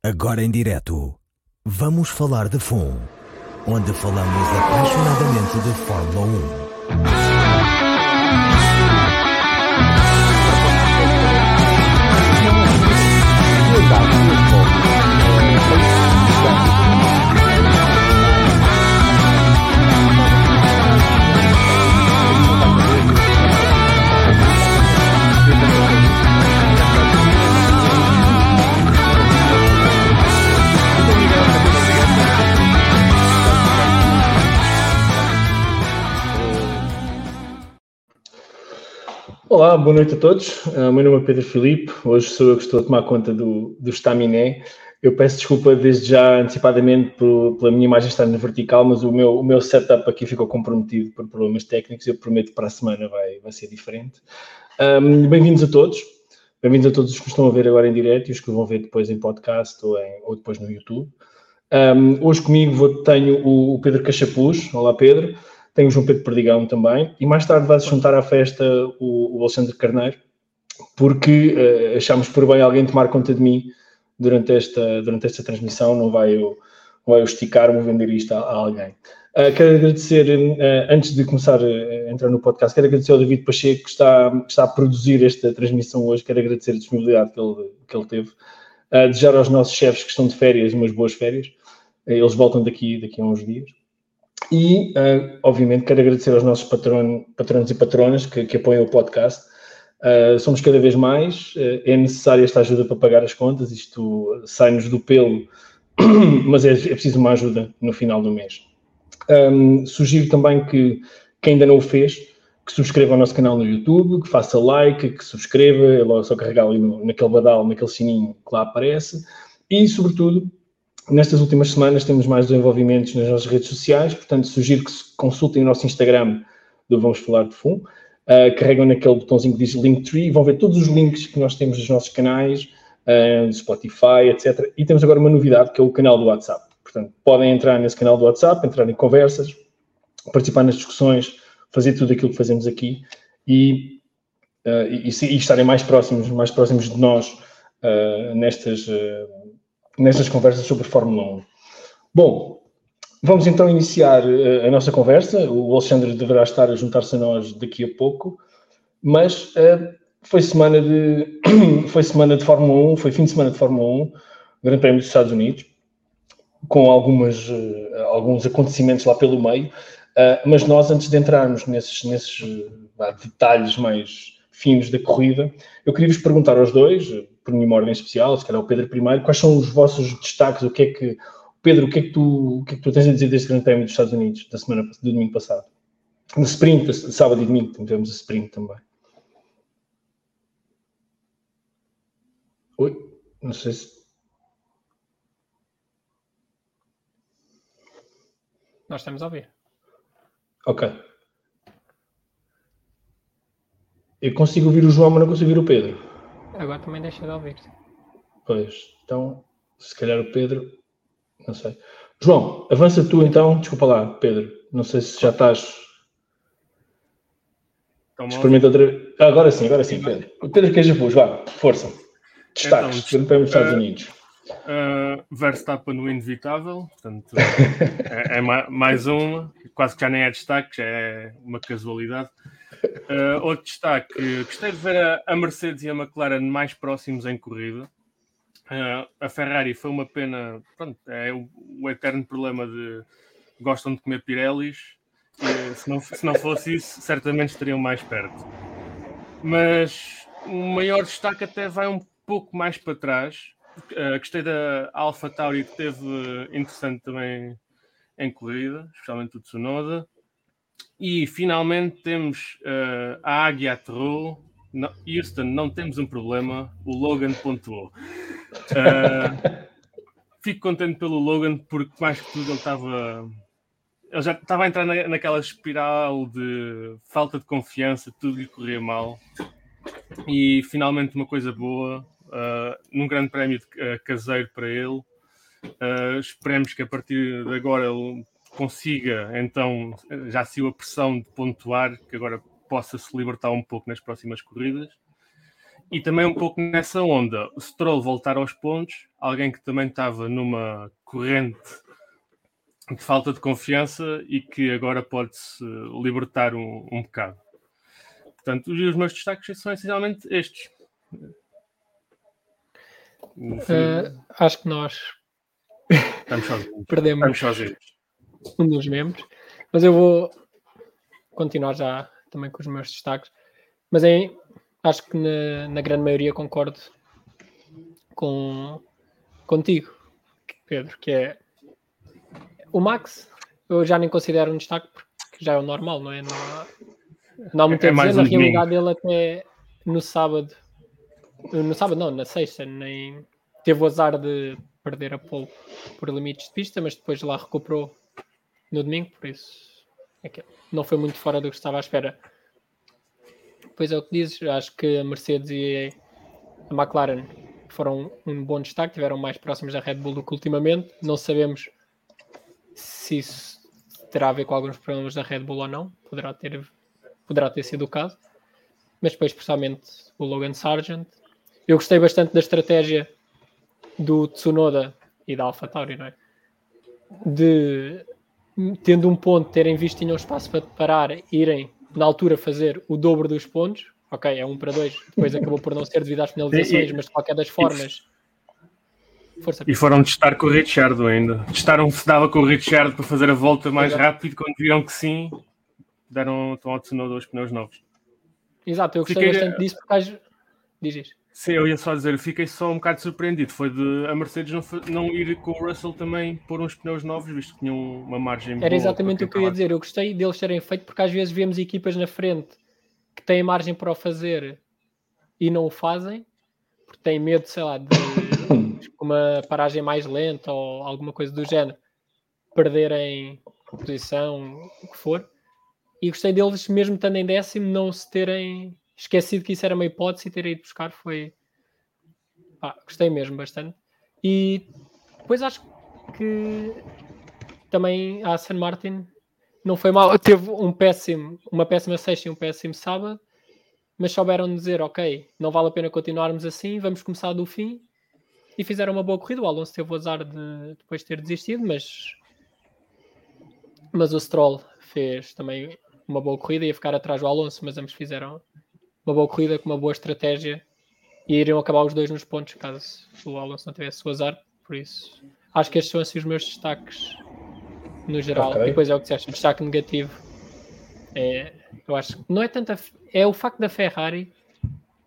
Agora em direto, vamos falar de FUM, onde falamos apaixonadamente de Fórmula 1. Olá, boa noite a todos. O meu nome é Pedro Filipe. Hoje sou eu que estou a tomar conta do estaminé. Eu peço desculpa desde já antecipadamente pela minha imagem estar na vertical, mas o meu setup aqui ficou comprometido por problemas técnicos. Eu prometo que para a semana vai ser diferente. Bem-vindos a todos. Bem-vindos a todos os que estão a ver agora em direto e os que vão ver depois em podcast ou depois no YouTube. Hoje comigo tenho o Pedro Cachapuz. Olá, Pedro. Tenho o João Pedro Perdigão também, e mais tarde vai-se juntar à festa o Alexandre Carneiro, porque achámos por bem alguém tomar conta de mim durante esta transmissão. Não vai eu esticar, vou vender isto a alguém. Quero agradecer, antes de começar a entrar no podcast, quero agradecer ao David Pacheco, que está a produzir esta transmissão hoje. Quero agradecer a disponibilidade que ele teve. Desejar aos nossos chefes que estão de férias umas boas férias. Eles voltam daqui a uns dias. E, obviamente, quero agradecer aos nossos patronos e patronas que apoiam o podcast. Somos cada vez mais. É necessária esta ajuda para pagar as contas. Isto sai-nos do pelo, mas é preciso uma ajuda no final do mês. Sugiro também que quem ainda não o fez, que subscreva o nosso canal no YouTube, que faça like, que subscreva. É logo só carregar ali naquele badal, naquele sininho que lá aparece. E, sobretudo, nestas últimas semanas temos mais desenvolvimentos nas nossas redes sociais, portanto sugiro que consultem o nosso Instagram do Vamos Falar de FUM, carregam naquele botãozinho que diz Linktree e vão ver todos os links que nós temos dos nossos canais, do Spotify, etc. E temos agora uma novidade, que é o canal do WhatsApp. Portanto, podem entrar nesse canal do WhatsApp, entrar em conversas, participar nas discussões, fazer tudo aquilo que fazemos aqui e estarem mais próximos de nós nestas conversas sobre Fórmula 1. Bom, vamos então iniciar a nossa conversa. O Alexandre deverá estar a juntar-se a nós daqui a pouco, mas foi semana de Fórmula 1, foi fim de semana de Fórmula 1, Grande Prémio dos Estados Unidos, com alguns acontecimentos lá pelo meio, mas nós, antes de entrarmos nesses detalhes mais finos da corrida, eu queria vos perguntar aos dois, por nenhuma ordem especial, se calhar o Pedro primeiro, quais são os vossos destaques? Pedro, o que é que tu tens a dizer deste Grande Prémio dos Estados Unidos da semana do domingo passado? No sprint, sábado e domingo, tivemos a sprint também. Oi, não sei se... Nós estamos a ouvir. Ok. Eu consigo ouvir o João, mas não consigo ouvir o Pedro. Agora também deixa de ouvir-te. Pois, então, se calhar o Pedro, não sei. João, avança tu então, desculpa lá, Pedro, não sei se já estás... Experimenta outra vez. Agora sim, Pedro. O Pedro Cachapuz, vá, força. Destaques, então, Grande Prémio dos Estados Unidos. Verstappen no inevitável, portanto, é mais uma, quase que já nem é destaque, já é uma casualidade. Outro destaque, gostei de ver a Mercedes e a McLaren mais próximos em corrida. A Ferrari foi uma pena, pronto, é o eterno problema de gostam de comer Pirellis, se não fosse isso, certamente estariam mais perto. Mas o maior destaque até vai um pouco mais para trás. Gostei da Alfa Tauri, que teve interessante também em corrida, especialmente o Tsunoda. E finalmente temos a Águia aterrou. Houston, não temos um problema, o Logan pontuou. Fico contente pelo Logan, porque mais que tudo ele já estava a entrar naquela espiral de falta de confiança, tudo lhe corria mal. E finalmente uma coisa boa, num grande prémio caseiro para ele. Esperemos que a partir de agora ele consiga, então, já se a pressão de pontuar, que agora possa se libertar um pouco nas próximas corridas. E também um pouco nessa onda, o Stroll voltar aos pontos, alguém que também estava numa corrente de falta de confiança e que agora pode-se libertar um bocado. Portanto, os meus destaques são essencialmente estes. Acho que nós perdemos um dos membros, mas eu vou continuar já também com os meus destaques, mas acho que na grande maioria concordo contigo, Pedro, que é o Max. Eu já nem considero um destaque porque já é o normal, não é? Não há muito a dizer. Na realidade, ele até na sexta, nem teve o azar de perder a pole por limites de pista, mas depois lá recuperou no domingo, por isso é que não foi muito fora do que estava à espera. Pois é o que dizes, acho que a Mercedes e a McLaren foram um bom destaque, tiveram mais próximos da Red Bull do que ultimamente. Não sabemos se isso terá a ver com alguns problemas da Red Bull ou não, poderá ter sido o caso, mas depois, especialmente, o Logan Sargeant. Eu gostei bastante da estratégia do Tsunoda e da AlphaTauri, não é? De, tendo um ponto, terem visto, tinham espaço para parar, irem na altura fazer o dobro dos pontos. Ok, é 1-2, depois acabou por não ser devido às penalizações, mas de qualquer das formas... E foram testar com o Richard ainda. Testaram se dava com o Richard para fazer a volta mais rápido, quando viram que sim, estão ao Tsunoda os pneus novos. Exato, eu gostei bastante disso, porque dizes. Sim, eu ia só dizer, eu fiquei só um bocado surpreendido. Foi de a Mercedes não ir com o Russell também pôr uns pneus novos, visto que tinham uma margem boa. Era exatamente o que eu ia dizer. Eu gostei deles terem feito, porque às vezes vemos equipas na frente que têm margem para o fazer e não o fazem, porque têm medo, sei lá, de uma paragem mais lenta ou alguma coisa do género, perderem posição, o que for. E gostei deles, mesmo estando em décimo, não se terem esquecido que isso era uma hipótese e terem ido buscar. Gostei mesmo bastante. E depois acho que também a Aston Martin não foi mal. Teve uma péssima sexta e um péssimo sábado, mas souberam dizer, ok, não vale a pena continuarmos assim, vamos começar do fim. E fizeram uma boa corrida. O Alonso teve o azar de depois ter desistido, mas o Stroll fez também uma boa corrida, ia ficar atrás do Alonso, mas ambos fizeram uma boa corrida com uma boa estratégia e iriam acabar os dois nos pontos caso o Alonso não tivesse o azar. Por isso, acho que estes são assim os meus destaques no geral. Okay. E depois é o que disseste, destaque negativo. Eu acho que não é tanto... É o facto da Ferrari,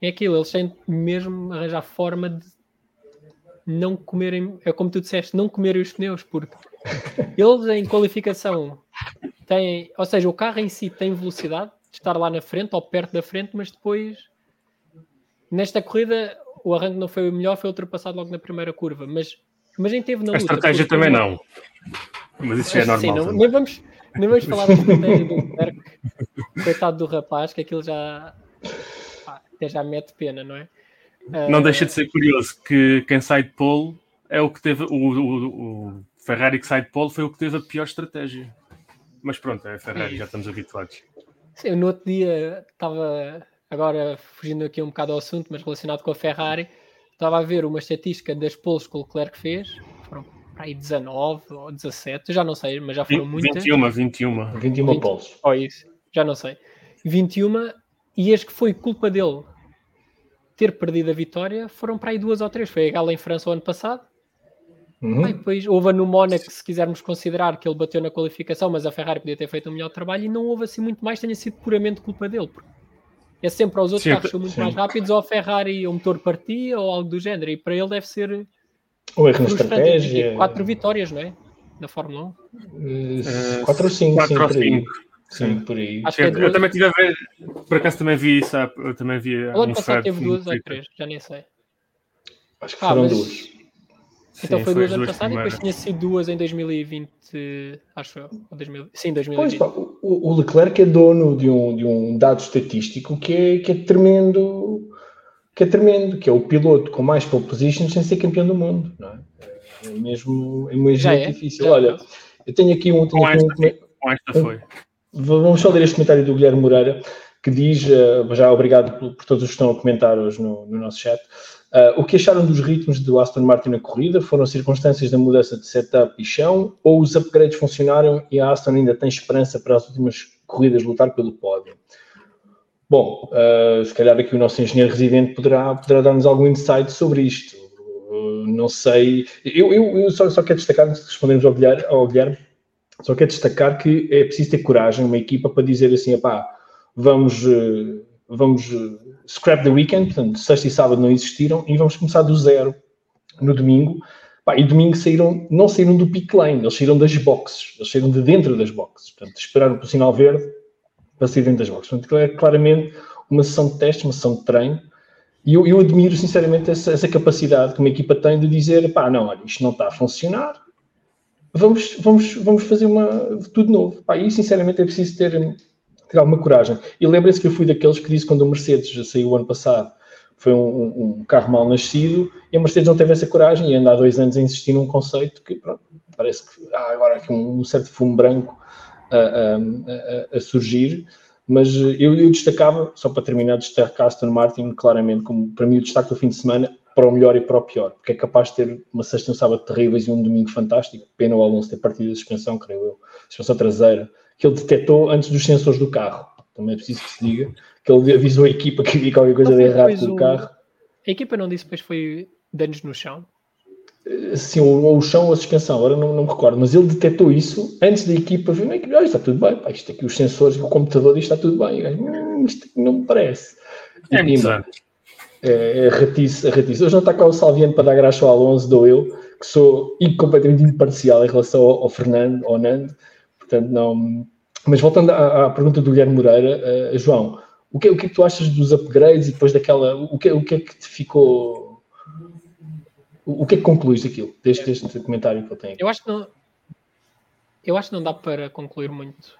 é aquilo, eles têm mesmo arranjar forma de não comerem... É como tu disseste, não comerem os pneus, porque eles em qualificação... ou seja, o carro em si tem velocidade de estar lá na frente ou perto da frente, mas depois nesta corrida o arranque não foi o melhor, foi ultrapassado logo na primeira curva, mas nem teve na luta. A estratégia também não, mas isso é normal. Sim, não, nem vamos falar da estratégia do Leclerc, coitado do rapaz, que aquilo já até já mete pena, não é? Não deixa de ser curioso que quem sai de pole é o que teve o Ferrari, que sai de pole foi o que teve a pior estratégia. Mas pronto, é Ferrari, já estamos habituados. Sim, no outro dia estava, agora fugindo aqui um bocado ao assunto, mas relacionado com a Ferrari, estava a ver uma estatística das poles que o Leclerc fez, foram para aí 19 ou 17, já não sei, mas já foram muitas. 21 poles. Oh, isso, já não sei. 21, e as que foi culpa dele ter perdido a vitória foram para aí 2 ou 3, foi a Gala em França o ano passado. Uhum. Pois houve no Mónaco, se quisermos considerar que ele bateu na qualificação, mas a Ferrari podia ter feito um melhor trabalho, e não houve assim muito mais, tenha sido puramente culpa dele, porque é sempre aos outros carros são muito mais rápidos, ou a Ferrari o motor partia, ou algo do género, e para ele deve ser o erro na estratégia. 4 vitórias, não é? Na Fórmula 1 4 ou 5, sim, por aí. Acho que eu também tive a ver, por acaso também vi isso, eu também vi a ano passado teve 2 ou 3, já nem sei, acho que foram 2. Então sim, foi 2 anos passados, e depois tinha sido 2 em 2020, acho eu. Sim, 2020. Pois, pá, o Leclerc é dono de um dado estatístico que é tremendo, que é o piloto com mais pole positions sem ser campeão do mundo. Não é? É mesmo difícil. Já. Olha, eu tenho aqui um... Vamos só ler este comentário do Guilherme Moreira. que diz, já obrigado por todos os que estão a comentar hoje no nosso chat, o que acharam dos ritmos do Aston Martin na corrida? Foram circunstâncias da mudança de setup e chão, ou os upgrades funcionaram e a Aston ainda tem esperança para as últimas corridas lutar pelo pódio? Bom, se calhar aqui o nosso engenheiro residente poderá dar-nos algum insight sobre isto. Não sei, eu só quero destacar, antes de respondermos ao Guilherme, só quero destacar que é preciso ter coragem, uma equipa, para dizer assim, epá, vamos scrap the weekend, portanto, sexta e sábado não existiram, e vamos começar do zero no domingo. Pá, e domingo não saíram do pit lane, eles saíram das boxes, eles saíram de dentro das boxes, portanto, esperaram pelo sinal verde para sair dentro das boxes. Portanto, é claramente uma sessão de teste, uma sessão de treino, e eu admiro, sinceramente, essa capacidade que uma equipa tem de dizer, pá, não, olha, isto não está a funcionar, vamos fazer tudo novo. Pá, e, sinceramente, é preciso ter alguma coragem. E lembrem-se que eu fui daqueles que disse, quando o Mercedes já saiu o ano passado, foi um carro mal nascido, e a Mercedes não teve essa coragem, e anda há 2 anos a insistir num conceito que, pronto, parece que há agora aqui um certo fumo branco a surgir. Mas eu destacava, só para terminar, destacar Aston Martin claramente, como para mim o destaque do fim de semana, para o melhor e para o pior, porque é capaz de ter uma sexta e um sábado terríveis e um domingo fantástico. Pena o Alonso ter partido a suspensão, creio eu, suspensão traseira, que ele detectou antes dos sensores do carro. Também é preciso que se diga, que ele avisou a equipa que havia qualquer coisa de errado com o carro. A equipa não disse, depois foi danos no chão? Sim, ou o chão ou a suspensão, agora não me recordo, mas ele detectou isso antes da equipa ver, ah, está tudo bem, pá, isto aqui, os sensores, o computador, isto está tudo bem, isto aqui não me parece. É muito bem. É ratice. Hoje não está cá o Salviano para dar graça ao Alonso, dou eu, que sou completamente imparcial em relação ao Fernando, ao Nando, portanto não... Mas voltando à pergunta do Guilherme Moreira, João, o que é que tu achas dos upgrades e depois daquela... O que é que te ficou... O que é que concluís daquilo, deste comentário que eu tenho aqui? Eu acho que não dá para concluir muito.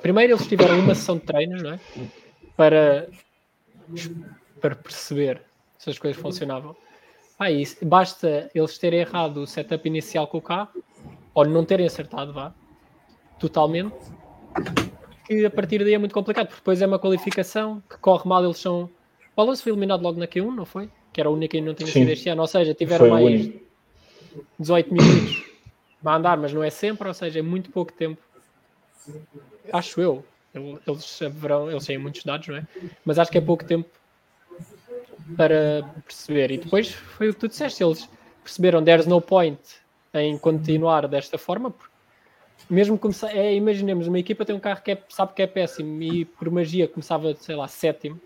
Primeiro eles tiveram uma sessão de treinos, não é? Para perceber se as coisas funcionavam. Aí basta eles terem errado o setup inicial com o carro, ou não terem acertado, vá, totalmente, que a partir daí é muito complicado, porque depois é uma qualificação que corre mal, eles são... O Alonso foi eliminado logo na Q1, não foi? Que era a única que não tinha sido este ano, ou seja, tiveram foi mais ruim. 18 minutos para andar, mas não é sempre, ou seja, é muito pouco tempo. Acho eu. Eles têm muitos dados, não é? Mas acho que é pouco tempo para perceber. E depois foi o que tu disseste, eles perceberam there's no point em continuar desta forma, porque mesmo começar, imaginemos, uma equipa tem um carro que sabe que é péssimo e por magia começava, sei lá, sétimo.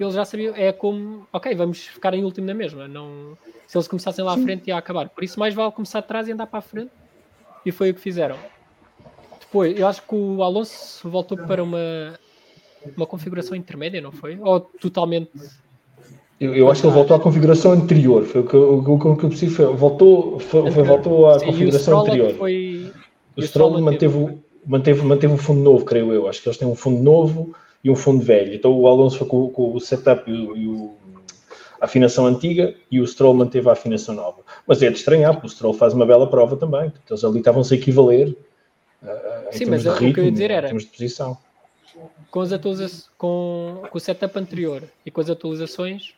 Eles já sabiam, é como, ok, vamos ficar em último na mesma, não, se eles começassem lá à frente ia acabar, por isso mais vale começar atrás e andar para a frente, e foi o que fizeram. Depois, eu acho que o Alonso voltou para uma configuração intermédia, não foi? Ou totalmente... Eu acho que ele voltou à configuração anterior, foi o que eu preciso, voltou à configuração anterior. O Stroll manteve um fundo novo, creio eu, acho que eles têm um fundo novo e um fundo velho. Então o Alonso foi com o setup e a afinação antiga, e o Stroll manteve a afinação nova. Mas é de estranhar, porque o Stroll faz uma bela prova também. Porque eles ali estavam-se a equivaler em sim, termos mas de ritmo, o que eu ia dizer era, em termos de posição. Com o setup anterior e com as atualizações,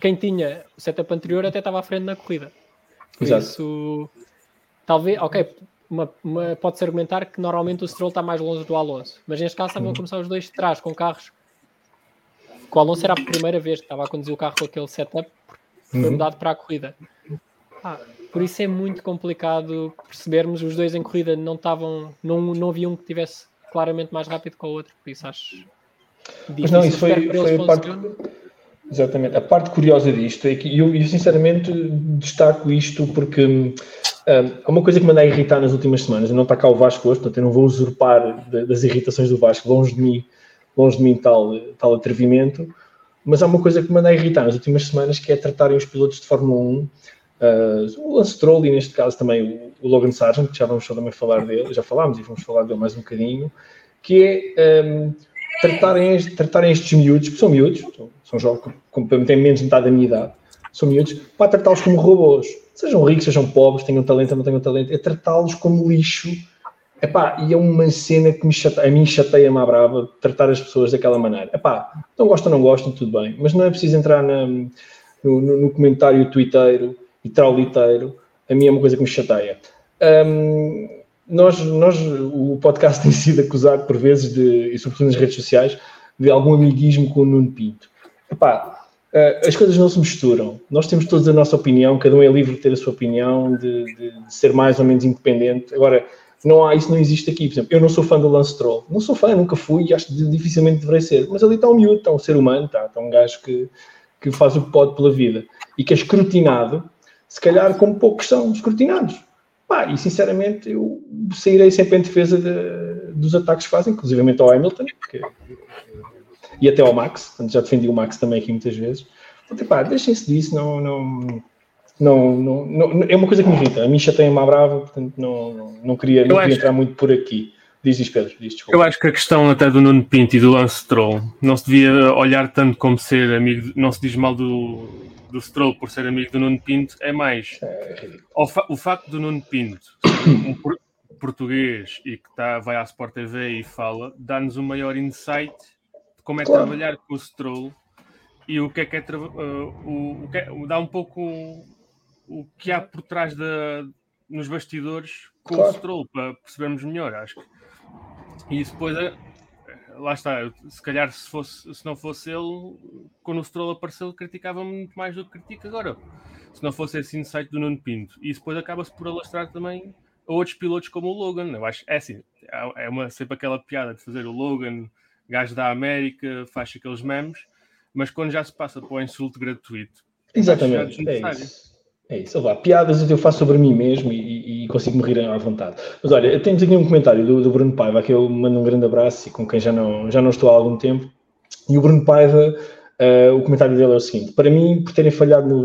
quem tinha o setup anterior até estava à frente na corrida. Por exato. Isso, talvez, ok... Pode-se argumentar que normalmente o Stroll está mais longe do Alonso, mas neste caso estavam a começar os dois de trás, com carros que o Alonso era a primeira vez que estava a conduzir o carro com aquele setup, foi mudado para a corrida. Por isso é muito complicado percebermos, os dois em corrida não estavam, não havia um que estivesse claramente mais rápido que o outro, por isso acho difícil. Mas não, isso foi a parte... Exatamente. A parte curiosa disto é que eu sinceramente destaco isto porque há uma coisa que me anda a irritar nas últimas semanas, e não está cá o Vasco hoje, portanto eu não vou usurpar das irritações do Vasco, longe de mim tal atrevimento, mas há uma coisa que me anda a irritar nas últimas semanas, que é tratarem os pilotos de Fórmula 1, o Lance Stroll e neste caso também o Logan Sargeant, que já vamos também falar dele, já falámos e vamos falar dele mais um bocadinho, que é... Tratarem estes miúdos, porque são miúdos, são jovens, têm menos de metade da minha idade, são miúdos, para tratá-los como robôs. Sejam ricos, sejam pobres, tenham talento ou não tenham talento, é tratá-los como lixo Epá, e é uma cena que me chateia-me à brava tratar as pessoas daquela maneira. Epá, não gostam, tudo bem. Mas não é preciso entrar no comentário twitteiro e trauliteiro. A mim é uma coisa que me chateia. Nós, o podcast tem sido acusado por vezes, e sobretudo nas redes sociais, de algum amiguismo com o Nuno Pinto. Epá, as coisas não se misturam. Nós temos todos a nossa opinião, cada um é livre de ter a sua opinião, de ser mais ou menos independente. Agora, isso não existe aqui. Por exemplo, eu não sou fã do Lance Stroll. Não sou fã, nunca fui e acho que dificilmente deverei ser. Mas ali está um miúdo, está um ser humano, está um gajo que faz o que pode pela vida e que é escrutinado, se calhar como poucos são escrutinados. E sinceramente eu sairei sempre em defesa dos ataques que fazem, inclusivamente ao Hamilton e até ao Max. Portanto, já defendi o Max também aqui muitas vezes. Portanto, deixem-se disso, não, é uma coisa que me irrita. A mim chateia-me à brava, portanto não queria entrar muito por aqui. Diz Pedro, desculpa. Eu acho que a questão até do Nuno Pinto e do Lance Stroll não se devia olhar tanto como ser amigo, não se diz mal do Stroll por ser amigo do Nuno Pinto, é mais o facto do Nuno Pinto, um português e que vai à Sport TV e fala, dá-nos um maior insight de como é trabalhar com o Stroll e o que é que é dá um pouco o que há por trás nos bastidores com o Stroll, para percebermos melhor, acho que. E depois, lá está, se calhar se não fosse ele, quando o Stroll apareceu, criticava muito mais do que critica agora, se não fosse esse insight do Nuno Pinto. E depois acaba-se por alastrar também a outros pilotos como o Logan. Eu acho, é assim, é sempre aquela piada de fazer o Logan, gajo da América, faz aqueles memes, mas quando já se passa para o insulto gratuito. Exatamente, é isso. É isso, vá. Piadas eu faço sobre mim mesmo e consigo-me rir à vontade. Mas olha, temos aqui um comentário do Bruno Paiva, que eu mando um grande abraço e com quem já não estou há algum tempo. E o Bruno Paiva, o comentário dele é o seguinte: para mim, por terem falhado no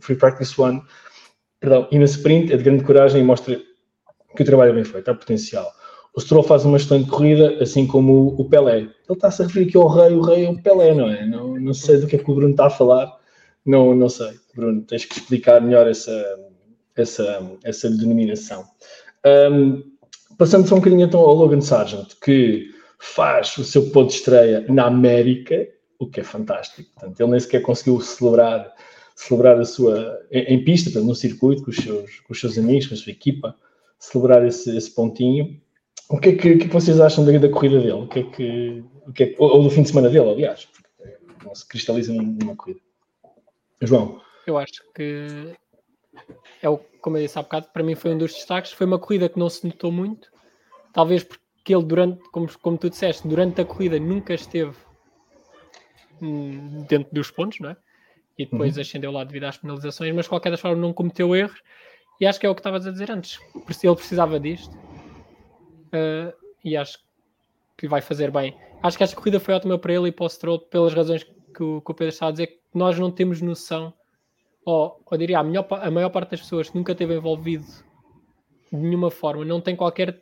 Free Practice 1 e na Sprint, é de grande coragem e mostra que o trabalho é bem feito, há potencial. O Stroll faz uma excelente corrida, assim como o Pelé. Ele está-se a referir aqui ao rei, o rei é o Pelé, não é? Não sei do que o Bruno está a falar. Não sei, Bruno, tens que explicar melhor essa denominação. Passando só um bocadinho então ao Logan Sargeant, que faz o seu pódio de estreia na América, o que é fantástico. Portanto, ele nem sequer conseguiu celebrar a sua... em pista, portanto, no circuito, com os seus amigos, com a sua equipa, celebrar esse pontinho. O que é que vocês acham da corrida dele? Ou do fim de semana dele, aliás. Não se cristaliza numa corrida. João? Eu acho que, como eu disse há bocado, para mim foi um dos destaques. Foi uma corrida que não se notou muito. Talvez porque ele, como tu disseste, durante a corrida nunca esteve dentro dos pontos, não é? E depois ascendeu lá devido às penalizações, mas de qualquer das formas não cometeu erros. E acho que é o que estavas a dizer antes. Ele precisava disto. E acho que vai fazer bem. Acho que esta corrida foi ótima para ele e para o Stroll, pelas razões que o Pedro está a dizer, que nós não temos noção, ou eu diria, a maior parte das pessoas que nunca esteve envolvido de nenhuma forma, não tem qualquer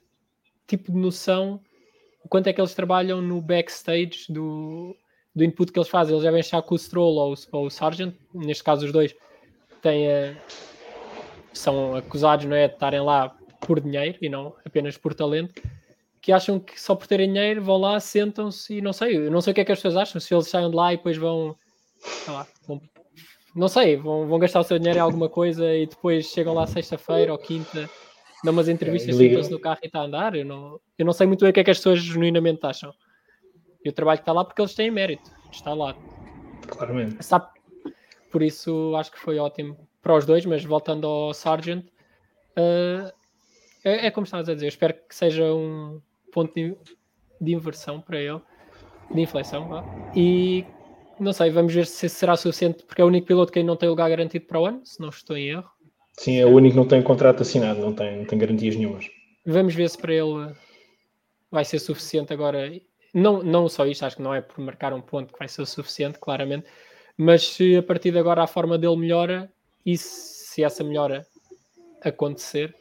tipo de noção o quanto é que eles trabalham no backstage do input que eles fazem. Eles devem achar que o Stroll ou o Sargeant, neste caso os dois, são acusados, não é, de estarem lá por dinheiro e não apenas por talento, que acham que só por terem dinheiro vão lá, sentam-se e eu não sei o que é que as pessoas acham, se eles saem de lá e depois vão gastar o seu dinheiro em alguma coisa e depois chegam lá sexta-feira ou quinta, dão umas entrevistas, sentam-se no carro e está a andar. Eu não sei muito bem o que é que as pessoas genuinamente acham. E o trabalho que está lá, porque eles têm mérito, está lá. Claramente. Sabe? Por isso acho que foi ótimo para os dois, mas voltando ao Sargeant, é como estavas a dizer, eu espero que seja um ponto de inversão para ele, de inflexão, e não sei, vamos ver se será suficiente, porque é o único piloto que ainda não tem lugar garantido para o ano, se não estou em erro. Sim, é o único que não tem contrato assinado, não tem garantias nenhumas. Vamos ver se para ele vai ser suficiente agora, não só isto, acho que não é por marcar um ponto que vai ser suficiente, claramente, mas se a partir de agora a forma dele melhora, e se essa melhora acontecer,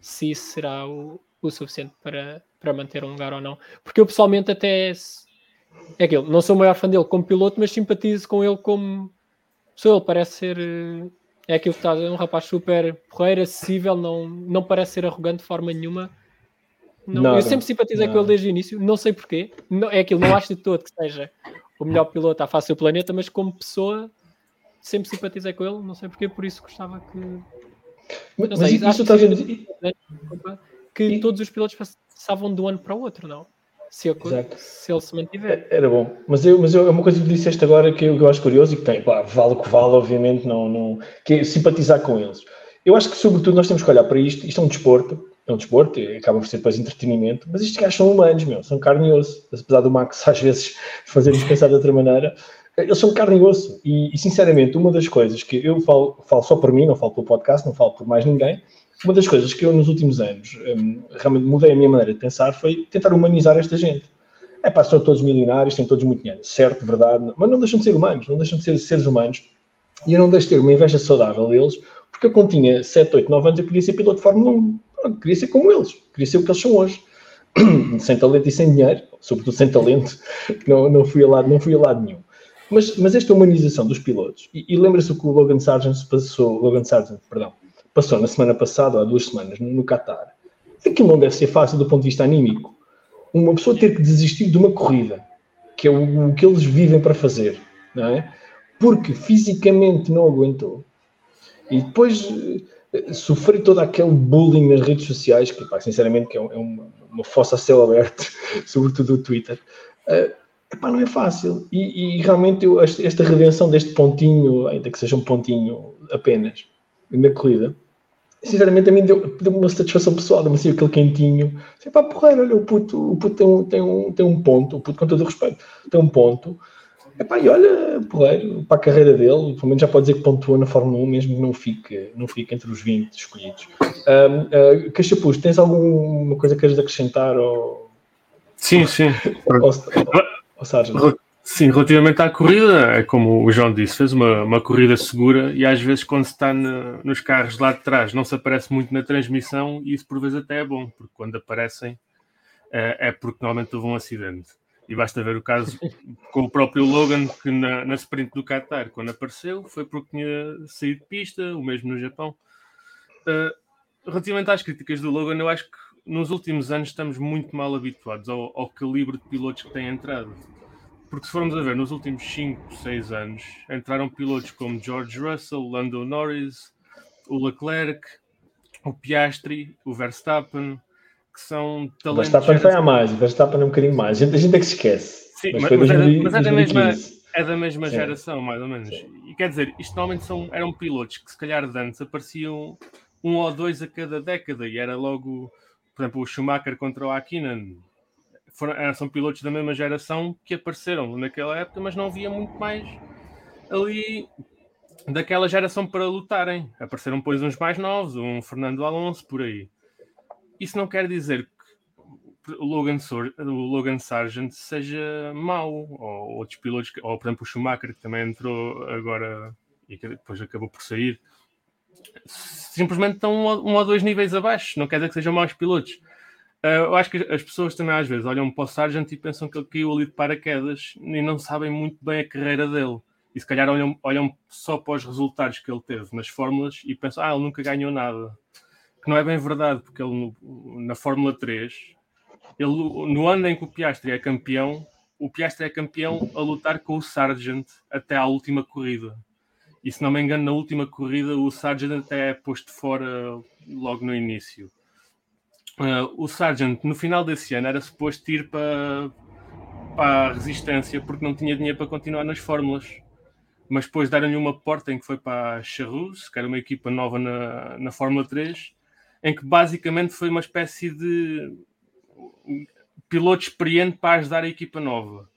se isso será o suficiente para manter um lugar ou não. Porque eu pessoalmente até... é aquilo, não sou o maior fã dele como piloto, mas simpatizo com ele como pessoa. Ele parece ser... é aquilo que está a dizer, um rapaz super porreiro, acessível, não parece ser arrogante de forma nenhuma. Não, eu sempre simpatizei com ele desde o início, não sei porquê. Não, é aquilo, não acho de todo que seja o melhor piloto à face do planeta, mas como pessoa sempre simpatizei com ele, não sei porquê, por isso gostava que... Mas sei, isso acho está que, gente... que todos os pilotos passavam de um ano para o outro, não? Se ele se mantiver. Era bom. Mas é uma coisa que disseste agora que eu acho curioso e que tem, pá, vale o que vale, obviamente, não, que é simpatizar com eles. Eu acho que, sobretudo, nós temos que olhar para isto. Isto é um desporto. É um desporto, acaba por ser depois entretenimento, mas estes gajos são humanos, meu, são carne e osso. Apesar do Max às vezes fazer-nos pensar de outra maneira, eles são carne e osso. E sinceramente, uma das coisas que eu falo só por mim, não falo pelo podcast, não falo por mais ninguém, uma das coisas que eu nos últimos anos realmente mudei a minha maneira de pensar foi tentar humanizar esta gente. É pá, são todos milionários, têm todos muito dinheiro, certo, verdade, mas não deixam de ser humanos, não deixam de ser seres humanos. E eu não deixo de ter uma inveja saudável deles, porque eu quando tinha 7, 8, 9 anos eu queria ser piloto de Fórmula 1. Queria ser como eles, queria ser o que eles são hoje, sem talento e sem dinheiro, sobretudo sem talento, não fui a lado nenhum. Mas esta humanização dos pilotos, e lembra-se o que o Logan Sargeant passou na semana passada, ou há 2 semanas, no Qatar. Aquilo não deve ser fácil do ponto de vista anímico. Uma pessoa ter que desistir de uma corrida, que é o que eles vivem para fazer, não é? Porque fisicamente não aguentou. E depois... sofrer todo aquele bullying nas redes sociais, que pá, sinceramente que é uma fossa a céu aberto, sobretudo o Twitter, epá, não é fácil. E realmente eu, esta redenção deste pontinho, ainda que seja um pontinho apenas, na corrida, sinceramente a mim deu-me uma satisfação pessoal, deu-me assim aquele quentinho, assim, pá, porra, olha, o puto tem um ponto, o puto com todo o respeito, tem um ponto. Epá, e olha, porreiro, para a carreira dele, pelo menos já pode dizer que pontua na Fórmula 1, mesmo que não fique entre os 20 escolhidos. Cachapuz, tens alguma coisa que queres acrescentar? Sim. Sim, relativamente à corrida, é como o João disse, fez uma corrida segura e às vezes quando se está nos carros lá de trás não se aparece muito na transmissão e isso por vezes até é bom, porque quando aparecem é porque normalmente houve um acidente. E basta ver o caso com o próprio Logan, que na sprint do Qatar, quando apareceu, foi porque tinha saído de pista, o mesmo no Japão. Relativamente às críticas do Logan, eu acho que nos últimos anos estamos muito mal habituados ao calibre de pilotos que têm entrado. Porque se formos a ver, nos últimos 5, 6 anos, entraram pilotos como George Russell, Lando Norris, o Leclerc, o Piastri, o Verstappen... que são talentos... Verstappen é um bocadinho mais. A gente é que se esquece. Sim, mas é da mesma geração, mais ou menos. Sim. E quer dizer, isto normalmente eram pilotos que se calhar de antes apareciam 1 ou 2 a cada década e era logo, por exemplo, o Schumacher contra o Häkkinen. São pilotos da mesma geração que apareceram naquela época, mas não havia muito mais ali daquela geração para lutarem. Apareceram, pois, uns mais novos, um Fernando Alonso, por aí. Isso não quer dizer que o Logan Sargeant seja mau, ou outros pilotos, ou por exemplo o Schumacher, que também entrou agora e que depois acabou por sair, simplesmente estão 1 ou 2 níveis abaixo, não quer dizer que sejam maus pilotos. Eu acho que as pessoas também às vezes olham para o Sargeant e pensam que ele caiu ali de paraquedas e não sabem muito bem a carreira dele. E se calhar olham só para os resultados que ele teve nas fórmulas e pensam, ele nunca ganhou nada. Não é bem verdade, porque ele, na Fórmula 3, no ano em que o Piastri é campeão a lutar com o Sargeant até à última corrida. E se não me engano, na última corrida, o Sargeant até é posto fora logo no início. O Sargeant, no final desse ano, era suposto ir para a Resistência, porque não tinha dinheiro para continuar nas Fórmulas. Mas depois deram-lhe uma porta em que foi para a Charroux, que era uma equipa nova na Fórmula 3, em que basicamente foi uma espécie de piloto experiente para ajudar a equipa nova.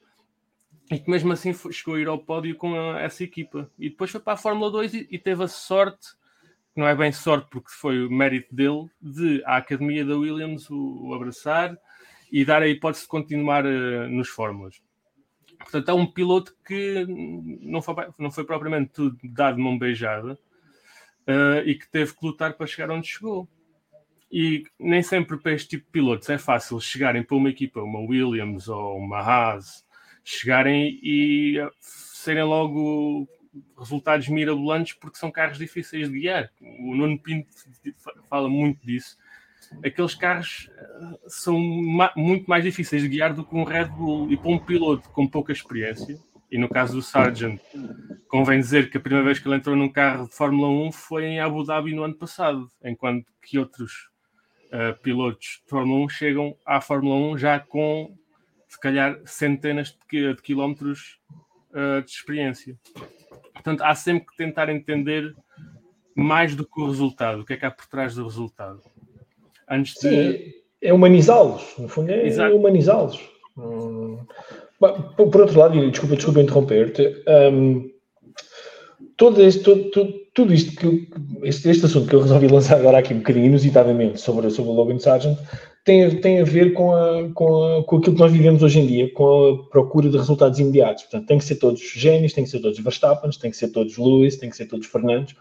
E que mesmo assim chegou a ir ao pódio com essa equipa. E depois foi para a Fórmula 2 e teve a sorte, que não é bem sorte porque foi o mérito dele, de a Academia da Williams o abraçar e dar a hipótese de continuar nos Fórmulas. Portanto, é um piloto que não foi propriamente tudo dado de mão beijada e que teve que lutar para chegar onde chegou. E nem sempre para este tipo de pilotos é fácil chegarem para uma equipa, uma Williams ou uma Haas, chegarem e serem logo resultados mirabolantes porque são carros difíceis de guiar. O Nuno Pinto fala muito disso, aqueles carros são muito mais difíceis de guiar do que um Red Bull, e para um piloto com pouca experiência, e no caso do Sargeant, convém dizer que a primeira vez que ele entrou num carro de Fórmula 1 foi em Abu Dhabi no ano passado, enquanto que outros pilotos de Fórmula 1 chegam à Fórmula 1 já com, se calhar, centenas de quilómetros de experiência. Portanto, há sempre que tentar entender mais do que o resultado, o que é que há por trás do resultado. Antes de... Sim, é humanizá-los, no fundo é Exato. Humanizá-los. Por outro lado, e desculpa interromper-te, todo este assunto que eu resolvi lançar agora aqui um bocadinho inusitadamente sobre o Logan Sargeant tem a ver com aquilo que nós vivemos hoje em dia, com a procura de resultados imediatos. Portanto, tem que ser todos gênios, tem que ser todos Verstappen, tem que ser todos Lewis, tem que ser todos Fernandes.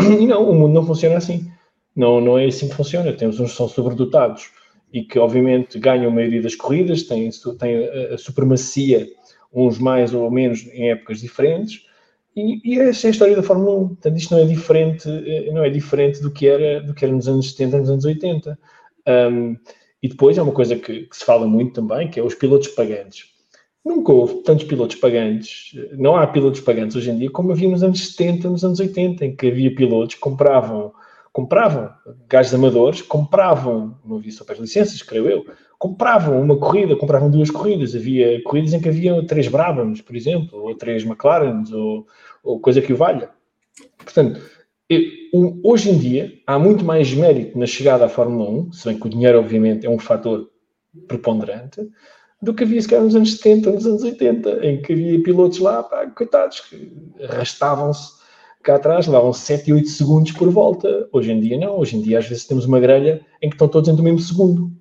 E não, o mundo não funciona assim. Não é assim que funciona. Temos uns que são sobredotados e que, obviamente, ganham a maioria das corridas, têm a supremacia, uns mais ou menos, em épocas diferentes. E essa é a história da Fórmula 1. Portanto, isto não é diferente do que era nos anos 70, nos anos 80. E depois é uma coisa que se fala muito também, que é os pilotos pagantes. Nunca houve tantos pilotos pagantes, não há pilotos pagantes hoje em dia como havia nos anos 70, nos anos 80, em que havia pilotos que compravam gajos amadores, compravam, não havia superlicenças, creio eu, compravam uma corrida, compravam duas corridas, havia corridas em que havia 3 Brabhams, por exemplo, ou 3 McLarens, ou coisa que o valha. Portanto, hoje em dia há muito mais mérito na chegada à Fórmula 1, se bem que o dinheiro, obviamente, é um fator preponderante, do que havia, se calhar, nos anos 70, nos anos 80, em que havia pilotos lá, pá, coitados, que arrastavam-se cá atrás, levavam 7 e 8 segundos por volta. Hoje em dia não, hoje em dia às vezes temos uma grelha em que estão todos dentro do mesmo segundo,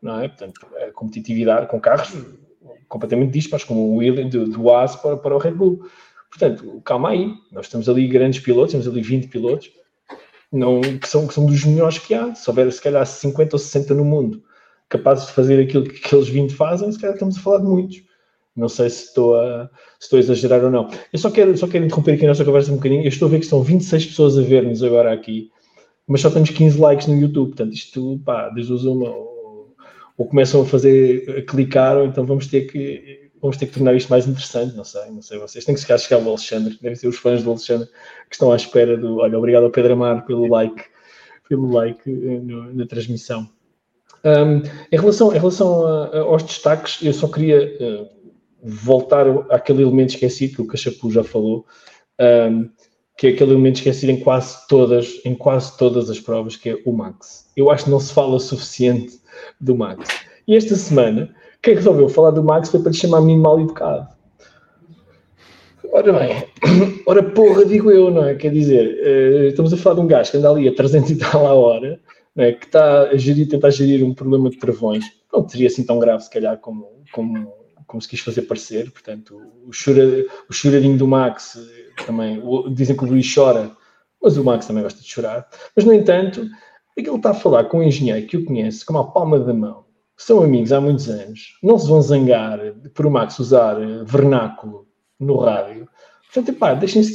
não é? Portanto, a competitividade com carros completamente dispares, como o Williams do Haas para o Red Bull. Portanto, calma aí, nós temos ali grandes pilotos, temos ali 20 pilotos, que são dos melhores que há. Se houver, se calhar, 50 ou 60 no mundo capazes de fazer aquilo que aqueles 20 fazem, se calhar estamos a falar de muitos. Não sei se estou a exagerar ou não. Eu só quero interromper aqui a nossa conversa um bocadinho. Eu estou a ver que são 26 pessoas a ver-nos agora aqui, mas só temos 15 likes no YouTube. Portanto, isto, pá, desde uma, ou começam a clicar, ou então vamos ter que tornar isto mais interessante. Não sei vocês. Tem que chegar ao Alexandre. Devem ser os fãs do Alexandre que estão à espera do... Olha, obrigado ao Pedro Amar pelo like na transmissão. Em relação aos destaques, eu só queria voltar àquele elemento esquecido que o Cachapuz já falou, que é aquele elemento esquecido em quase todas as provas, que é o Max. Eu acho que não se fala o suficiente do Max. E esta semana, quem resolveu falar do Max foi para lhe chamar menino mal educado. Ora bem, ora porra, digo eu, não é? Quer dizer, estamos a falar de um gajo que anda ali a 300 e tal à hora, né, que está a tentar gerir um problema de travões. Não seria assim tão grave, se calhar, como se quis fazer parecer. Portanto, o choradinho do Max também, dizem que o Luís chora, mas o Max também gosta de chorar. Mas, no entanto, aquilo está a falar com um engenheiro que o conhece como a palma da mão, são amigos há muitos anos, não se vão zangar por o Max usar vernáculo no rádio. Portanto, pá, deixem de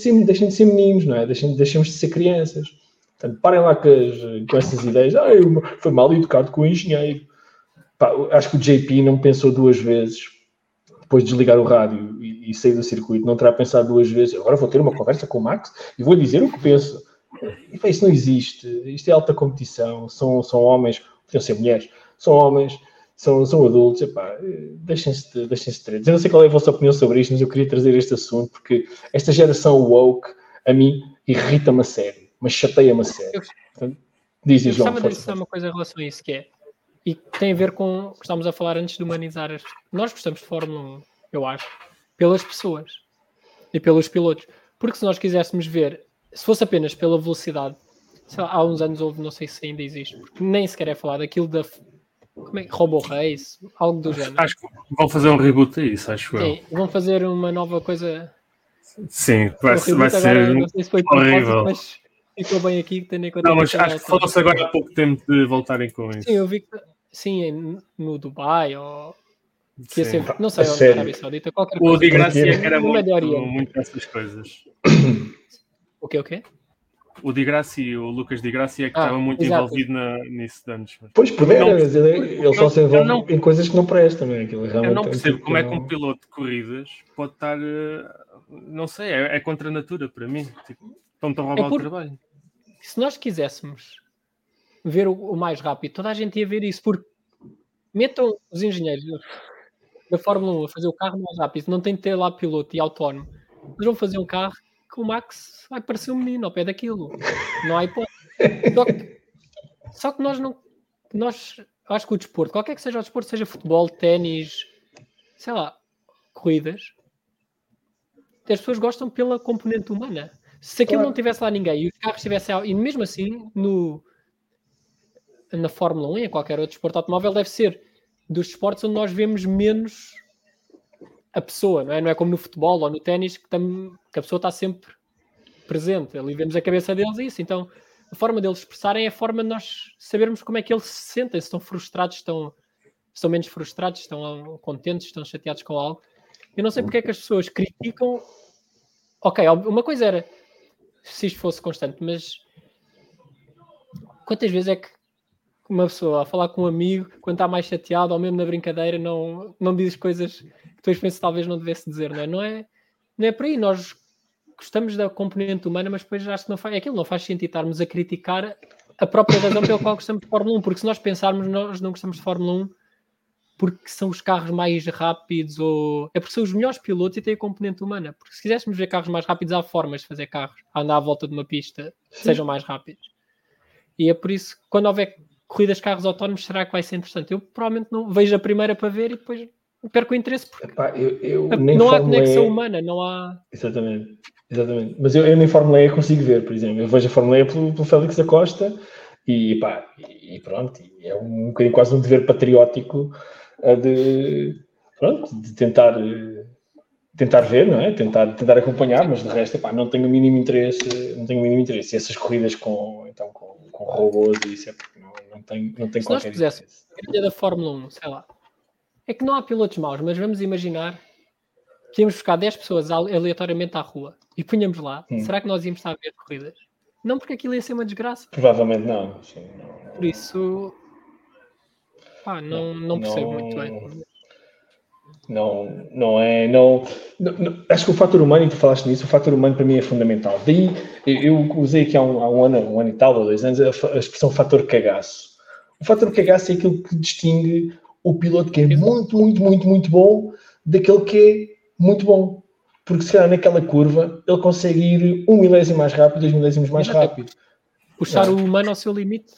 ser meninos, não é? Deixemos de ser crianças. Portanto, parem lá com estas ideias. Eu fui mal educado com o engenheiro. Pá, acho que o JP não pensou duas vezes, depois de desligar o rádio e sair do circuito, não terá pensado duas vezes. Agora vou ter uma conversa com o Max e vou dizer o que penso. E, pá, isso não existe. Isto é alta competição. São homens, podiam ser mulheres, são homens, são adultos. Epá, deixem-se tretas. Eu não sei qual é a vossa opinião sobre isto, mas eu queria trazer este assunto, porque esta geração woke, a mim, irrita-me a sério. Mas chateia-me a sério. Diz-lhe, João. Eu gostava de dizer uma coisa em relação a isso, que é, e tem a ver com o que estávamos a falar antes de humanizar. Nós gostamos de Fórmula 1, eu acho, pelas pessoas e pelos pilotos. Porque se nós quiséssemos ver, se fosse apenas pela velocidade, sei lá, há uns anos houve, não sei se ainda existe, porque nem sequer é falado aquilo da... Como é que... Robo Race, algo do género. Acho que vão fazer um reboot a isso, acho eu. Sim, vão fazer uma nova coisa... Sim, vai ser horrível. Mas... Ficou bem aqui, tendo em conta... Não, mas acho que falou-se agora há pouco tempo de voltarem com isso. Sim, eu vi que... Sim, no Dubai, ou... Que é sempre... Não sei, ou na Arábia Saudita, qualquer coisa. O de Graça é que era muito essas coisas. O quê? o Di Grassi e o Lucas Di Grassi é que estava muito envolvido nisso de anos. Pois, primeiro, ele só se envolve em coisas que não prestam. Né? Eu não percebo como é que um piloto de corridas pode estar... não sei, é contra a natura para mim. Tipo, estão a roubar o trabalho. Se nós quiséssemos ver o mais rápido, toda a gente ia ver isso, porque metam os engenheiros da Fórmula 1 a fazer o carro mais rápido, não tem de ter lá piloto e autónomo. Eles vão fazer um carro que o Max vai parecer um menino ao pé daquilo. Não há hipótese. Só que nós acho que o desporto, qualquer que seja o desporto, seja futebol, ténis, sei lá, corridas, as pessoas gostam pela componente humana. Se aquilo não tivesse lá ninguém e os carros estivessem... E mesmo assim, na Fórmula 1 e em qualquer outro desporto automóvel, deve ser dos desportos onde nós vemos menos a pessoa, não é? Não é como no futebol ou no ténis, que a pessoa está sempre presente. Ali vemos a cabeça deles e isso. Então, a forma deles expressarem é a forma de nós sabermos como é que eles se sentem. Se estão frustrados, estão menos frustrados, estão contentes, estão chateados com algo. Eu não sei porque é que as pessoas criticam... Ok, uma coisa era se isto fosse constante, mas quantas vezes é que uma pessoa a falar com um amigo, quando está mais chateado ou mesmo na brincadeira, não diz coisas que depois pensa talvez não devesse dizer, não é? Não é por aí. Nós gostamos da componente humana, mas depois acho que não faz sentido estarmos a criticar a própria razão pela qual gostamos de Fórmula 1, porque se nós pensarmos, nós não gostamos de Fórmula 1 porque são os carros mais rápidos ou... É porque são os melhores pilotos e têm a componente humana. Porque se quiséssemos ver carros mais rápidos, há formas de fazer carros a andar à volta de uma pista que sejam mais rápidos. E é por isso que quando houver corridas de carros autónomos, será que vai ser interessante? Eu provavelmente não vejo a primeira para ver e depois perco o interesse porque não há conexão humana, não há... Exatamente. Mas eu nem Fórmula E consigo ver, por exemplo. Eu vejo a Fórmula E pelo Félix Acosta e pronto. É um bocadinho quase um dever patriótico de tentar ver, não é? Tentar acompanhar, mas de resto, não tenho o mínimo interesse. E essas corridas com robôs e isso não tem qualquer... Se nós puséssemos a grelha da Fórmula 1, sei lá, é que não há pilotos maus, mas vamos imaginar que íamos buscar 10 pessoas aleatoriamente à rua e punhamos lá, será que nós íamos estar a ver corridas? Não, porque aquilo ia ser uma desgraça. Provavelmente não. Sim, não. Por isso... não percebo muito bem. Acho que o fator humano, e tu falaste nisso, o fator humano para mim é fundamental. Daí eu usei aqui há um ano e tal, ou 2 anos, a expressão fator cagaço. O fator cagaço é aquilo que distingue o piloto que é muito, muito, muito, muito bom daquele que é muito bom. Porque se calhar naquela curva ele consegue ir 1 milésimo mais rápido, 2 milésimos mais rápido. Puxar o humano ao seu limite.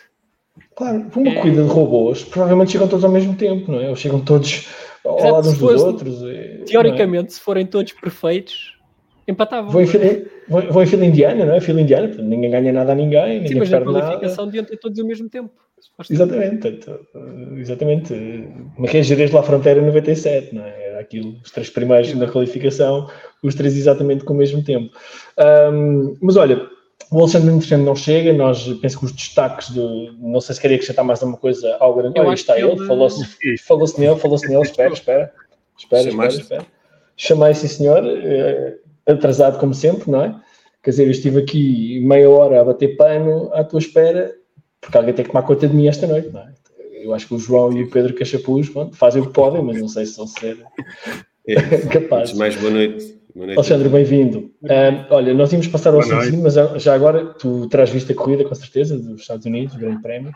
Claro, para uma corrida de robôs, provavelmente chegam todos ao mesmo tempo, não é? Ou chegam todos ao lado uns dos outros. Teoricamente, se forem todos perfeitos, empatavam. Vão em fila indiana, não é? Fila indiana, ninguém ganha nada a ninguém, ninguém perde nada. Sim, mas na qualificação deviam ter todos ao mesmo tempo. Exatamente. Mas quem gerês lá a fronteira 97, não é? Era aquilo, os 3 primeiros na qualificação, os 3 exatamente com o mesmo tempo. Mas olha... O Alexandre, entretanto, não chega. Nós penso que os destaques do... Não sei se queria acrescentar mais alguma coisa ao grande... Olha, está ele. Falou-se nele. Espera. Chamei, sim, senhor. Atrasado, como sempre, não é? Quer dizer, eu estive aqui meia hora a bater pano à tua espera, porque alguém tem que tomar conta de mim esta noite, não é? Eu acho que o João e o Pedro Cachapuz fazem o que podem, mas não sei se vão ser capazes. Mais boa noite. Alexandre, bem-vindo. Olha, nós íamos passar ao assunto, mas já agora tu terás visto a corrida, com certeza, dos Estados Unidos, o Grande Prémio.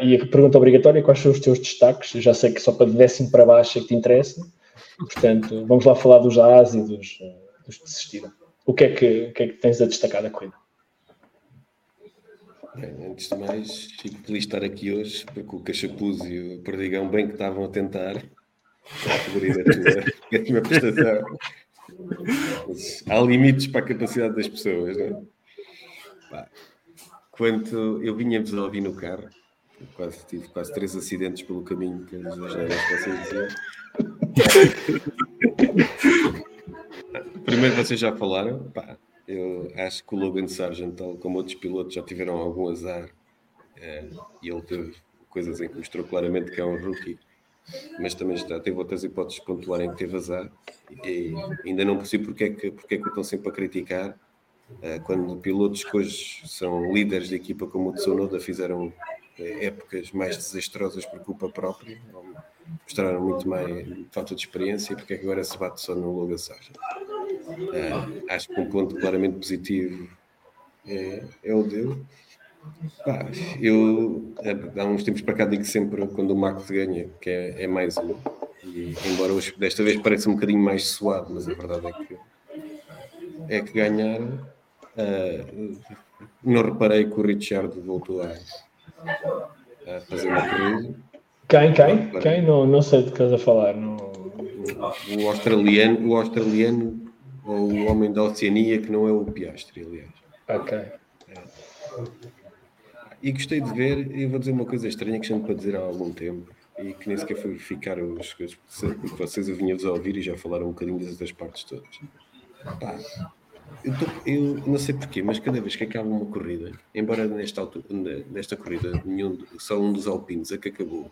E a pergunta obrigatória é quais são os teus destaques? Eu já sei que só para 10º para baixo é que te interessa. Portanto, vamos lá falar dos Haas e dos que desistiram. O que é que tens a destacar da corrida? Bem, antes de mais, fico feliz de estar aqui hoje, porque o Cachapuz e o Perdigão bem que estavam a tentar. A minha prestação... Há limites para a capacidade das pessoas, não é? Quanto eu vinha-vos a ouvir no carro, tive quase 3 acidentes pelo caminho que nos ajudaram a dizer. Primeiro, vocês já falaram. Eu acho que o Logan Sargeant, tal como outros pilotos, já tiveram algum azar e ele teve coisas em que mostrou claramente que é um rookie. Mas também teve outras hipóteses de pontuarem que teve azar e ainda não percebo porque é que estão sempre a criticar Quando pilotos que hoje são líderes de equipa como o Tsunoda fizeram épocas mais desastrosas por culpa própria, mostraram muito mais falta de experiência, porque é que agora se bate só no Logan Sargeant. Acho que um ponto claramente positivo é o dele. Eu há uns tempos para cá digo sempre, quando o Max ganha, que é mais um, e embora hoje, desta vez pareça um bocadinho mais suado, mas a verdade é que ganhar. Não reparei que o Richard voltou a fazer uma corrida. Quem? Não sei de que estás a falar. O australiano ou o homem da Oceania, que não é o Piastri, aliás. Ok. E gostei de ver, eu vou dizer uma coisa estranha que já ando para dizer há algum tempo e que nem sequer fui ficar as coisas, porque vocês eu vinha-vos a ouvir e já falaram um bocadinho das partes todas. Eu não sei porquê, mas cada vez que acaba uma corrida, embora nesta corrida só um dos Alpines é que acabou,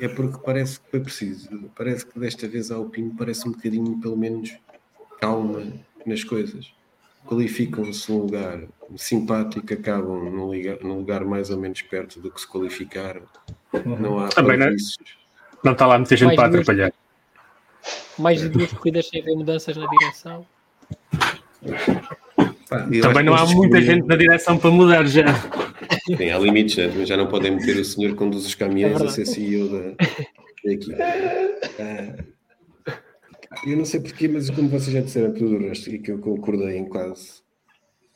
é porque parece que foi preciso, parece que desta vez a Alpine parece um bocadinho, pelo menos, calma nas coisas. Qualificam-se num lugar simpático, acabam num lugar mais ou menos perto do que se qualificaram. Não há benefícios. Não está lá muita gente para atrapalhar. Mais de duas corridas sem haver mudanças na direção. Também não há muita gente na direção para mudar já. Tem, há limites, né? Já não podem meter o senhor que conduz os caminhões a ser CEO da equipa. Eu não sei porquê, mas como vocês já disseram tudo o resto e que eu concordei em quase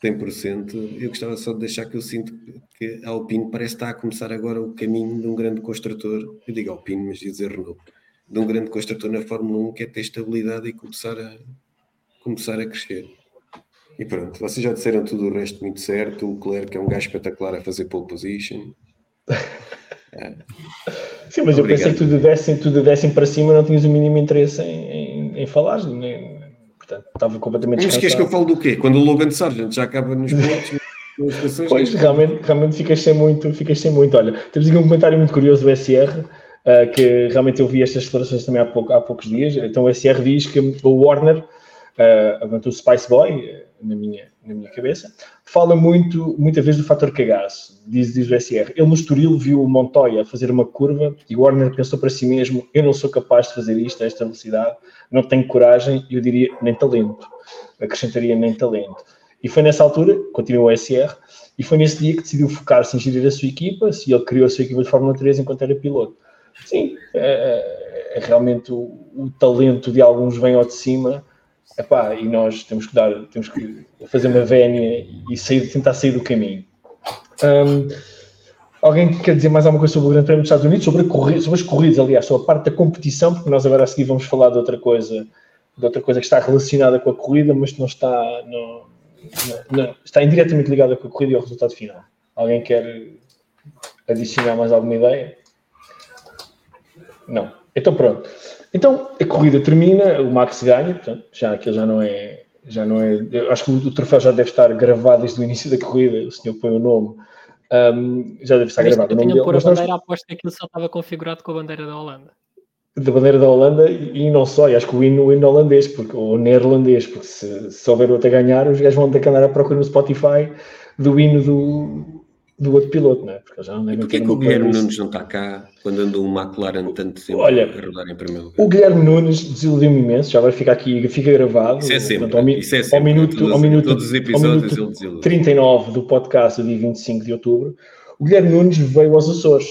100%, eu gostava só de deixar que eu sinto que a Alpine parece estar a começar agora o caminho de um grande construtor, eu digo Alpine, mas ia dizer Renault, de um grande construtor na Fórmula 1, que é ter estabilidade e começar a crescer. E pronto, vocês já disseram tudo o resto muito certo, o Leclerc é um gajo espetacular a fazer pole position. Sim, mas obrigado. Eu pensei que tudo dessem para cima, não tinhas o mínimo interesse em falares, nem, portanto, estava completamente descansado. Mas queres que eu falo do quê? Quando o Logan Sargeant já acaba nos pontos... Pois, realmente ficas sem muito. Olha, temos aqui um comentário muito curioso do SR, que realmente eu vi estas declarações também há poucos dias. Então o SR diz que o Warner... Avançou o Spice Boy, na minha cabeça, fala muita vez do fator cagaço, diz o SR. Ele no Estoril viu o Montoya fazer uma curva e o Warner pensou para si mesmo: eu não sou capaz de fazer isto a esta velocidade, não tenho coragem, e eu diria nem talento, acrescentaria nem talento. E foi nessa altura, continua o SR, e foi nesse dia que decidiu focar-se em gerir a sua equipa, se ele criou a sua equipa de Fórmula 3 enquanto era piloto. Sim, é realmente o talento de alguns vem ao de cima. E nós temos que fazer uma vénia e tentar sair do caminho. Alguém quer dizer mais alguma coisa sobre o Grande Prémio dos Estados Unidos? Sobre as corridas, aliás, sobre a parte da competição, porque nós agora a seguir vamos falar de outra coisa que está relacionada com a corrida, mas que não está, não está indiretamente ligada com a corrida e ao resultado final. Alguém quer adicionar mais alguma ideia? Não. Então pronto. Então, a corrida termina, o Max ganha, portanto, já não é... Eu acho que o troféu já deve estar gravado desde o início da corrida, o senhor põe o nome, já deve estar gravado o nome dele. Eu tinha pôr a bandeira, aposto que aquilo só estava configurado com a bandeira da Holanda. Da bandeira da Holanda e não só, e acho que o hino holandês, ou neerlandês, porque se houver outro a ganhar, os gajos vão ter que andar à procura no Spotify do hino do outro piloto, não é? Porque já não é. Porquê que o Guilherme Nunes não está cá quando andou o McLaren tanto tempo a rodar em primeiro lugar? O Guilherme Nunes desiludiu-me imenso, já vai ficar aqui, fica gravado. Isso é sempre. Portanto, ao minuto, todos os episódios ele desilude. 39 do podcast, do dia 25 de outubro, o Guilherme Nunes veio aos Açores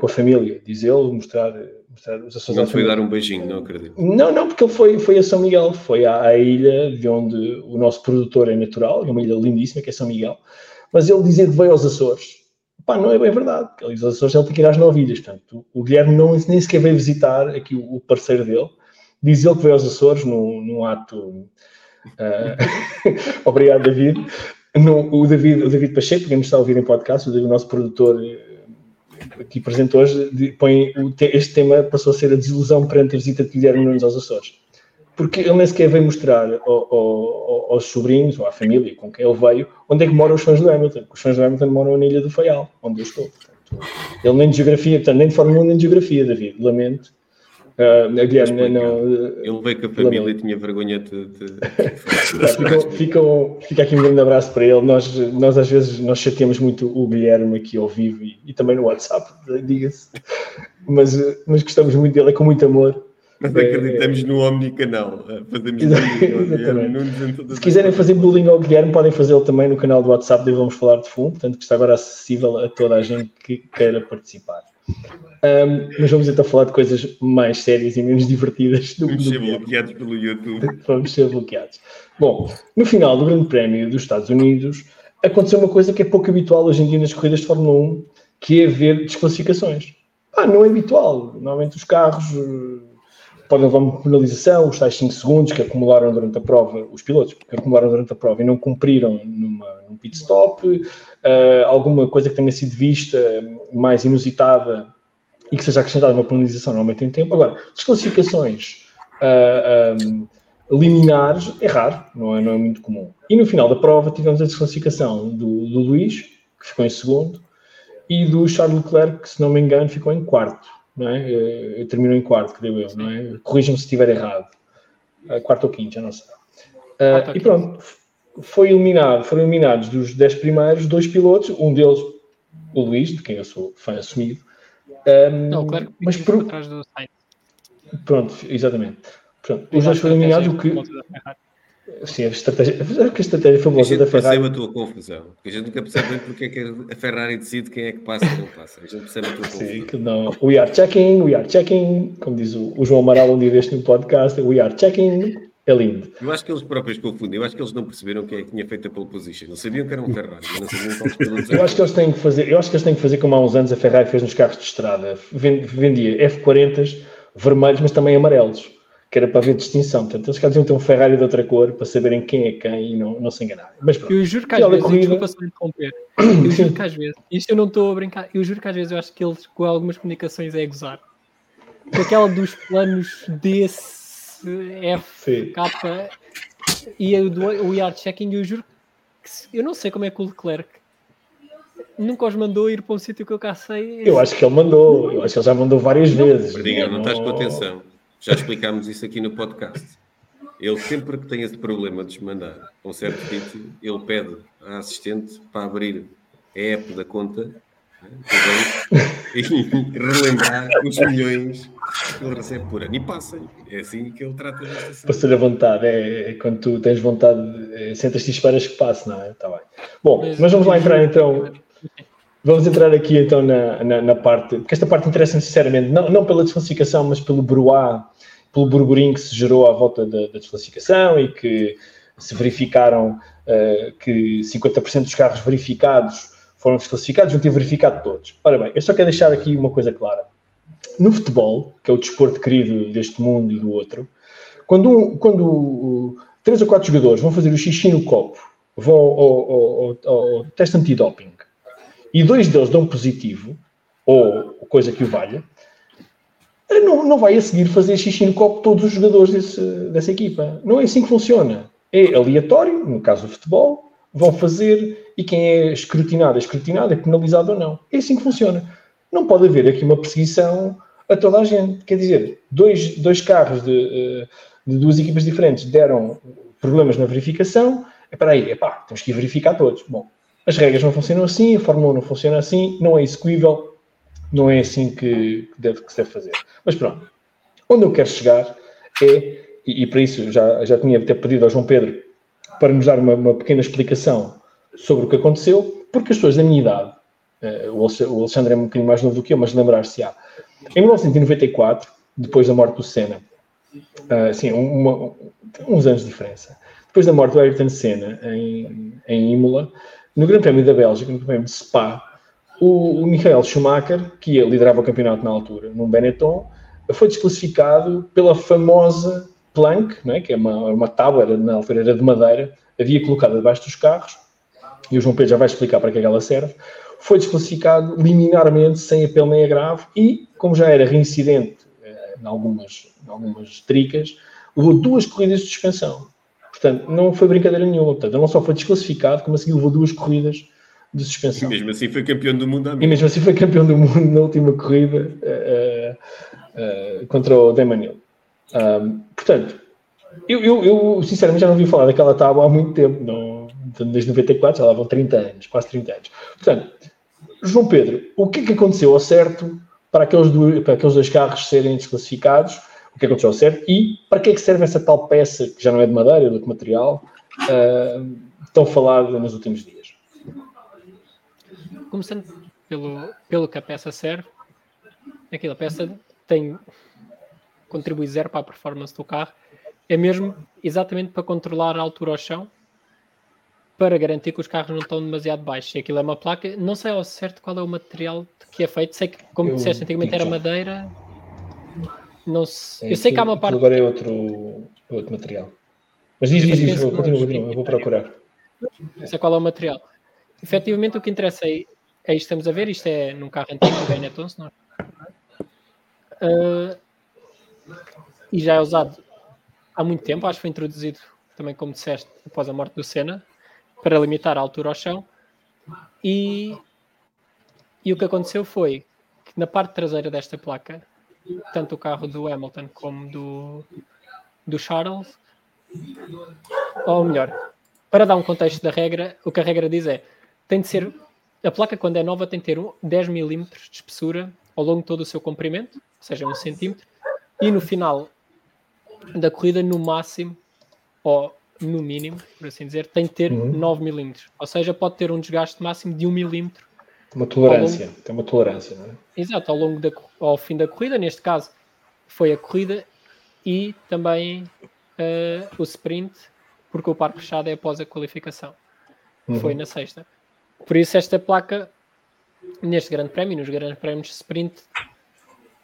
com a família, diz ele, mostrar os Açores. Não foi dar um beijinho, não acredito. Não, porque ele foi a São Miguel, foi à ilha de onde o nosso produtor é natural, é uma ilha lindíssima que é São Miguel. Mas ele dizer que veio aos Açores, não é bem verdade, porque ele diz aos Açores, ele tem que ir às Novilhas, portanto, o Guilherme nem sequer veio visitar aqui o parceiro dele, diz ele que veio aos Açores num ato, obrigado David, o David Pacheco, que nos está a ouvir em podcast, o nosso produtor aqui presente hoje, põe este tema, passou a ser a desilusão perante a visita de Guilherme Nunes aos Açores, porque ele nem sequer veio mostrar aos sobrinhos, ou à família com quem ele veio, onde é que moram os fãs do Hamilton. Os fãs do Hamilton moram na Ilha do Faial, onde eu estou. Portanto, ele nem de geografia, portanto, nem de Fórmula 1, nem de geografia, David, lamento. Ele veio com a família e tinha vergonha de... Fica aqui um grande abraço para ele. Nós às vezes nós chateamos muito o Guilherme aqui ao vivo e também no WhatsApp, diga-se, mas gostamos muito dele, é com muito amor. Mas acreditamos no Omnicanal, fazemos bullying. Se quiserem fazer bullying ao Guilherme, podem fazê-lo também no canal do WhatsApp, daí vamos falar de fundo, portanto que está agora acessível a toda a gente que queira participar. Mas vamos então falar de coisas mais sérias e menos divertidas do que vamos ser bloqueados pelo YouTube. Vamos ser bloqueados. Bom, no final do Grande Prémio dos Estados Unidos, aconteceu uma coisa que é pouco habitual hoje em dia nas corridas de Fórmula 1, que é haver desclassificações. Não é habitual. Normalmente os carros podem levar uma penalização, os tais 5 segundos que acumularam durante a prova, os pilotos que acumularam durante a prova e não cumpriram num pit stop, alguma coisa que tenha sido vista mais inusitada e que seja acrescentada uma penalização normalmente em tempo. Agora, desclassificações liminares é raro, não é muito comum. E no final da prova tivemos a desclassificação do Luís, que ficou em segundo, e do Charles Leclerc, que se não me engano ficou em quarto. Não é? Terminou em quarto, creio eu, não é? Corrijam-me se estiver errado. Quarto ou quinto, já não sei. E pronto, foram eliminados dos 10 primeiros 2 pilotos, um deles, o Luís, de quem eu sou fã assumido. Claro que mas por atrás do Sainz. Pronto, exatamente. Pronto, os dois foram eliminados, o que... Sim, a estratégia famosa da Ferrari. Percebe a tua confusão. A gente nunca percebe bem porque é que a Ferrari decide quem é que passa ou não passa. A gente percebe a tua confusão. Sim, que não. We are checking. Como diz o João Amaral um dia deste no podcast, we are checking. É lindo. Eu acho que eles próprios confundem. Eu acho que eles não perceberam quem é que tinha feito a pole position. Não sabiam que era um Ferrari. Não sabiam qual pilotos eram. Eu acho que eles têm que fazer como há uns anos a Ferrari fez nos carros de estrada. Vendia F40s vermelhos, mas também amarelos, que era para haver distinção. Portanto, eles queriam ter um Ferrari de outra cor para saberem quem é quem e não se enganarem. Mas pronto. Eu juro que às vezes, desculpa só interromper, eu juro que às vezes, isto eu não estou a brincar, eu juro que às vezes eu acho que eles com algumas comunicações é a gozar. Com aquela dos planos desse F, K e o We Are Checking, eu juro que eu não sei como é que o Leclerc nunca os mandou ir para um sítio que eu cá sei. Eu acho que ele mandou, eu acho que ele já mandou várias vezes. Perdigão, não estás com atenção. Já explicámos isso aqui no podcast. Ele sempre que tem esse problema de desmandar a um certo sítio, ele pede à assistente para abrir a app da conta, né, e relembrar os milhões que ele recebe por ano. E passa. É assim que ele trata desta situação. Passou-lhe a vontade. É quando tu tens vontade, sentas-te e esperas que passe, não é? Está bem. Bom, mas vamos lá entrar então... Vamos entrar aqui então na parte, porque esta parte interessa-me sinceramente, não pela desclassificação, mas pelo bruá, pelo burburinho que se gerou à volta da desclassificação e que se verificaram que 50% dos carros verificados foram desclassificados, vão ter verificado todos. Ora bem, eu só quero deixar aqui uma coisa clara. No futebol, que é o desporto querido deste mundo e do outro, quando 3 ou 4 jogadores vão fazer o xixi no copo, vão ao teste antidoping, e 2 deles dão positivo, ou coisa que o valha, não vai a seguir fazer xixi no copo todos os jogadores dessa equipa. Não é assim que funciona. É aleatório, no caso do futebol, vão fazer, e quem é escrutinado, é penalizado ou não. É assim que funciona. Não pode haver aqui uma perseguição a toda a gente. Quer dizer, dois carros de 2 equipas diferentes deram problemas na verificação, temos que verificar todos. Bom, as regras não funcionam assim, a Fórmula 1 não funciona assim, não é execuível, não é assim que se deve fazer. Mas pronto, onde eu quero chegar é, e para isso já tinha até pedido ao João Pedro para nos dar uma pequena explicação sobre o que aconteceu, porque as pessoas da minha idade, o Alexandre é um bocadinho mais novo do que eu, mas lembrar-se-á, em 1994, depois da morte do Senna, uns anos de diferença, depois da morte do Ayrton Senna em Imola, no Grande Prémio da Bélgica, no Grande Prémio de Spa, o Michael Schumacher, que liderava o campeonato na altura, num Benetton, foi desclassificado pela famosa plank, não é? Que é uma tábua, na altura era de madeira, havia colocado debaixo dos carros, e o João Pedro já vai explicar para que é que ela serve, foi desclassificado liminarmente, sem apelo nem agravo, e, como já era reincidente em algumas tricas, levou 2 corridas de suspensão. Portanto, não foi brincadeira nenhuma. Portanto, ele não só foi desclassificado, como a seguir levou 2 corridas de suspensão. E mesmo assim foi campeão do mundo na última corrida. contra o Damon Hill. Portanto, eu sinceramente já não ouvi falar daquela tábua há muito tempo, não, desde 94, já lá vão 30 anos, quase 30 anos. Portanto, João Pedro, o que é que aconteceu ao certo para aqueles dois carros serem desclassificados? O que é que aconteceu ao certo? E para que é que serve essa tal peça, que já não é de madeira, é de outro material, tão falada nos últimos dias? Começando pelo que a peça serve, aquela peça contribui zero para a performance do carro, é mesmo exatamente para controlar a altura ao chão, para garantir que os carros não estão demasiado baixos. E aquilo é uma placa, não sei ao certo qual é o material que é feito, sei que, como disseste antigamente, era madeira, não sei. Eu sei que há uma parte... Agora é outro material. Mas diz, continua, eu vou procurar. Não sei qual é o material. Efetivamente, o que interessa é isto que estamos a ver, isto é num carro antigo, do Benetton, se não... E já é usado há muito tempo, acho que foi introduzido também, como disseste, após a morte do Senna, para limitar a altura ao chão, e o que aconteceu foi que na parte traseira desta placa, tanto o carro do Hamilton como do Charles, ou melhor, para dar um contexto da regra, o que a regra diz é, tem de ser, a placa quando é nova tem de ter 10 milímetros de espessura ao longo de todo o seu comprimento, ou seja, 1 centímetro, e no final da corrida, no máximo, ou no mínimo, por assim dizer, tem de ter 9 milímetros. Ou seja, pode ter um desgaste máximo de 1 milímetro. Tem uma tolerância, não é? Exato, ao fim da corrida, neste caso, foi a corrida e também o sprint, porque o par fechado é após a qualificação. Foi na sexta. Por isso, esta placa, neste grande prémio, nos grandes prémios de sprint,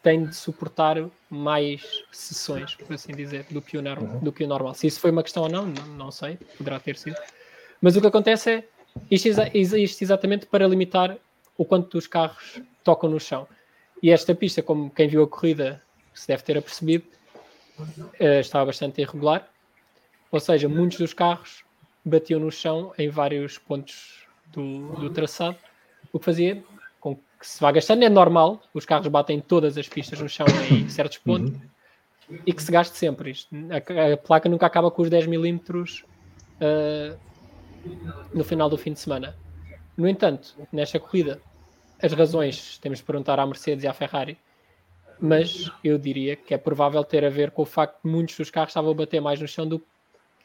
tem de suportar mais sessões, por assim dizer, do que o normal. Se isso foi uma questão ou não sei, poderá ter sido. Mas o que acontece é, isto existe exatamente para limitar o quanto os carros tocam no chão. E esta pista, como quem viu a corrida se deve ter apercebido, estava bastante irregular, ou seja, muitos dos carros batiam no chão em vários pontos do traçado, o que fazia com que se vá gastando, é normal, os carros batem todas as pistas no chão em certos pontos, e que se gaste sempre isto. A placa nunca acaba com os 10 milímetros no final do fim de semana. No entanto, nesta corrida, as razões temos de perguntar à Mercedes e à Ferrari, mas eu diria que é provável ter a ver com o facto de muitos dos carros estavam a bater mais no chão do que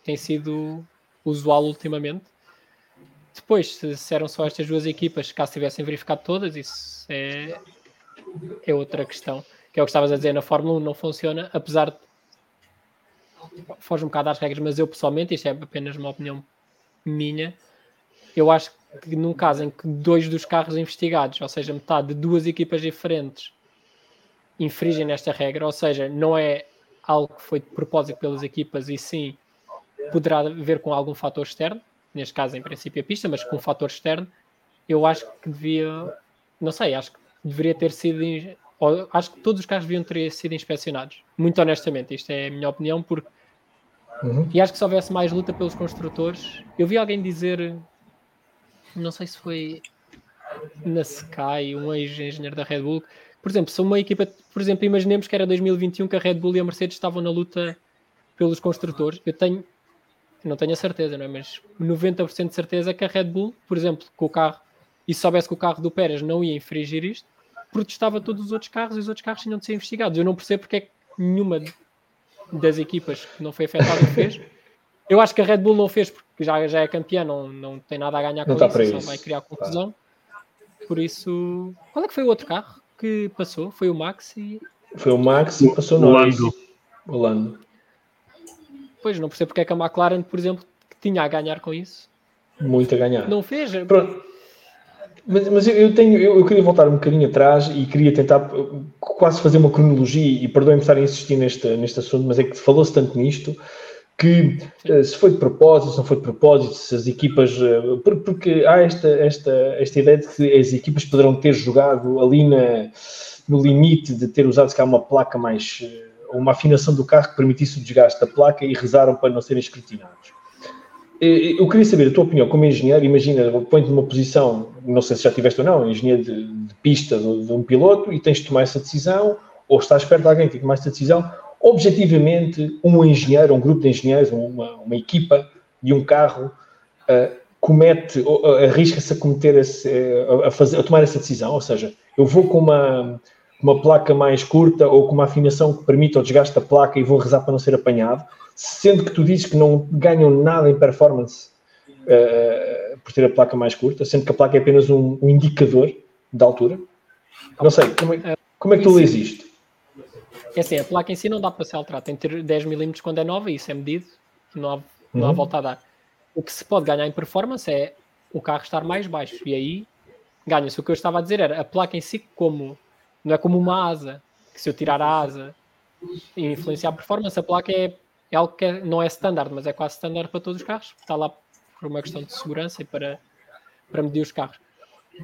tem sido usual ultimamente. Depois, se eram só estas duas equipas, caso tivessem verificado todas, isso é outra questão. Que é o que estavas a dizer, na Fórmula 1 não funciona, apesar de... Foge um bocado às regras, mas eu pessoalmente, isto é apenas uma opinião minha, eu acho que num caso em que dois dos carros investigados, ou seja, metade de duas equipas diferentes, infringem nesta regra, ou seja, não é algo que foi de propósito pelas equipas, e sim poderá ver com algum fator externo, neste caso em princípio a pista, mas com um fator externo, eu acho que deveria ter sido, ou acho que todos os carros deviam ter sido inspecionados, muito honestamente, isto é a minha opinião, porque e acho que se houvesse mais luta pelos construtores, eu vi alguém dizer, não sei se foi na Sky, um ex-engenheiro da Red Bull, por exemplo, se uma equipa, por exemplo, imaginemos que era 2021 que a Red Bull e a Mercedes estavam na luta pelos construtores, não tenho a certeza, não é? Mas 90% de certeza que a Red Bull, por exemplo, com o carro, e soubesse que o carro do Pérez não ia infringir isto, protestava todos os outros carros e os outros carros tinham de ser investigados. Eu não percebo porque é que nenhuma das equipas que não foi afetada fez. Eu acho que a Red Bull não fez porque já é campeã, não tem nada a ganhar com isso, só vai criar confusão. Por isso, qual é que foi o outro carro que passou? Foi o Max e... Foi o Max e passou no Lando. Pois, não percebo porque é que a McLaren, por exemplo, que tinha a ganhar com isso. Muito a ganhar. Não fez? Pronto. Mas eu queria voltar um bocadinho atrás e queria tentar quase fazer uma cronologia, e perdoem-me estar a insistir neste assunto, mas é que falou-se tanto nisto, que se foi de propósito, se não foi de propósito, se as equipas... Porque há esta ideia de que as equipas poderão ter jogado ali no limite de ter usado, se calhar, uma placa mais... uma afinação do carro que permitisse o desgaste da placa e rezaram para não serem escrutinados. Eu queria saber a tua opinião como engenheiro. Imagina, põe-te numa posição, não sei se já tiveste ou não, engenheiro de pista de um piloto, e tens de tomar essa decisão, ou está a esperar de alguém que tome esta decisão, objetivamente um engenheiro, um grupo de engenheiros, uma equipa de um carro arrisca-se a cometer a tomar essa decisão, ou seja, eu vou com uma placa mais curta ou com uma afinação que permita o desgaste da placa e vou rezar para não ser apanhado, sendo que tu dizes que não ganham nada em performance por ter a placa mais curta, sendo que a placa é apenas um indicador da altura. Não sei, como é que tu lês isto? É assim, a placa em si não dá para ser alterada, tem que ter 10 milímetros quando é nova, e isso é medido, não há volta a dar. O que se pode ganhar em performance é o carro estar mais baixo, e aí ganha-se. O que eu estava a dizer era, a placa em si não é como uma asa, que se eu tirar a asa e influenciar a performance, a placa é algo que não é standard, mas é quase standard para todos os carros, está lá por uma questão de segurança e para medir os carros.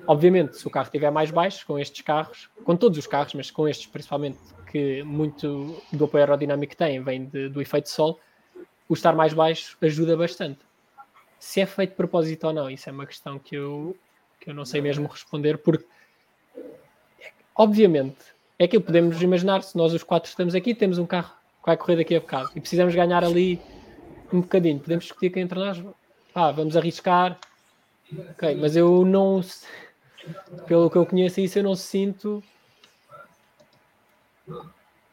Obviamente, se o carro estiver mais baixo, com estes carros, com todos os carros, mas com estes principalmente, que muito do apoio aerodinâmico que têm vem do efeito sol, o estar mais baixo ajuda bastante. Se é feito de propósito ou não, isso é uma questão que eu não sei mesmo responder, porque obviamente é que podemos imaginar, se nós os quatro estamos aqui, temos um carro que vai correr daqui a bocado e precisamos ganhar ali um bocadinho, podemos discutir que entre nós, vamos arriscar, ok, mas eu não, pelo que eu conheço isso, eu não sinto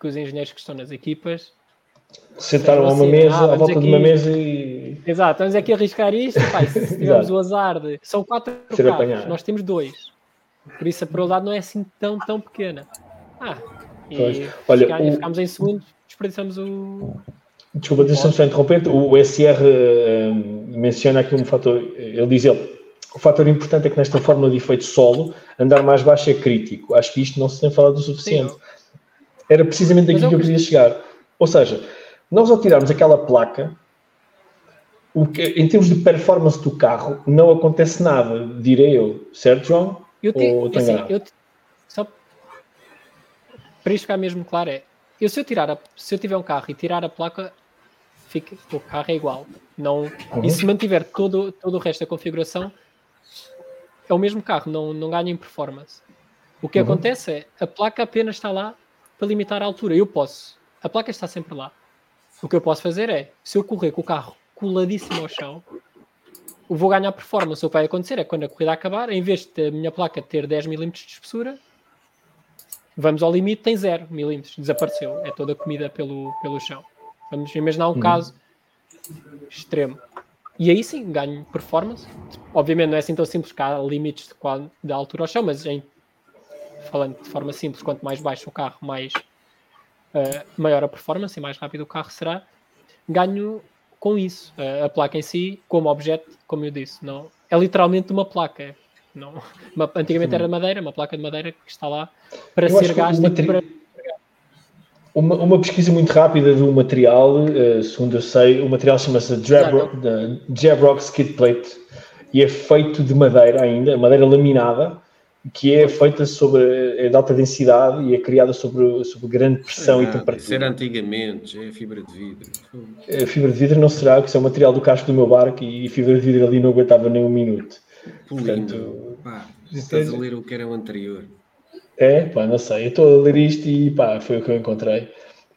que os engenheiros que estão nas equipas sentaram a uma mesa, à volta aqui, de uma mesa e... Exato, estamos aqui a arriscar isto, se tivermos o azar de... São quatro carros, apanhado. Nós temos dois. Por isso a probabilidade não é assim tão, tão pequena. Ficámos em segundo, desperdiçamos o... Desculpa, deixa-me só interromper. O SR menciona aqui um fator, ele diz, o fator importante é que nesta fórmula de efeito solo, andar mais baixo é crítico. Acho que isto não se tem falado o suficiente. Sim. Era precisamente aqui que eu queria chegar. Ou seja, nós ao tirarmos aquela placa, em termos de performance do carro, não acontece nada, direi eu. Certo, João? Só para isto ficar mesmo claro, se eu tiver um carro e tirar a placa, o carro é igual. E se mantiver todo o resto da configuração, é o mesmo carro, não ganha em performance. O que acontece é, a placa apenas está lá para limitar a altura. A placa está sempre lá. O que eu posso fazer é, se eu correr com o carro coladíssimo ao chão, eu vou ganhar performance. O que vai acontecer é que quando a corrida acabar, em vez da minha placa ter 10 mm de espessura, vamos ao limite, tem 0 mm. Desapareceu. É toda comida pelo chão. Vamos imaginar um caso extremo. E aí sim, ganho performance. Obviamente não é assim tão simples, porque há limites da altura ao chão, mas falando de forma simples, quanto mais baixo o carro, mais... maior a performance e mais rápido o carro será. Ganho com isso. A placa em si, como objeto, como eu disse, não é literalmente uma placa. Não, antigamente era de madeira, uma placa de madeira que está lá para ser gasta. Uma pesquisa muito rápida do material, segundo eu sei, o material chama-se Jabrock Skid Plate e é feito de madeira ainda, madeira laminada, que é feita de alta densidade e é criada sobre grande pressão e temperatura. Isso era antigamente, é fibra de vidro. A fibra de vidro não será, que isso é o material do casco do meu barco e fibra de vidro ali não aguentava nem um minuto. Portanto, estás a ler o que era o anterior. Não sei, eu estou a ler isto e foi o que eu encontrei.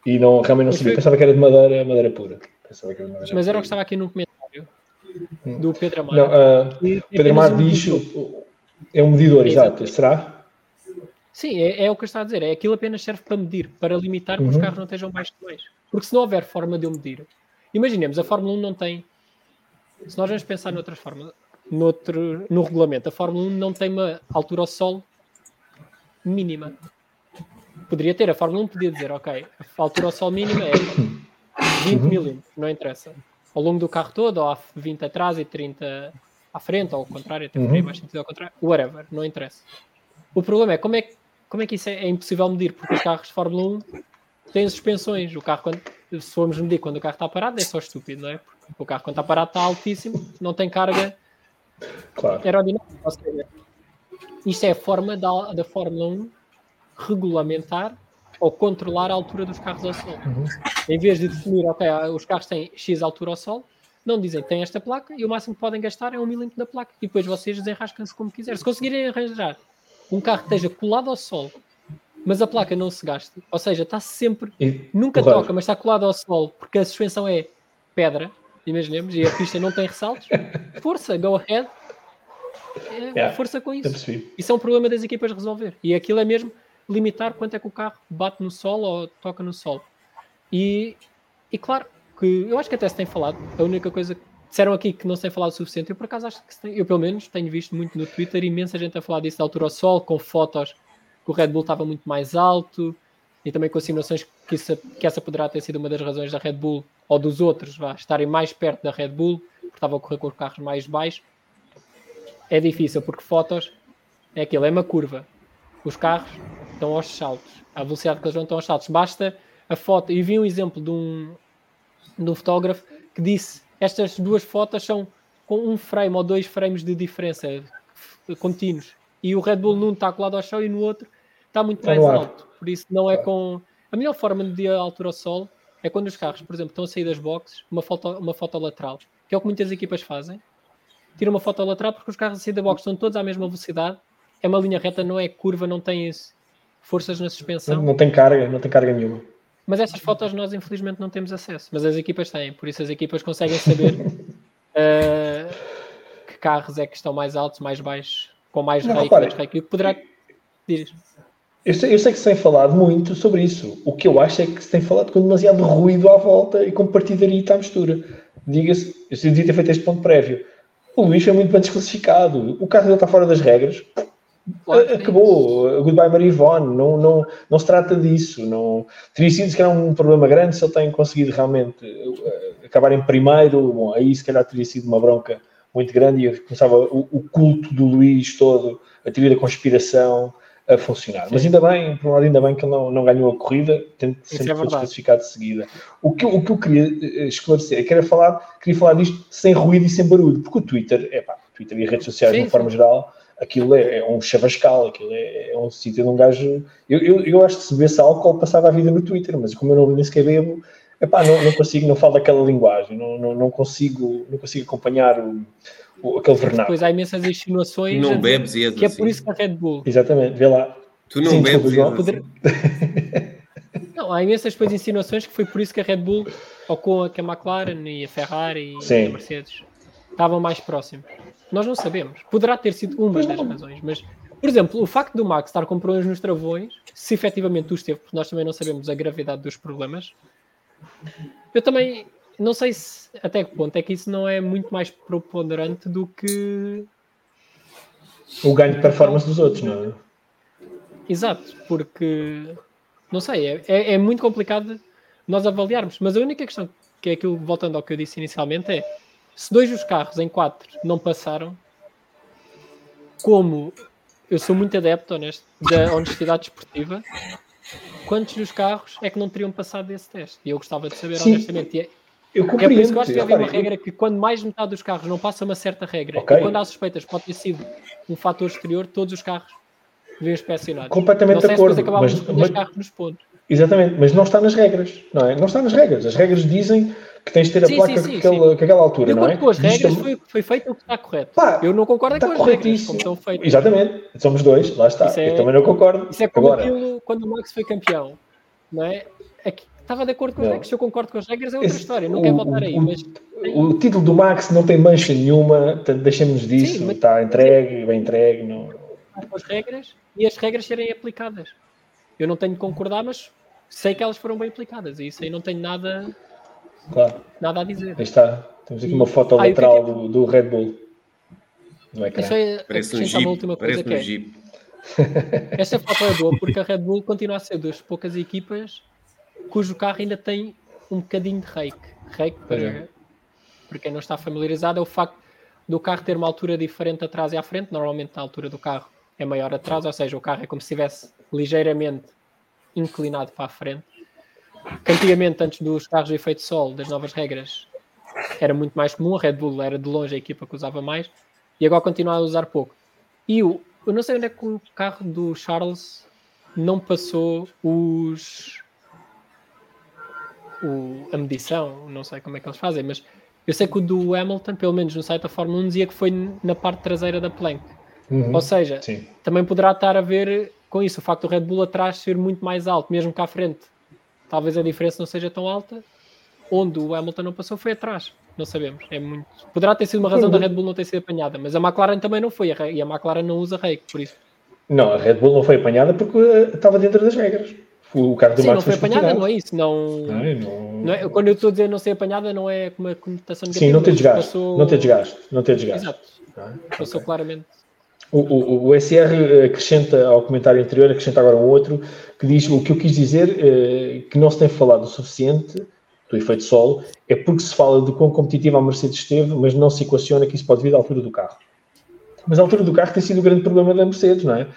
E realmente não sabia, pensava que era de madeira pura. Mas era o que estava aqui no comentário do Pedro Amaro. Pedro Amaro diz... É um medidor, exato. Será? Sim, é o que eu estou a dizer. Aquilo apenas serve para medir, para limitar que os carros não estejam mais de 2. Porque se não houver forma de eu medir... Imaginemos, a Fórmula 1 não tem... Se nós vamos pensar noutras formas, no regulamento, a Fórmula 1 não tem uma altura ao solo mínima. Poderia ter. A Fórmula 1 podia dizer, ok, a altura ao sol mínima é 20 milímetros, não interessa. Ao longo do carro todo, ou há 20 atrás e 30... à frente, ou ao contrário, até por aí mais sentido ao contrário, whatever, não interessa. O problema é como é que isso é impossível medir, porque os carros de Fórmula 1 têm suspensões. O carro, se formos medir quando o carro está parado, é só estúpido, não é? Porque o carro, quando está parado, está altíssimo, não tem carga aerodinâmica. Ou seja, isto é a forma da Fórmula 1 regulamentar ou controlar a altura dos carros ao sol. Em vez de definir, ok, os carros têm X altura ao sol, não dizem que tem esta placa e o máximo que podem gastar é 1 milímetro da placa e depois vocês desenrascam-se como quiserem. Se conseguirem arranjar um carro que esteja colado ao sol mas a placa não se gasta, ou seja, está sempre, nunca claro. Toca, mas está colada ao solo, porque a suspensão é pedra, imaginemos, e a pista não tem ressaltos, força, go ahead, força com isso. Isso é um problema das equipas resolver, e aquilo é mesmo limitar quanto é que o carro bate no solo ou toca no solo. E claro, que eu acho que até se tem falado, a única coisa que disseram aqui que não se tem falado o suficiente, eu por acaso acho que se tem, eu pelo menos tenho visto muito no Twitter imensa gente a falar disso da altura ao sol, com fotos que o Red Bull estava muito mais alto e também com insinuações que essa poderá ter sido uma das razões da Red Bull ou dos outros estarem mais perto da Red Bull, porque estava a correr com os carros mais baixos. É difícil, porque fotos é aquilo, é uma curva. Os carros estão aos saltos. A velocidade que eles vão estão aos saltos. Basta a foto. E vi um exemplo de um fotógrafo que disse estas duas fotos são com um frame ou dois frames de diferença contínuos. E o Red Bull num está colado ao chão e no outro está muito mais alto. Por isso não é com... A melhor forma de altura ao solo é quando os carros, por exemplo, estão a sair das boxes, uma foto lateral, que é o que muitas equipas fazem. Tira uma foto lateral porque os carros a sair da box estão todos à mesma velocidade. É uma linha reta, não é curva, não tem forças na suspensão. Não tem carga nenhuma. Mas estas fotos nós, infelizmente, não temos acesso. Mas as equipas têm. Por isso as equipas conseguem saber que carros é que estão mais altos, mais baixos, com mais rake, menos rake. E o que poderá... Eu sei que se tem falado muito sobre isso. O que eu acho é que se tem falado com demasiado ruído à volta e com partidarita à mistura. Diga-se, eu devia ter feito este ponto prévio. O Luís foi muito bem desclassificado. O carro dele está fora das regras. Claro, acabou, goodbye Marivonne, não se trata disso, não teria sido se calhar um problema grande se ele tem conseguido realmente acabar em primeiro, bom, aí se calhar teria sido uma bronca muito grande e eu começava o culto do Luís todo, a teoria da conspiração a funcionar, sim. Mas ainda bem, por um lado ainda bem que ele não ganhou a corrida, tendo sempre foi desclassificado de seguida. O que eu queria esclarecer, eu queria falar disto sem ruído e sem barulho, porque o Twitter, Twitter e redes sociais sim. De forma geral, aquilo é um chavascal, aquilo é um sítio de um gajo... Eu acho que se bebesse álcool passava a vida no Twitter, mas como eu não nem sequer bebo, não consigo, não falo daquela linguagem, não consigo acompanhar aquele vernáculo. Pois há imensas insinuações... Tu não bebes e és assim. É por isso que a Red Bull... Exatamente, vê lá. Tu não bebes e poder... Não, há imensas depois insinuações que foi por isso que a Red Bull, ou que a McLaren e a Ferrari e sim. A Mercedes, estavam mais próximos. Nós não sabemos. Poderá ter sido uma das razões, mas, por exemplo, o facto do Max estar com problemas nos travões, se efetivamente os teve, porque nós também não sabemos a gravidade dos problemas, eu também não sei se até que ponto é que isso não é muito mais preponderante do que... o ganho de performance dos outros, não é? Exato, porque, não sei, é muito complicado nós avaliarmos, mas a única questão, que é aquilo, voltando ao que eu disse inicialmente, é se dois dos carros em 4 não passaram, como eu sou muito adepto da honestidade desportiva, quantos dos carros é que não teriam passado esse teste? E eu gostava de saber, sim, honestamente. Eu compreendo. É por isso que eu acho que havia uma regra que quando mais metade dos carros não passa uma certa regra, okay, e quando há suspeitas pode ter sido um fator exterior, todos os carros vêm inspecionados. Completamente de acordo. Mas carros nos pontos. Exatamente, mas não está nas regras, não é? Não está nas regras. As regras dizem que tens de ter a placa com aquela altura, não é? Eu concordo com as regras, foi feito o que está correto. Eu não concordo com as regras, como estão feitas. Exatamente, somos dois, lá está. Eu também não concordo. Isso é como aquilo, quando o Max foi campeão, não é? Aqui, estava de acordo com as regras, se eu concordo com as regras é outra história, não quero voltar aí. Mas... O título do Max não tem mancha nenhuma, portanto, deixemos disso, sim, mas... está entregue, bem entregue. Não... Com as regras e as regras serem aplicadas. Eu não tenho de concordar, mas... sei que elas foram bem aplicadas e isso aí não tenho nada, claro, nada a dizer. Aí está. Temos aqui uma foto lateral do Red Bull. Não é que parece um Jeep. Parece um Jeep. Esta foto é boa porque a Red Bull continua a ser das poucas equipas cujo carro ainda tem um bocadinho de rake. Rake, para quem não está familiarizado, é o facto do carro ter uma altura diferente atrás e à frente. Normalmente a altura do carro é maior atrás, ou seja, o carro é como se estivesse ligeiramente inclinado para a frente, que antigamente, antes dos carros de efeito solo, das novas regras, era muito mais comum. A Red Bull era de longe a equipa que usava mais e agora continua a usar pouco. E eu não sei onde é que o carro do Charles não passou a medição, não sei como é que eles fazem, mas eu sei que o do Hamilton, pelo menos no site da Fórmula 1, dizia que foi na parte traseira da plank, ou seja, sim, também poderá estar a ver com isso, o facto do Red Bull atrás ser muito mais alto, mesmo que à frente talvez a diferença não seja tão alta, onde o Hamilton não passou foi atrás, não sabemos, é muito... Poderá ter sido uma razão da Red Bull não ter sido apanhada, mas a McLaren também não foi, e a McLaren não usa rake, por isso. Não, a Red Bull não foi apanhada porque estava dentro das regras. O carro do Max não foi apanhada, retirado. Não é isso. Não é, quando eu estou a dizer não ser apanhada, não é uma conotação negativa. Sim, não ter desgaste. Passou... Não ter desgaste. Exato. Passou claramente. O SR acrescenta ao comentário anterior, acrescenta agora um outro, que diz o que eu quis dizer, que não se tem falado o suficiente do efeito solo, é porque se fala de quão competitiva a Mercedes esteve, mas não se equaciona que isso pode vir da altura do carro. Mas a altura do carro tem sido o grande problema da Mercedes, não é?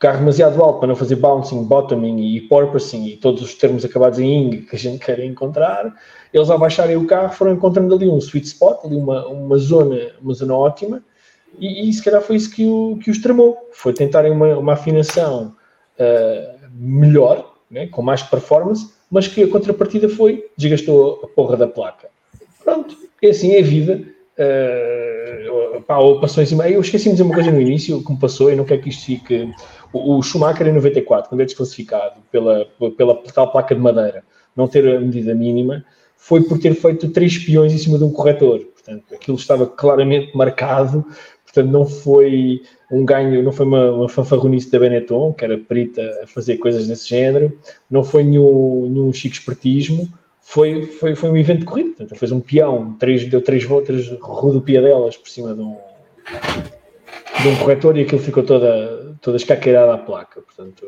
Carro demasiado alto para não fazer bouncing, bottoming e porpoising e todos os termos acabados em ing que a gente quer encontrar, eles ao baixarem o carro foram encontrando ali um sweet spot, ali uma zona ótima e se calhar foi isso que os tramou, foi tentarem uma afinação melhor, né, com mais performance, mas que a contrapartida foi, desgastou a porra da placa. Pronto, é assim, é a vida. Ou passou em cima. Eu esqueci-me de dizer uma coisa no início que me passou e não quero que isto fique. O Schumacher em 94, quando é desclassificado pela tal placa de madeira, não ter a medida mínima, foi por ter feito 3 peões em cima de um corretor. Portanto, aquilo estava claramente marcado. Portanto, não foi um ganho, não foi uma fanfarronice da Benetton, que era perita a fazer coisas desse género, não foi nenhum chico espertismo. Foi um evento de corrida, portanto, fez um peão, deu 3 voltas, rodopiadelas por cima de um corretor e aquilo ficou toda escaqueirada à placa, portanto,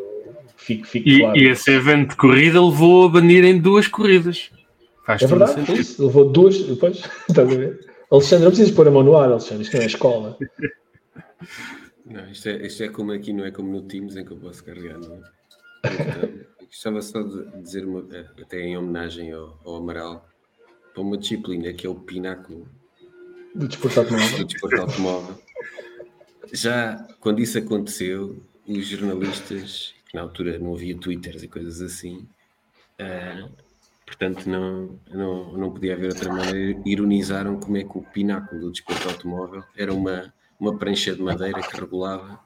fico claro. E esse evento de corrida levou a banir em 2 corridas. Faz é verdade, sentido. Isso, levou 2, depois, estás a ver? Alexandre, não precisas pôr a mão no ar, Alexandre, isto não é escola. Não, isto é como aqui, não é como no Teams em que eu posso carregar, não é? Gostava só de dizer, até em homenagem ao Amaral, para uma disciplina que é o pináculo do desporto automóvel. Já quando isso aconteceu, os jornalistas, que na altura não havia Twitters e coisas assim, portanto não podia haver outra maneira, ironizaram como é que o pináculo do desporto automóvel era uma prancha de madeira que regulava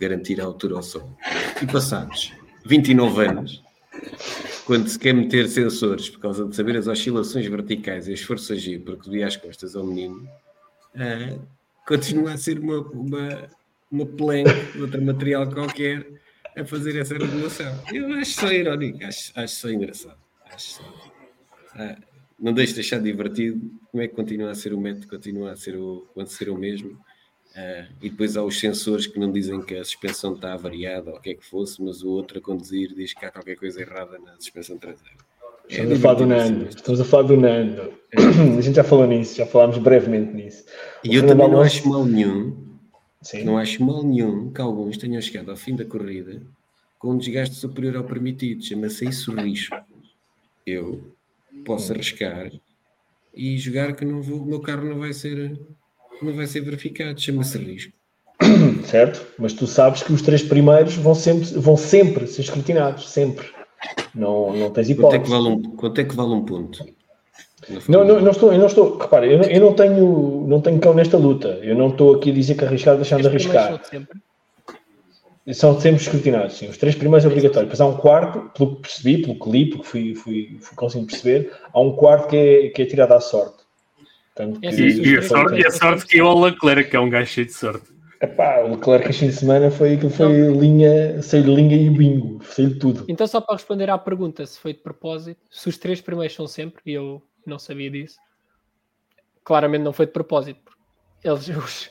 garantir a altura ao sol. E passados 29 anos, quando se quer meter sensores por causa de saber as oscilações verticais e as forças G, porque doía as costas ao menino, continua a ser uma plena de outro material qualquer a fazer essa regulação. Eu acho só irónico, acho só engraçado. Não deixo de achar divertido como é que continua a ser o método, continua a ser o mesmo. E depois há os sensores que não dizem que a suspensão está avariada ou o que é que fosse, mas o outro a conduzir diz que há qualquer coisa errada na suspensão traseira. Estamos a falar do Nando. A gente já falou nisso, já falámos brevemente nisso. E eu também não acho mal nenhum que alguns tenham chegado ao fim da corrida com um desgaste superior ao permitido, chama-se isso risco. Eu posso arriscar e jogar que o meu carro não vai ser verificado, chama-se risco. Certo, mas tu sabes que os 3 primeiros vão sempre ser escrutinados, sempre. Não tens hipótese. Quanto é que vale um ponto? Não estou, repara, eu não tenho cão nesta luta. Eu não estou aqui a dizer que arriscar, deixar de arriscar. São sempre escrutinados, sim. Os 3 primeiros é obrigatório. Depois há um quarto, pelo que percebi, pelo que li, porque fui conseguindo perceber, há um quarto que é tirado à sorte. E a sorte que é o Leclerc, que é um gajo cheio de sorte. Epá, o Leclerc este fim de semana foi linha, saiu linha e bingo, saiu tudo. Então só para responder à pergunta, se foi de propósito, se os 3 primeiros são sempre, e eu não sabia disso, claramente não foi de propósito. Eles, os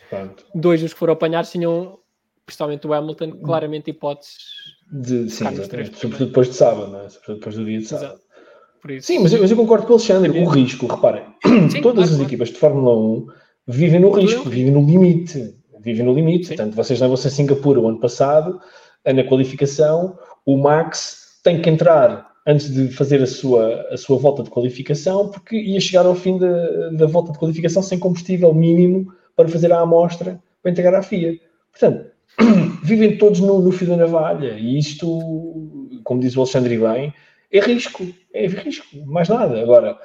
dois dos que foram apanhados, tinham, principalmente o Hamilton, claramente hipóteses de ficar nos 3. Sobretudo depois de sábado, não é? Sobretudo depois do dia de sábado. Exato. Sim, mas eu concordo com o Alexandre, o risco, reparem, todas as equipas de Fórmula 1 vivem no risco, vivem no limite, portanto, vocês não vão ser Singapura o ano passado, na qualificação, o Max tem que entrar antes de fazer a sua volta de qualificação, porque ia chegar ao fim da volta de qualificação sem combustível mínimo para fazer a amostra, para entregar à FIA, portanto, vivem todos no fio da navalha, e isto, como diz o Alexandre bem, é risco, mais nada. Agora,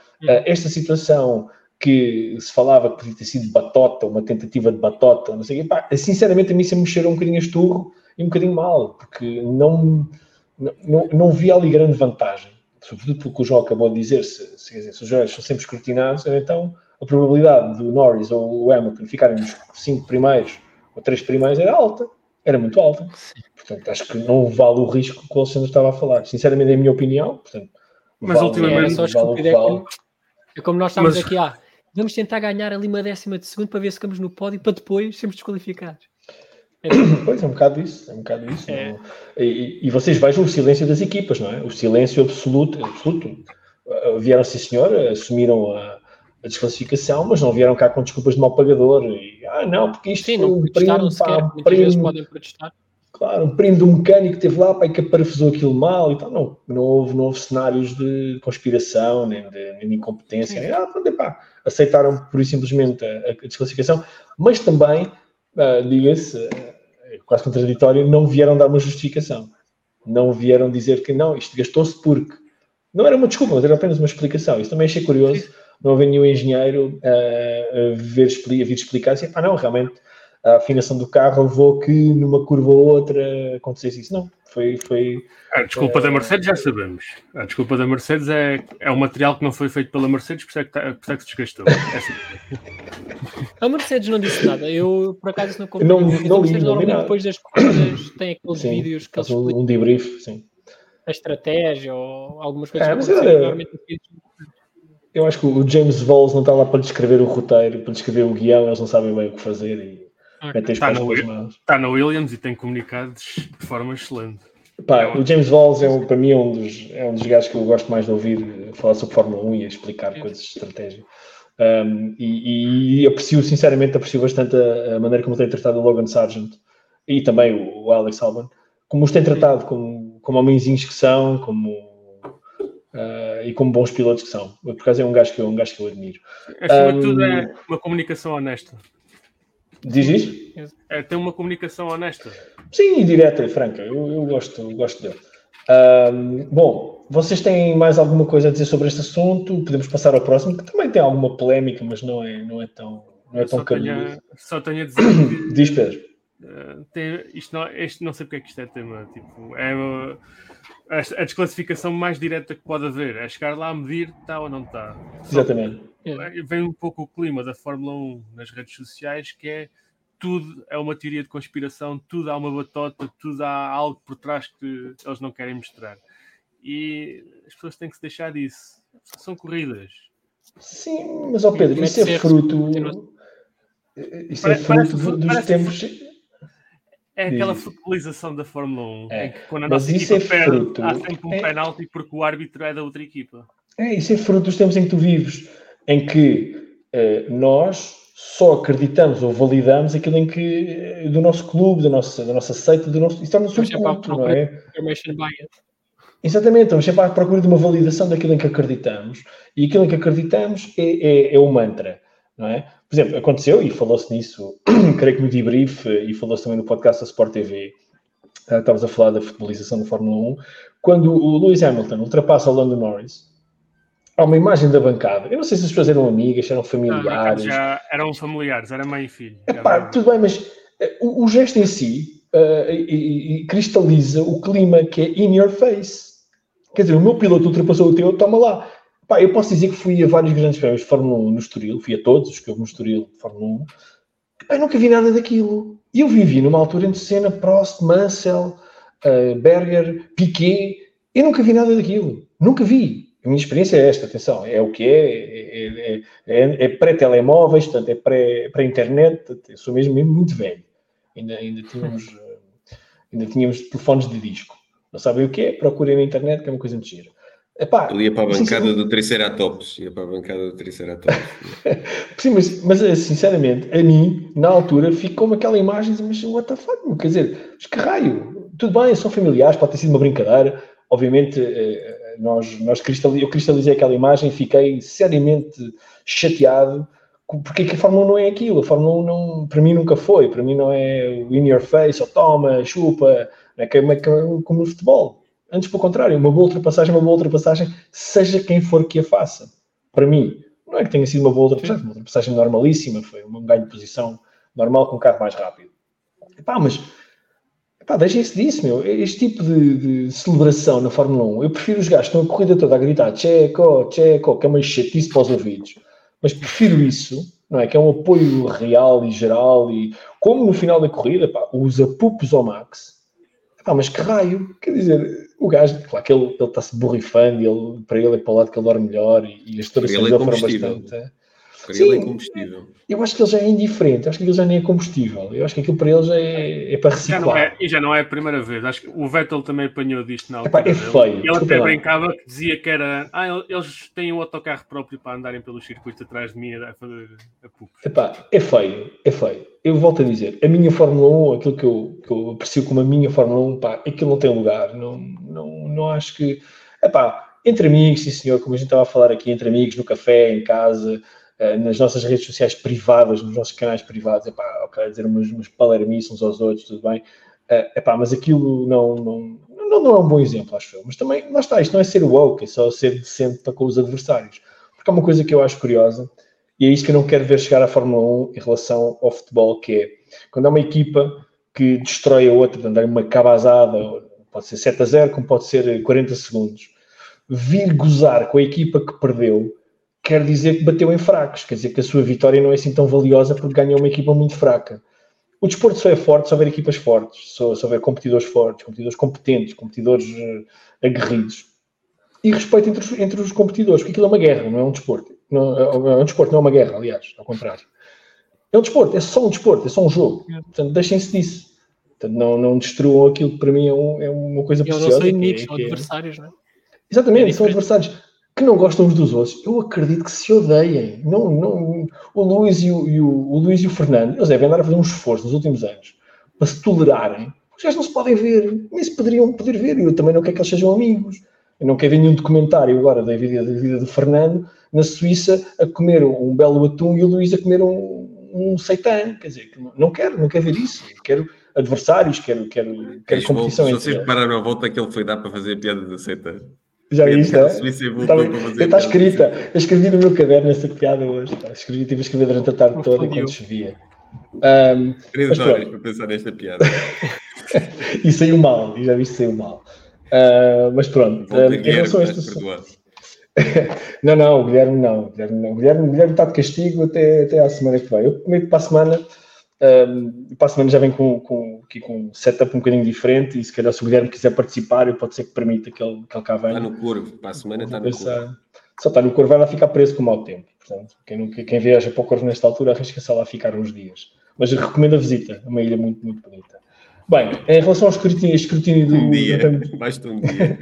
esta situação que se falava que podia ter sido batota, uma tentativa de batota, não sei o quê, pá, sinceramente a mim se me cheirou um bocadinho a esturro e um bocadinho mal, porque não vi ali grande vantagem, sobretudo pelo que o João acabou de dizer, se os jornais são sempre escrutinados, então a probabilidade do Norris ou o Hamilton ficarem nos 5 primeiros ou 3 primeiros era alta, era muito alta. Portanto, acho que não vale o risco que o Alexandre estava a falar. Sinceramente, é a minha opinião. Portanto, mas ultimamente só é como nós estamos aqui, vamos tentar ganhar ali uma décima de segundo para ver se ficamos no pódio, para depois sermos desqualificados. Pois, é um bocado isso. É. E vocês vejam o silêncio das equipas, não é? O silêncio absoluto. Vieram, sim senhor, assumiram a desclassificação, mas não vieram cá com desculpas de mau pagador. E, não, porque isto sim, não protestaram sequer. Muitas vezes podem protestar. Claro, um primo do mecânico que teve lá, que parafusou aquilo mal e tal. Não houve cenários de conspiração, nem de incompetência, nem aceitaram pura e simplesmente a desclassificação, mas também, diga-se, quase contraditório, não vieram dar uma justificação. Não vieram dizer que não, isto gastou-se porque... Não era uma desculpa, mas era apenas uma explicação. Isso também achei curioso. Sim. Não havia nenhum engenheiro a vir explicar assim, realmente a afinação do carro levou que numa curva ou outra acontecesse isso. Não, foi... A desculpa da Mercedes já sabemos. A desculpa da Mercedes é um material que não foi feito pela Mercedes, por isso é que se desgastou. A Mercedes não disse nada. Eu, por acaso, não comprei. Não li nada. Depois das corridas tem aqueles vídeos que eles explicam. Um debrief, sim. A estratégia ou algumas coisas que normalmente... Eu acho que o James Valls não está lá para descrever o roteiro, para descrever o guião, eles não sabem bem o que fazer e metem os pés pelas mãos. Está na Williams e tem comunicados de forma excelente. O James Valls é um dos gajos que eu gosto mais de ouvir falar sobre Fórmula 1 e explicar coisas de estratégia. E aprecio bastante a maneira como tem tratado o Logan Sargeant e também o Alex Albon, como os tem tratado, como homenzinhos que são, e como bons pilotos que são. Por acaso é um gajo que eu admiro. Acima de tudo é uma comunicação honesta. Diz isso? É ter uma comunicação honesta. Sim, direta e franca. Eu gosto dele. Bom, vocês têm mais alguma coisa a dizer sobre este assunto? Podemos passar ao próximo, que também tem alguma polémica, mas não é tão cabeludo. Só tenho a dizer que... Diz, Pedro. Isto não sei porque é que isto é tema. A desclassificação mais direta que pode haver é chegar lá a medir está ou não está. Exatamente. Vem um pouco o clima da Fórmula 1 nas redes sociais, que é tudo é uma teoria de conspiração, tudo há uma batota, tudo há algo por trás que eles não querem mostrar. E as pessoas têm que se deixar disso. São corridas. Sim, mas Pedro, isso é fruto... Isso é fruto dos tempos... É aquela futebolização da Fórmula 1, em que quando a nossa equipa perde, há sempre um penalti porque o árbitro é da outra equipa. Isso é fruto dos tempos em que tu vives, em que nós só acreditamos ou validamos aquilo em que do nosso clube, da nossa seita, do nosso... Isso está no seu culto, não é? Exatamente, estamos sempre à procura de uma validação daquilo em que acreditamos, e aquilo em que acreditamos é o mantra, não é? Por exemplo, aconteceu, e falou-se nisso, creio que no debrief, e falou-se também no podcast da Sport TV, estávamos a falar da futebolização da Fórmula 1, quando o Lewis Hamilton ultrapassa o Lando Norris, há uma imagem da bancada. Eu não sei se as pessoas eram amigas, eram familiares. Já eram familiares, era mãe e filho. Tudo bem, mas o gesto em si cristaliza o clima que é in your face. Quer dizer, o meu piloto ultrapassou o teu, toma lá. Eu posso dizer que fui a vários grandes prémios de Fórmula 1 no Estoril, fui a todos os que houve no Estoril de Fórmula 1, eu nunca vi nada daquilo. E eu vivi numa altura entre Senna, Prost, Mansell, Berger, Piquet, eu nunca vi nada daquilo, nunca vi. A minha experiência é esta, atenção, é o que é, é pré-telemóveis, portanto, é pré-internet, eu sou mesmo muito velho, ainda tínhamos telefones de disco. Não sabem o que é? Procurem na internet, que é uma coisa muito gira. Ele ia para a bancada do Triceratops. Sim, mas sinceramente, a mim, na altura, ficou-me aquela imagem de, mas what the fuck? Quer dizer, mas que raio? Tudo bem, são familiares, pode ter sido uma brincadeira. Obviamente, eu cristalizei aquela imagem e fiquei seriamente chateado porque a Fórmula 1 não é aquilo. A Fórmula 1, para mim, nunca foi. Para mim não é in your face, ou toma, chupa, é como no futebol. Antes, pelo contrário, uma boa ultrapassagem, seja quem for que a faça. Para mim, não é que tenha sido uma boa ultrapassagem, uma ultrapassagem normalíssima, foi um ganho de posição normal com um carro mais rápido. Mas Pá, deixem-se disso, meu. Este tipo de celebração na Fórmula 1, eu prefiro os gajos que estão a corrida toda a gritar Checo, Checo, que é uma chatice para os ouvidos. Mas prefiro isso, não é? Que é um apoio real e geral e... Como no final da corrida, pá, os apupos ao Max. Pá, mas que raio. Quer dizer, o gajo, claro que ele está-se borrifando e ele, para ele é para o lado que ele dorme melhor e as torres dele foram bastante... Para sim, ele é combustível. Eu acho que ele já é indiferente, eu acho que ele já nem é combustível, eu acho que aquilo para ele já é para reciclar. Já não é a primeira vez, acho que o Vettel também apanhou disto na altura. Epá, é feio. Ele até brincava que dizia que era, eles têm um autocarro próprio para andarem pelo circuito atrás de mim a fazer a pouco. Epá, é feio. Eu volto a dizer, a minha Fórmula 1, aquilo que eu aprecio como a minha Fórmula 1, pá, aquilo não tem lugar, não acho que... Epá, entre amigos, sim senhor, como a gente estava a falar aqui, entre amigos, no café, em casa... nas nossas redes sociais privadas, nos nossos canais privados, epá, ok, dizer umas palermices uns aos outros, tudo bem, epá, mas aquilo não é um bom exemplo, acho eu. Mas também, lá está, isto não é ser woke, é só ser decente para com os adversários. Porque há uma coisa que eu acho curiosa, e é isso que eu não quero ver chegar à Fórmula 1 em relação ao futebol, que é, quando há uma equipa que destrói a outra, portanto, é uma cabazada, pode ser 7-0, como pode ser 40 segundos, vir gozar com a equipa que perdeu, quer dizer que bateu em fracos, quer dizer que a sua vitória não é assim tão valiosa porque ganhou uma equipa muito fraca. O desporto só é forte se houver equipas fortes, se houver competidores fortes, competidores competentes, competidores aguerridos. E respeito entre os competidores, porque aquilo é uma guerra, não é um desporto. É um desporto, não é uma guerra, aliás, ao contrário. É um desporto, é só um desporto, é só um jogo. Portanto, deixem-se disso. Portanto, não destruam aquilo que para mim é uma coisa preciosa. Eles não são inimigos, são adversários, não é? Exatamente, são adversários. Que não gostam uns dos outros, eu acredito que se odeiem. O Luís e o Fernando, eles devem andar a fazer um esforço nos últimos anos para se tolerarem, porque já não se podem ver, nem se poderiam ver, e eu também não quero que eles sejam amigos. Eu não quero ver nenhum documentário agora da vida do Fernando na Suíça a comer um belo atum e o Luís a comer um seitan, quer dizer, não quero ver isso, quero adversários, quero competição. Se vocês repararam a volta que ele foi dar para fazer a piada do seitan. Já viste, não é? Está escrita. Eu escrevi no meu caderno essa piada hoje. Estive a escrever durante a tarde toda enquanto chovia. 3 horas para pensar nesta piada. E saiu mal. E já viste, saiu mal. Mas pronto. Em relação a este... Não, Guilherme não. Guilherme está de castigo até à semana que vem. Eu prometo para a semana já vem com um setup um bocadinho diferente e se calhar se o Guilherme quiser participar, eu pode ser que permita que ele cá venha. Está no Corvo, para a semana está no Corvo. Só está no Corvo, vai lá ficar preso com o mau tempo. Portanto, quem viaja para o Corvo nesta altura arrisca-se a lá ficar uns dias. Mas recomendo a visita, é uma ilha muito, muito bonita. Bem, em relação ao escrutínio do... mais de um dia.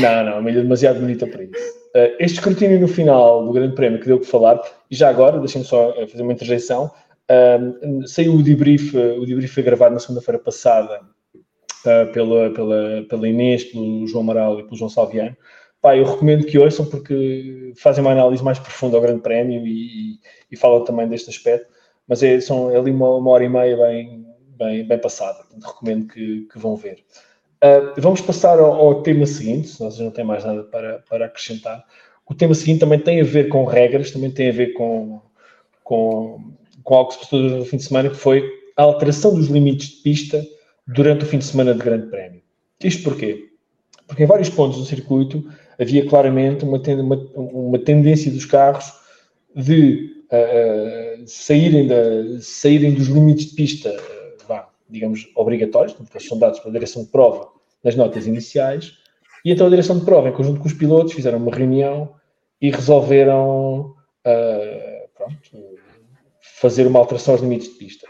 Não, uma ilha demasiado bonita para isso. Este escrutínio no final do Grande Prémio que deu o que falar, e já agora, deixem-me só fazer uma interjeição. Saiu o debrief foi gravado na segunda-feira passada pela Inês, pelo João Amaral e pelo João Salviano. Pá, eu recomendo que ouçam porque fazem uma análise mais profunda ao Grande Prémio e falam também deste aspecto, mas é ali uma hora e meia bem passada. Portanto, recomendo que vão ver. Vamos passar ao tema seguinte, se vocês não têm mais nada para acrescentar. O tema seguinte também tem a ver com regras, também tem a ver com algo que se passou durante o fim de semana, que foi a alteração dos limites de pista durante o fim de semana de Grande Prémio. Isto porquê? Porque em vários pontos do circuito havia claramente uma tendência dos carros de saírem dos limites de pista, digamos, obrigatórios, porque eles são dados pela direção de prova nas notas iniciais, e então a direção de prova, em conjunto com os pilotos, fizeram uma reunião e resolveram... fazer uma alteração aos limites de pista.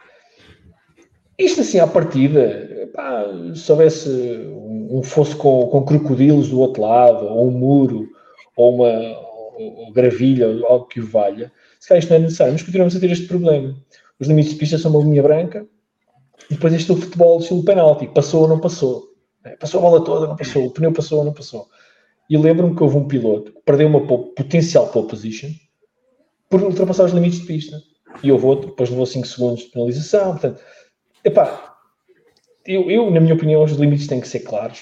Isto, assim, à partida, pá, se houvesse um fosso com crocodilos do outro lado, ou um muro, ou uma gravilha, ou algo que o valha, se calhar isto não é necessário, mas continuamos a ter este problema. Os limites de pista são uma linha branca, e depois este é o futebol, estilo penalti, passou ou não passou. Passou a bola toda, não passou, o pneu passou ou não passou. E lembro-me que houve um piloto que perdeu uma potencial pole position por ultrapassar os limites de pista. E houve outro, depois levou 5 segundos de penalização. Portanto, epá, eu, na minha opinião, os limites têm que ser claros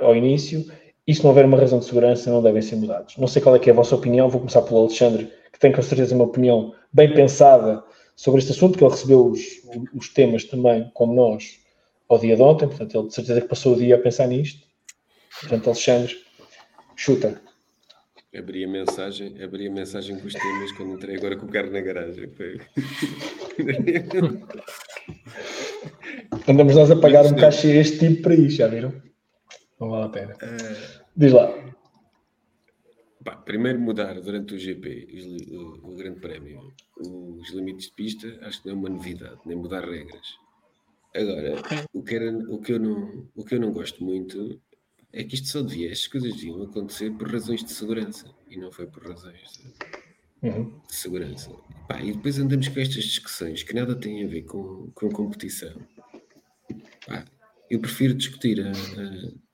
ao início e se não houver uma razão de segurança não devem ser mudados. Não sei qual é que é a vossa opinião, vou começar pelo Alexandre, que tem com certeza uma opinião bem pensada sobre este assunto, que ele recebeu os temas também, como nós, ao dia de ontem, portanto ele de certeza que passou o dia a pensar nisto. Portanto, Alexandre, chuta. Abri a mensagem com os temas quando entrei agora com o carro na garagem. Andamos nós a pagar um cachê a este tipo para isto, já viram? Não vale a pena. Diz lá. Pá, primeiro mudar durante o GP, o Grande Prémio, os limites de pista, acho que não é uma novidade, nem mudar regras. Agora, o que eu não gosto muito é que isto só devia, estas coisas deviam acontecer por razões de segurança e não foi por razões de segurança. Pá, e depois andamos com estas discussões que nada têm a ver com competição. Pá, eu prefiro discutir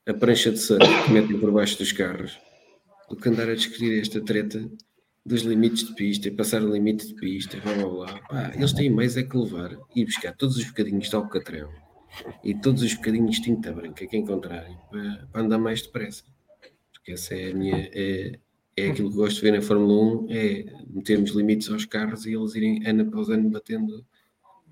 a prancha de surf que metem por baixo dos carros do que andar a discutir esta treta dos limites de pista, passar o limite de pista, blá blá blá. Pá, eles têm mais é que levar e buscar todos os bocadinhos de alcatrão e todos os bocadinhos de tinta branca que encontrarem para andar mais depressa, porque essa é a minha é aquilo que gosto de ver na Fórmula 1, é metermos limites aos carros e eles irem ano após ano batendo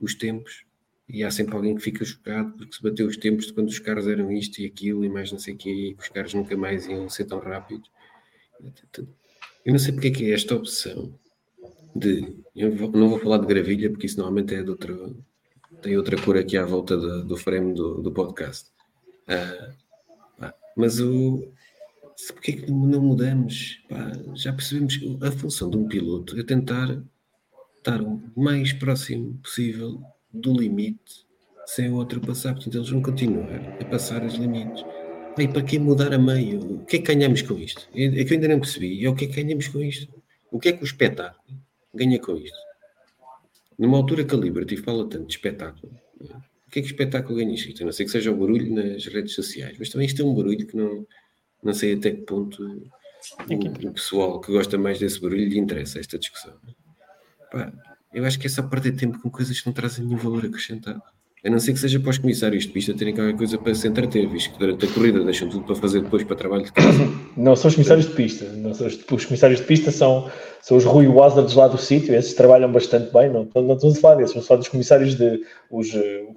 os tempos, e há sempre alguém que fica chocado porque se bateu os tempos de quando os carros eram isto e aquilo e mais não sei o quê, e que os carros nunca mais iam ser tão rápidos. Eu não sei porque é que é esta opção de, eu não vou falar de gravilha porque isso normalmente é de outro, tem outra cor aqui à volta do frame do podcast. Mas porque é que não mudamos? Pá, já percebemos que a função de um piloto é tentar estar o mais próximo possível do limite sem o ultrapassar. Portanto, eles vão continuar a passar os limites. E para que mudar a meio? O que é que ganhamos com isto? É que eu ainda não percebi. É o que é que ganhamos com isto? O que é que o espetáculo ganha com isto? Numa altura que a Liberty fala tanto de espetáculo, o que é que o espetáculo ganha isto? A não ser que seja um barulho nas redes sociais, mas também isto é um barulho que não sei até que ponto o pessoal que gosta mais desse barulho lhe interessa esta discussão. Pá, eu acho que é só perder tempo com coisas que não trazem nenhum valor acrescentado. A não ser que seja para os comissários de pista terem qualquer coisa para se entreter, visto que durante a corrida deixam tudo para fazer depois para trabalho de casa. Não são os comissários de pista. Os comissários de pista são os Rui Wazards lá do sítio. Esses trabalham bastante bem. Não estamos a falar desses. Vamos falar dos comissários o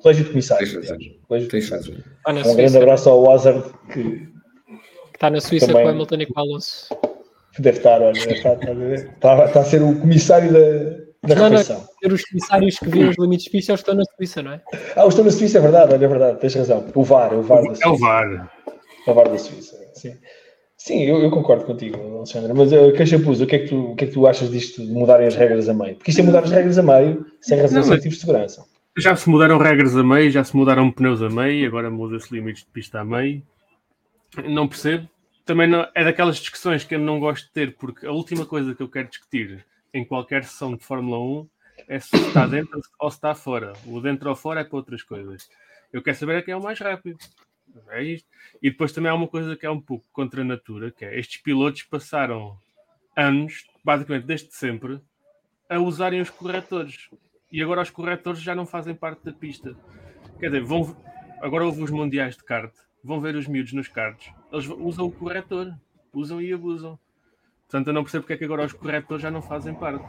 Colégio de Comissários. Tem de comissários. Um grande abraço ao Wazard que está na Suíça também, com o Hamilton e com o Alonso. Deve estar, olha. Está a ser o comissário da refeição. Os comissários que viram os limites de pista, eles estão na Suíça, não é? Eles estão na Suíça, é verdade, tens razão. O VAR da Suíça. É o VAR. O VAR da Suíça, sim. Sim, eu concordo contigo, Alexandre. Mas, Cachapuz, o que é que tu achas disto de mudarem as regras a meio? Porque isto é mudar as regras a meio, sem razão, sem motivo de segurança. Já se mudaram regras a meio, já se mudaram pneus a meio, agora muda-se limites de pista a meio. Não percebo. Também não, é daquelas discussões que eu não gosto de ter, porque a última coisa que eu quero discutir em qualquer sessão de Fórmula 1 é se está dentro ou se está fora. O dentro ou fora é para outras coisas. Eu quero saber é quem é o mais rápido. É isto. E depois também há uma coisa que é um pouco contra a natura, que é estes pilotos passaram anos, basicamente desde sempre, a usarem os corretores. E agora os corretores já não fazem parte da pista. Quer dizer, agora houve os mundiais de kart, vão ver os miúdos nos karts. Eles usam o corretor. Usam e abusam. Portanto, eu não percebo porque é que agora os corretores já não fazem parte.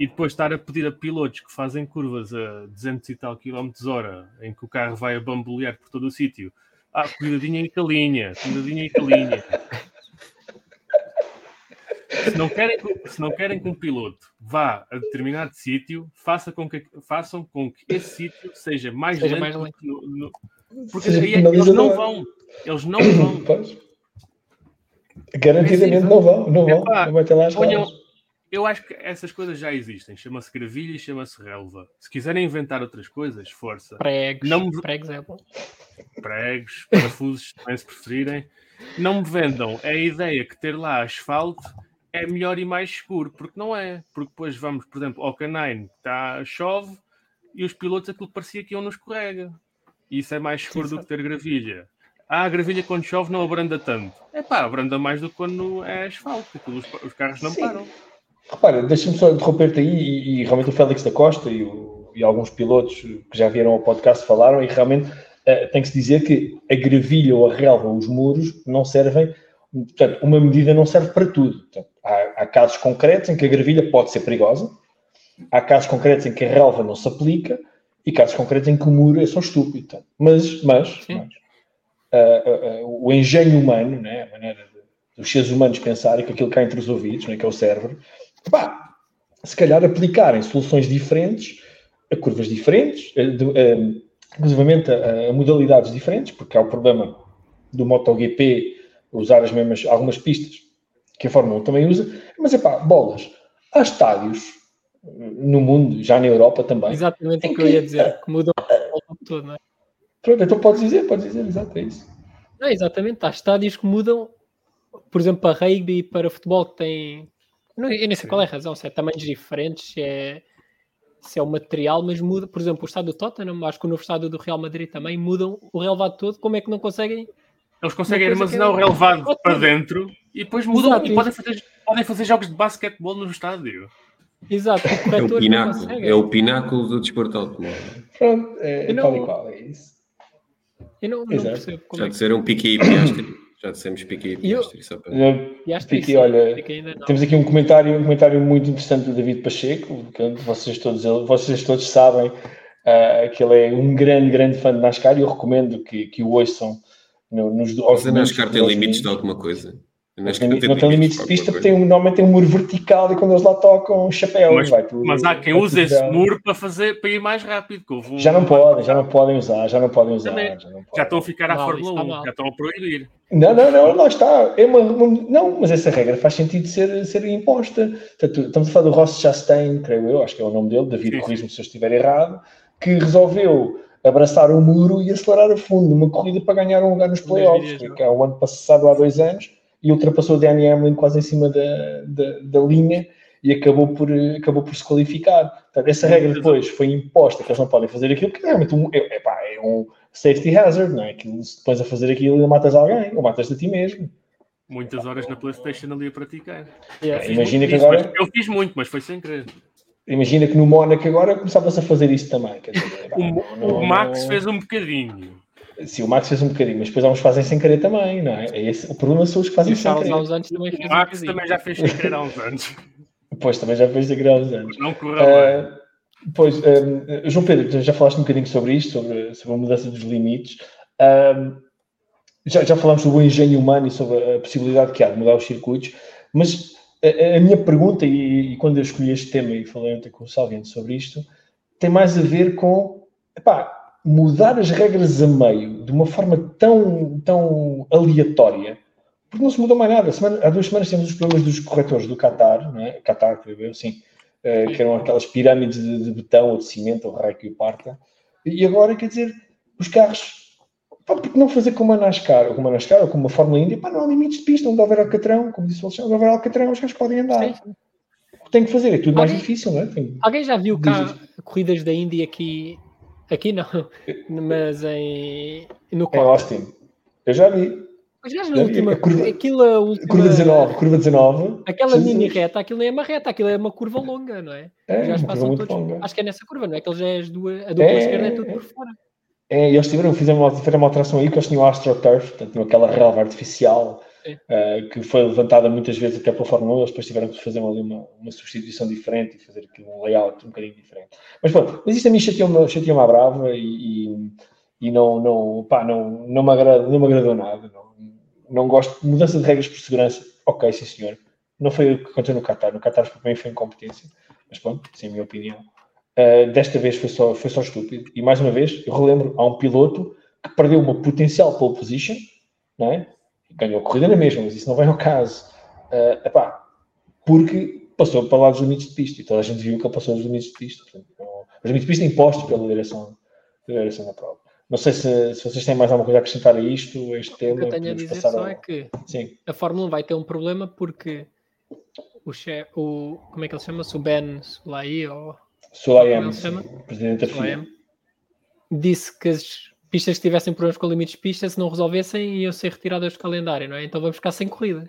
E depois estar a pedir a pilotos que fazem curvas a 200 e tal quilómetros hora, em que o carro vai a bambolear por todo o sítio. Cuidadinho em calinha. Se não querem que um piloto vá a determinado sítio, façam com que esse sítio seja mais lento. Porque aí eles não vão. Garantidamente não vão. Epá, não vai ter lá as coisas. Eu acho que essas coisas já existem. Chama-se gravilha e chama-se relva. Se quiserem inventar outras coisas, força. Pregos, parafusos, também se preferirem. Não me vendam a ideia que ter lá asfalto é melhor e mais seguro, porque não é. Porque depois vamos, por exemplo, ao Canine, chove e os pilotos aquilo parecia que iam nos escorrega. E isso é mais seguro do que ter gravilha. A gravilha quando chove não abranda tanto. Abranda mais do que quando é asfalto, porque os carros não param. Repara, deixa-me só interromper-te aí e realmente o Félix da Costa e alguns pilotos que já vieram ao podcast falaram e realmente tem que se dizer que a gravilha ou a relva ou os muros não servem, portanto, uma medida não serve para tudo. Portanto, há casos concretos em que a gravilha pode ser perigosa, há casos concretos em que a relva não se aplica e casos concretos em que o muro é só estúpido. Então. Mas o engenho humano, né, a maneira dos seres humanos pensarem, que aquilo que há entre os ouvidos, né, que é o cérebro, se calhar aplicarem soluções diferentes a curvas diferentes, inclusivamente a modalidades diferentes, porque há o problema do MotoGP usar as mesmas, algumas pistas que a Fórmula 1 também usa, mas bolas, há estádios no mundo, já na Europa também. Exatamente o que eu ia dizer, que mudam todo, não é? Pronto, então podes dizer, exato, é isso. Não, exatamente, há estádios que mudam, por exemplo, para rugby e para futebol que tem, eu nem sei qual é a razão, se é tamanhos diferentes, se é o material, mas muda, por exemplo, o estádio do Tottenham, acho que o novo estádio do Real Madrid também, mudam o relevado todo, como é que não conseguem? Eles conseguem armazenar o relevado para dentro e depois mudam. Exato, e podem fazer jogos de basquetebol no estádio. Exato. É o pináculo do desporto automóvel. Pronto, tal e qual, é isso. Eu não percebo como já disseram Piquet e Piastri. Já dissemos Piquet e Piastri. Piquet, olha, temos aqui um comentário muito interessante do David Pacheco, que vocês todos sabem que ele é um grande fã de NASCAR e eu recomendo que o ouçam. Mas a NASCAR tem limites de alguma coisa? Não tem limites de pista, porque normalmente tem um muro vertical e quando eles lá tocam, um chapéu. Mas há quem use esse muro para ir mais rápido. Já não podem usar. Já estão a ficar à Fórmula 1, já estão a proibir. Não, lá está. Mas essa regra faz sentido ser imposta. Portanto, estamos a falar do Ross Chastain, creio eu, acho que é o nome dele, David, corrija-me se eu estiver errado, que resolveu abraçar o muro e acelerar a fundo numa corrida para ganhar um lugar nos playoffs, que é o ano passado, há 2 anos, e ultrapassou o Danny Hamlin quase em cima da linha e acabou por se qualificar. Portanto, essa regra depois foi imposta, que eles não podem fazer aquilo, porque realmente é um safety hazard, não é? Aquilo, se depois a fazer aquilo, matas alguém, ou matas-te a ti mesmo. Muitas horas na PlayStation ali a praticar. Yeah. Imagina que agora... Eu fiz muito, mas foi sem querer. Imagina que no Mónaco agora começava-se a fazer isso também. Quer dizer, o Max fez um bocadinho. Sim, o Max fez um bocadinho, mas depois há uns que fazem sem querer também, não é? O problema são os que fazem e sem querer. O Max também já fez sem querer há uns anos. Não correu bem. João Pedro, já falaste um bocadinho sobre isto, sobre a mudança dos limites. Já falámos sobre o engenho humano e sobre a possibilidade que há de mudar os circuitos, mas... A minha pergunta, e quando eu escolhi este tema e falei ontem com o Sargeant sobre isto, tem mais a ver com mudar as regras a meio de uma forma tão, tão aleatória, porque não se mudou mais nada. Há 2 semanas temos os problemas dos corretores do Qatar, não é? Qatar, que eram aquelas pirâmides de betão ou de cimento, ou raio que o parta, e agora, quer dizer, os carros, porque não fazer como a NASCAR, ou como a Fórmula Indy? Não há limites de pista, onde houver alcatrão, como disse o Alexandre, onde houver alcatrão, os carros podem andar. Sim. O que tem que fazer é tudo mais difícil, não é? Alguém já viu cá corridas da Indy aqui não, mas no Qatar? É Austin. Eu já vi. Mas já última, vi. A última... Curva 19. Aquela mini reta, aquilo não é uma reta, aquilo é uma curva longa, não é? Já se passam todos. Longa. Acho que é nessa curva, não é? Que eles já a dupla esquerda é tudo por fora. Eles fizeram uma alteração aí, que eles tinham o AstroTurf, portanto, aquela relva artificial que foi levantada muitas vezes até pela Fórmula 1, eles depois tiveram que fazer ali uma substituição diferente e fazer aqui um layout um bocadinho diferente. Mas pronto, mas isto a mim chateou-me à brava e não me agradou nada. Não gosto de mudança de regras por segurança. Ok, sim senhor. Não foi o que aconteceu no Qatar. No Qatar para mim foi incompetência. Mas pronto, sim, a minha opinião. Desta vez foi só estúpido. E mais uma vez, eu relembro, há um piloto que perdeu uma potencial pole position, não é? Ganhou a corrida na mesma, mas isso não vem ao caso. Porque passou para lá dos limites de pista. E toda a gente viu que ele passou dos limites de pista. Portanto, os limites de pista impostos pela direção da prova. Não sei se vocês têm mais alguma coisa a acrescentar a isto, a este tema. O que eu tenho a dizer só é que sim. A Fórmula 1 vai ter um problema porque o como é que ele chama-se? O Ben Sulaim Sulayem, presidente da FIA, disse que as pistas que tivessem problemas com limites de pista, se não resolvessem, iam ser retiradas do calendário, não é? Então vamos ficar sem corridas.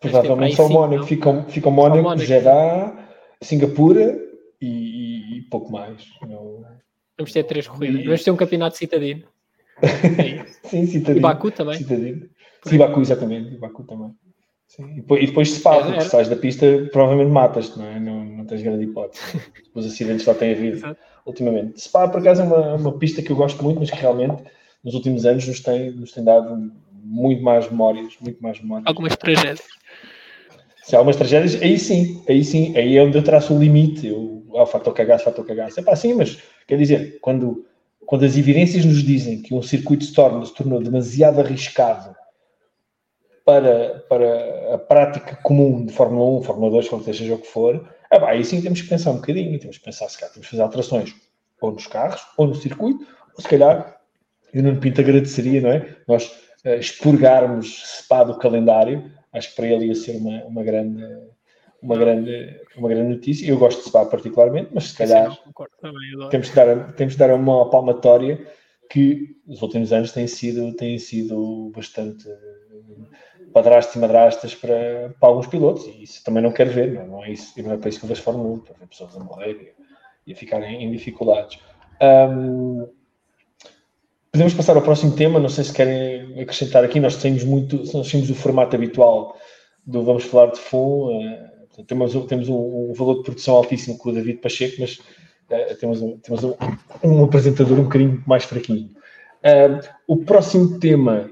Provavelmente só o Mónaco. Fica o Mónaco, Jeddah, Singapura e pouco mais. Vamos ter 3 corridas. E... Vamos ter um campeonato citadino. Sim, citadino. E Baku também. Sim, Baku, exatamente. Sim, e depois se passa, porque se sais da pista, provavelmente matas-te, não é? Não tens grande hipótese. Os acidentes só têm havido ultimamente. Spa, por acaso, é uma pista que eu gosto muito, mas que realmente, nos últimos anos, nos tem dado muito mais memórias. Algumas tragédias. Se há algumas tragédias, aí sim. Aí é onde eu traço o limite. Fator cagaço. É pá, sim, mas, quer dizer, quando as evidências nos dizem que um circuito se tornou demasiado arriscado para a prática comum de Fórmula 1, Fórmula 2, Fórmula 3, seja o que for, aí sim temos que pensar um bocadinho, temos que pensar se calhar temos que fazer alterações ou nos carros, ou no circuito, ou se calhar, eu não pinto agradeceria, não é? Nós expurgarmos Spa do calendário, acho que para ele ia ser uma grande notícia. Eu gosto de Spa particularmente, mas se calhar temos que dar uma palmatória que nos últimos anos têm sido bastante padrastos e madrastas para alguns pilotos, e isso também não quero ver, não é isso, não é para isso que eu vejo Fórmula 1, para ver pessoas a morrer e a ficarem em dificuldades. Podemos passar ao próximo tema, não sei se querem acrescentar aqui, nós temos o formato habitual do Vamos Falar de F1, temos um valor de produção altíssimo com o David Pacheco, mas temos um apresentador um bocadinho mais fraquinho. O próximo tema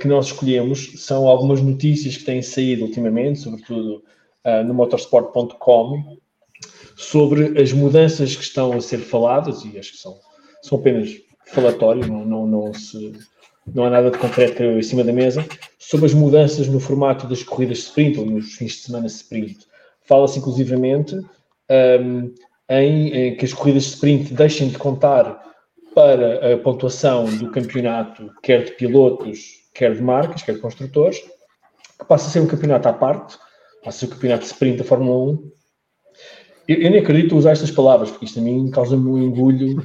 que nós escolhemos são algumas notícias que têm saído ultimamente, sobretudo no motorsport.com, sobre as mudanças que estão a ser faladas, e acho que são apenas falatório, não há nada de concreto em cima da mesa, sobre as mudanças no formato das corridas sprint, ou nos fins de semana sprint. Fala-se inclusivamente em que as corridas sprint deixem de contar para a pontuação do campeonato, quer de pilotos, quer de marcas, quer de construtores, que passa a ser um campeonato à parte, passa a ser o campeonato de sprint da Fórmula 1. Eu nem acredito usar estas palavras, porque isto a mim causa-me um engulho.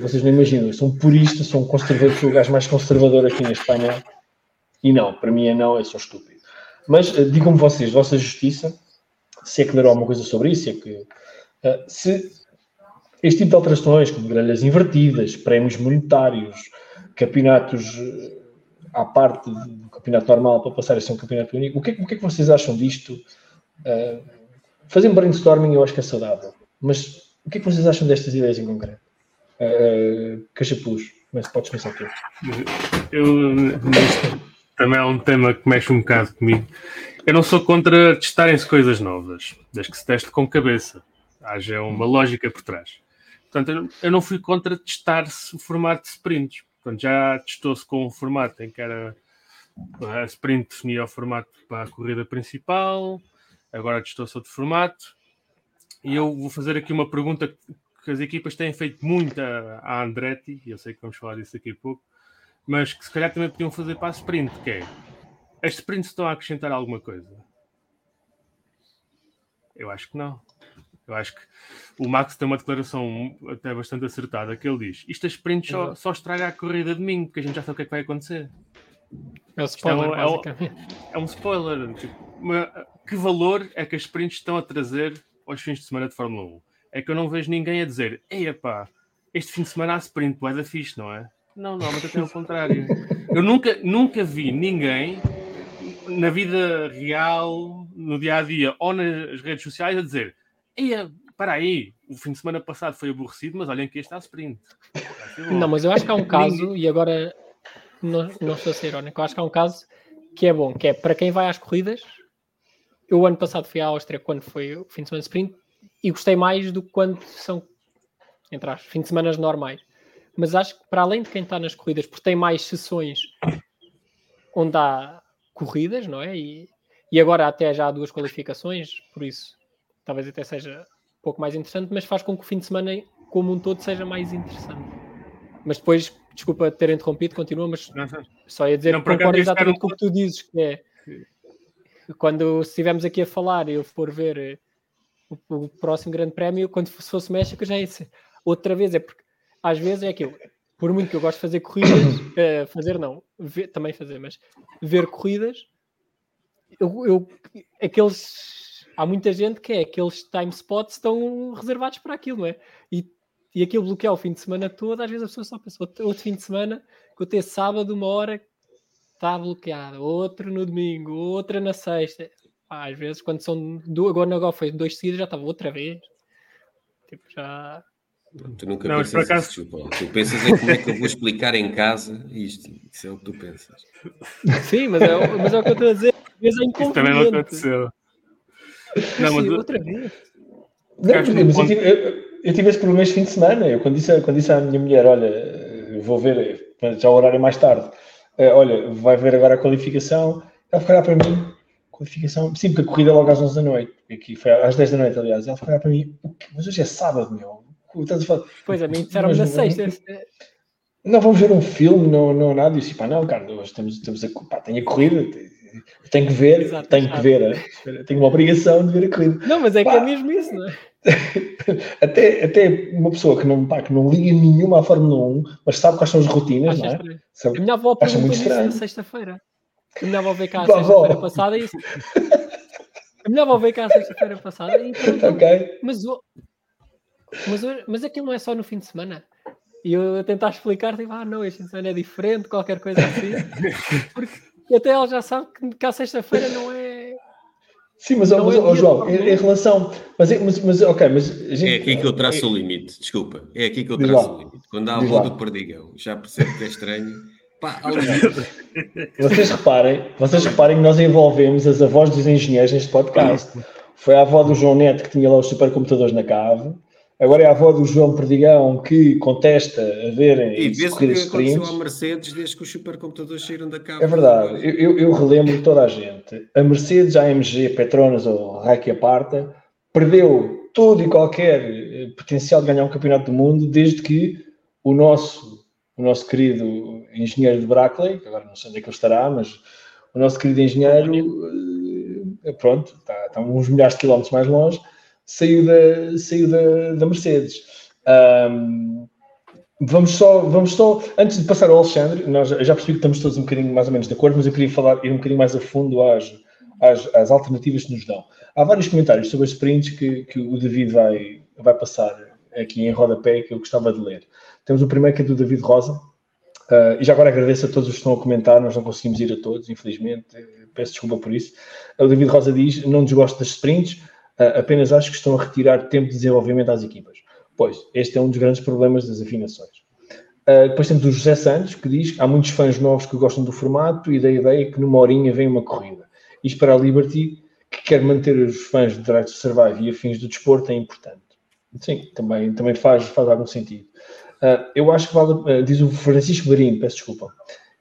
Vocês não imaginam, eu sou um purista, sou um conservador, sou o gajo mais conservador aqui na Espanha, e não, para mim é não, eu sou estúpido. Mas digam-me vocês, vossa justiça, se é que leram alguma coisa sobre isso, se este tipo de alterações, como grelhas invertidas, prémios monetários, campeonatos à parte do campeonato normal para passar a ser um campeonato único, o que é que vocês acham disto? Fazer um brainstorming eu acho que é saudável, mas o que é que vocês acham destas ideias em concreto? Cachapuz, mas podes começar aqui. Também é um tema que mexe um bocado comigo. Eu não sou contra testarem-se coisas novas, desde que se teste com cabeça, haja uma lógica por trás. Portanto, eu não fui contra testar-se o formato de sprints. Portanto, já testou-se com um formato em que era a sprint definia o formato para a corrida principal, agora testou-se outro formato, e eu vou fazer aqui uma pergunta que as equipas têm feito muito à Andretti, e eu sei que vamos falar disso daqui a pouco, mas que se calhar também podiam fazer para a sprint, que é, as sprints estão a acrescentar alguma coisa? Eu acho que não. Eu acho que o Max tem uma declaração até bastante acertada, que ele diz, isto a sprint só estraga a corrida de mim, porque a gente já sabe o que é que vai acontecer. É um spoiler, basicamente. É um spoiler. Que valor é que as sprints estão a trazer aos fins de semana de Fórmula 1? É que eu não vejo ninguém a dizer, ei, pá, este fim de semana há sprint, bué da fixe, não é? Não, mas até ao contrário. Eu nunca vi ninguém na vida real, no dia-a-dia, ou nas redes sociais, a dizer, ei, para aí, o fim de semana passado foi aborrecido, mas olhem que este há sprint. Não, mas eu acho que há um caso, e agora não estou a ser irónico, eu acho que há um caso que é bom, que é para quem vai às corridas. Eu, o ano passado, fui à Áustria, quando foi o fim de semana de sprint, e gostei mais do que quando são, entre aspas, fim de semanas normais. Mas acho que para além de quem está nas corridas, porque tem mais sessões onde há corridas, não é? E agora até já há duas qualificações, por isso talvez até seja um pouco mais interessante, mas faz com que o fim de semana como um todo seja mais interessante. Mas depois, desculpa ter interrompido, continua, mas só ia dizer que concordo exatamente com o que tu dizes, que é quando estivermos aqui a falar e eu for ver o próximo grande prémio, quando se fosse México, já é isso. Outra vez é porque, às vezes é aquilo, por muito que eu gosto de fazer corridas, mas ver corridas, aqueles, há muita gente que é, aqueles time spots estão reservados para aquilo, não é? E aquilo bloqueia o fim de semana todo, às vezes a pessoa só pensa, outro fim de semana, que eu tenho sábado, uma hora, está bloqueada, outra no domingo, outra na sexta. Pá, às vezes, quando são duas, agora foi dois seguidos, já estava outra vez. Tipo, já... Tu nunca não, pensas por acaso... isso, tu pensas em como é que eu vou explicar em casa isto. Isso é o que tu pensas. Sim, mas é o que eu estou a dizer. Às vezes é inconveniente. Isso também não aconteceu. Não, mas... Sim, outra vez. Não, mas eu tive esse problema este fim de semana. Eu, quando disse à minha mulher, olha, vou ver, já o horário é mais tarde. Olha, vai ver agora a qualificação. Ela ficará para mim. Qualificação, sim, porque a corrida é logo às 11 da noite. Aqui foi às 10 da noite, aliás. Ela ficará para mim. Mas hoje é sábado, meu. Pois, a mim disseram na sexta. Não vamos ver um filme, não nada. E eu disse, pá, não, cara, hoje temos a... Pá, tenho a corrida, tenho que ver, exato, tenho que ver. Tenho uma obrigação de ver a corrida. Não, mas é pá, que é mesmo isso, não é? Até uma pessoa que não liga nenhuma à Fórmula 1, mas sabe quais são as rotinas, acha não é? Sabe, a minha avó perguntou isso na sexta-feira. A minha avó veio cá na sexta-feira passada e... A minha avó veio cá na sexta-feira passada e... Então, okay. Mas aquilo não é só no fim de semana. E eu a tentar explicar, tipo, não, este fim de semana é diferente, qualquer coisa assim. Porque até ela já sabe que à sexta-feira não é... Sim, mas João, em relação... Mas a gente... É aqui que eu traço o limite, desculpa. É aqui que eu traço o limite. Quando há a volta do Perdigão, já percebo que é estranho. Pá, vocês reparem que nós envolvemos as avós dos engenheiros neste podcast. Foi a avó do João Neto que tinha lá os supercomputadores na cave. Agora é a avó do João Perdigão que contesta a verem as corridas de sprints. E vê-se que aconteceu à Mercedes desde que os supercomputadores saíram da cabo. É verdade. Eu relembro toda a gente. A Mercedes, a AMG, Petronas ou Raikkonen Parta perdeu todo e qualquer potencial de ganhar um campeonato do mundo desde que o nosso querido engenheiro de Brackley, que agora não sei onde é que ele estará, mas o nosso querido engenheiro, pronto, está uns milhares de quilómetros mais longe, saiu da Mercedes. Vamos só, antes de passar ao Alexandre, nós já percebi que estamos todos um bocadinho mais ou menos de acordo, mas eu queria ir um bocadinho mais a fundo às alternativas que nos dão. Há vários comentários sobre as sprints que o David vai passar aqui em rodapé, que eu gostava de ler. Temos o primeiro, que é do David Rosa, e já agora agradeço a todos os que estão a comentar, nós não conseguimos ir a todos, infelizmente, peço desculpa por isso. O David Rosa diz, não desgosto das sprints, apenas acho que estão a retirar tempo de desenvolvimento às equipas. Pois, este é um dos grandes problemas das afinações. Depois temos o José Santos, que diz que há muitos fãs novos que gostam do formato e da ideia que numa horinha vem uma corrida. Isto para a Liberty, que quer manter os fãs de Drive to Survive e afins do desporto, é importante. Sim, também faz algum sentido. Eu acho que vale... diz o Francisco Marinho, peço desculpa.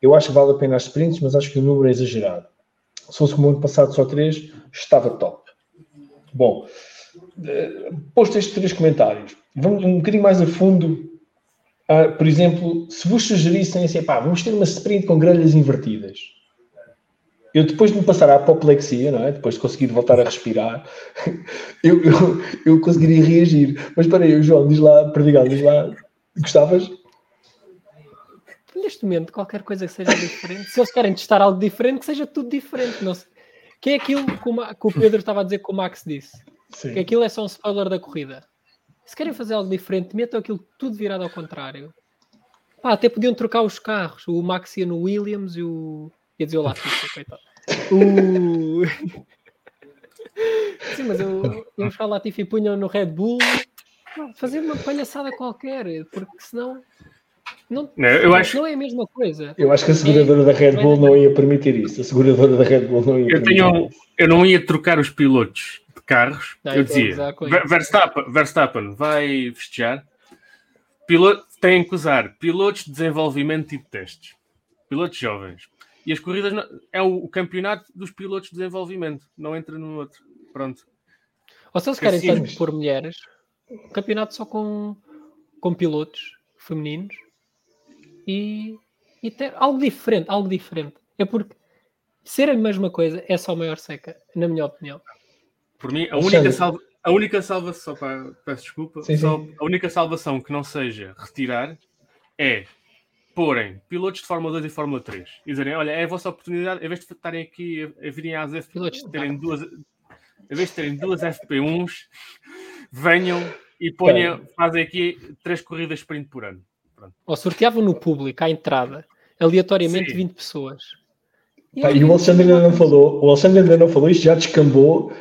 Eu acho que vale a pena as sprints, mas acho que o número é exagerado. Se fosse como o ano passado só 3, estava top. Bom, posto estes 3 comentários, vamos um bocadinho mais a fundo. Por exemplo, se vos sugerissem assim, pá, vamos ter uma sprint com grelhas invertidas. Eu, depois de me passar à apoplexia, não é? Depois de conseguir voltar a respirar, eu conseguiria reagir. Mas espera aí, João, diz lá, gostavas? Neste momento, qualquer coisa que seja diferente, se eles querem testar algo diferente, que seja tudo diferente, não sei. Que é aquilo que o Pedro estava a dizer, que o Max disse. Sim. Que aquilo é só um spoiler da corrida. Se querem fazer algo diferente, metam aquilo tudo virado ao contrário. Pá, até podiam trocar os carros. O Max ia no Williams e o... Ia dizer o Latifi, coitado. Sim, mas eu buscar o Latifi e punham no Red Bull. Fazer uma palhaçada qualquer, porque senão... Não, eu acho é a mesma coisa. Eu acho que a seguradora da Red Bull não ia permitir isso. A seguradora da Red Bull não ia permitir isso. Eu não ia trocar os pilotos de carros. Não, eu dizia, Verstappen vai festejar. Tem que usar pilotos de desenvolvimento e de testes. Pilotos jovens. E as corridas não, é o campeonato dos pilotos de desenvolvimento. Não entra no outro. Pronto. Ou se eles querem tanto pôr mulheres, um campeonato só com pilotos femininos. E ter algo diferente. É porque ser a mesma coisa é só a maior seca, na minha opinião. Por mim, a única salvação, peço desculpa, sim, só sim. A única salvação que não seja retirar é porem pilotos de Fórmula 2 e Fórmula 3 e dizerem, olha, é a vossa oportunidade, em vez de estarem aqui a virem às FP1, em vez de terem duas FP1s, venham e fazem aqui 3 corridas sprint por ano. Pronto. Ou sorteavam no público, à entrada, aleatoriamente. Sim. 20 pessoas. Pá, e o Alexandre ainda não falou, isto já descambou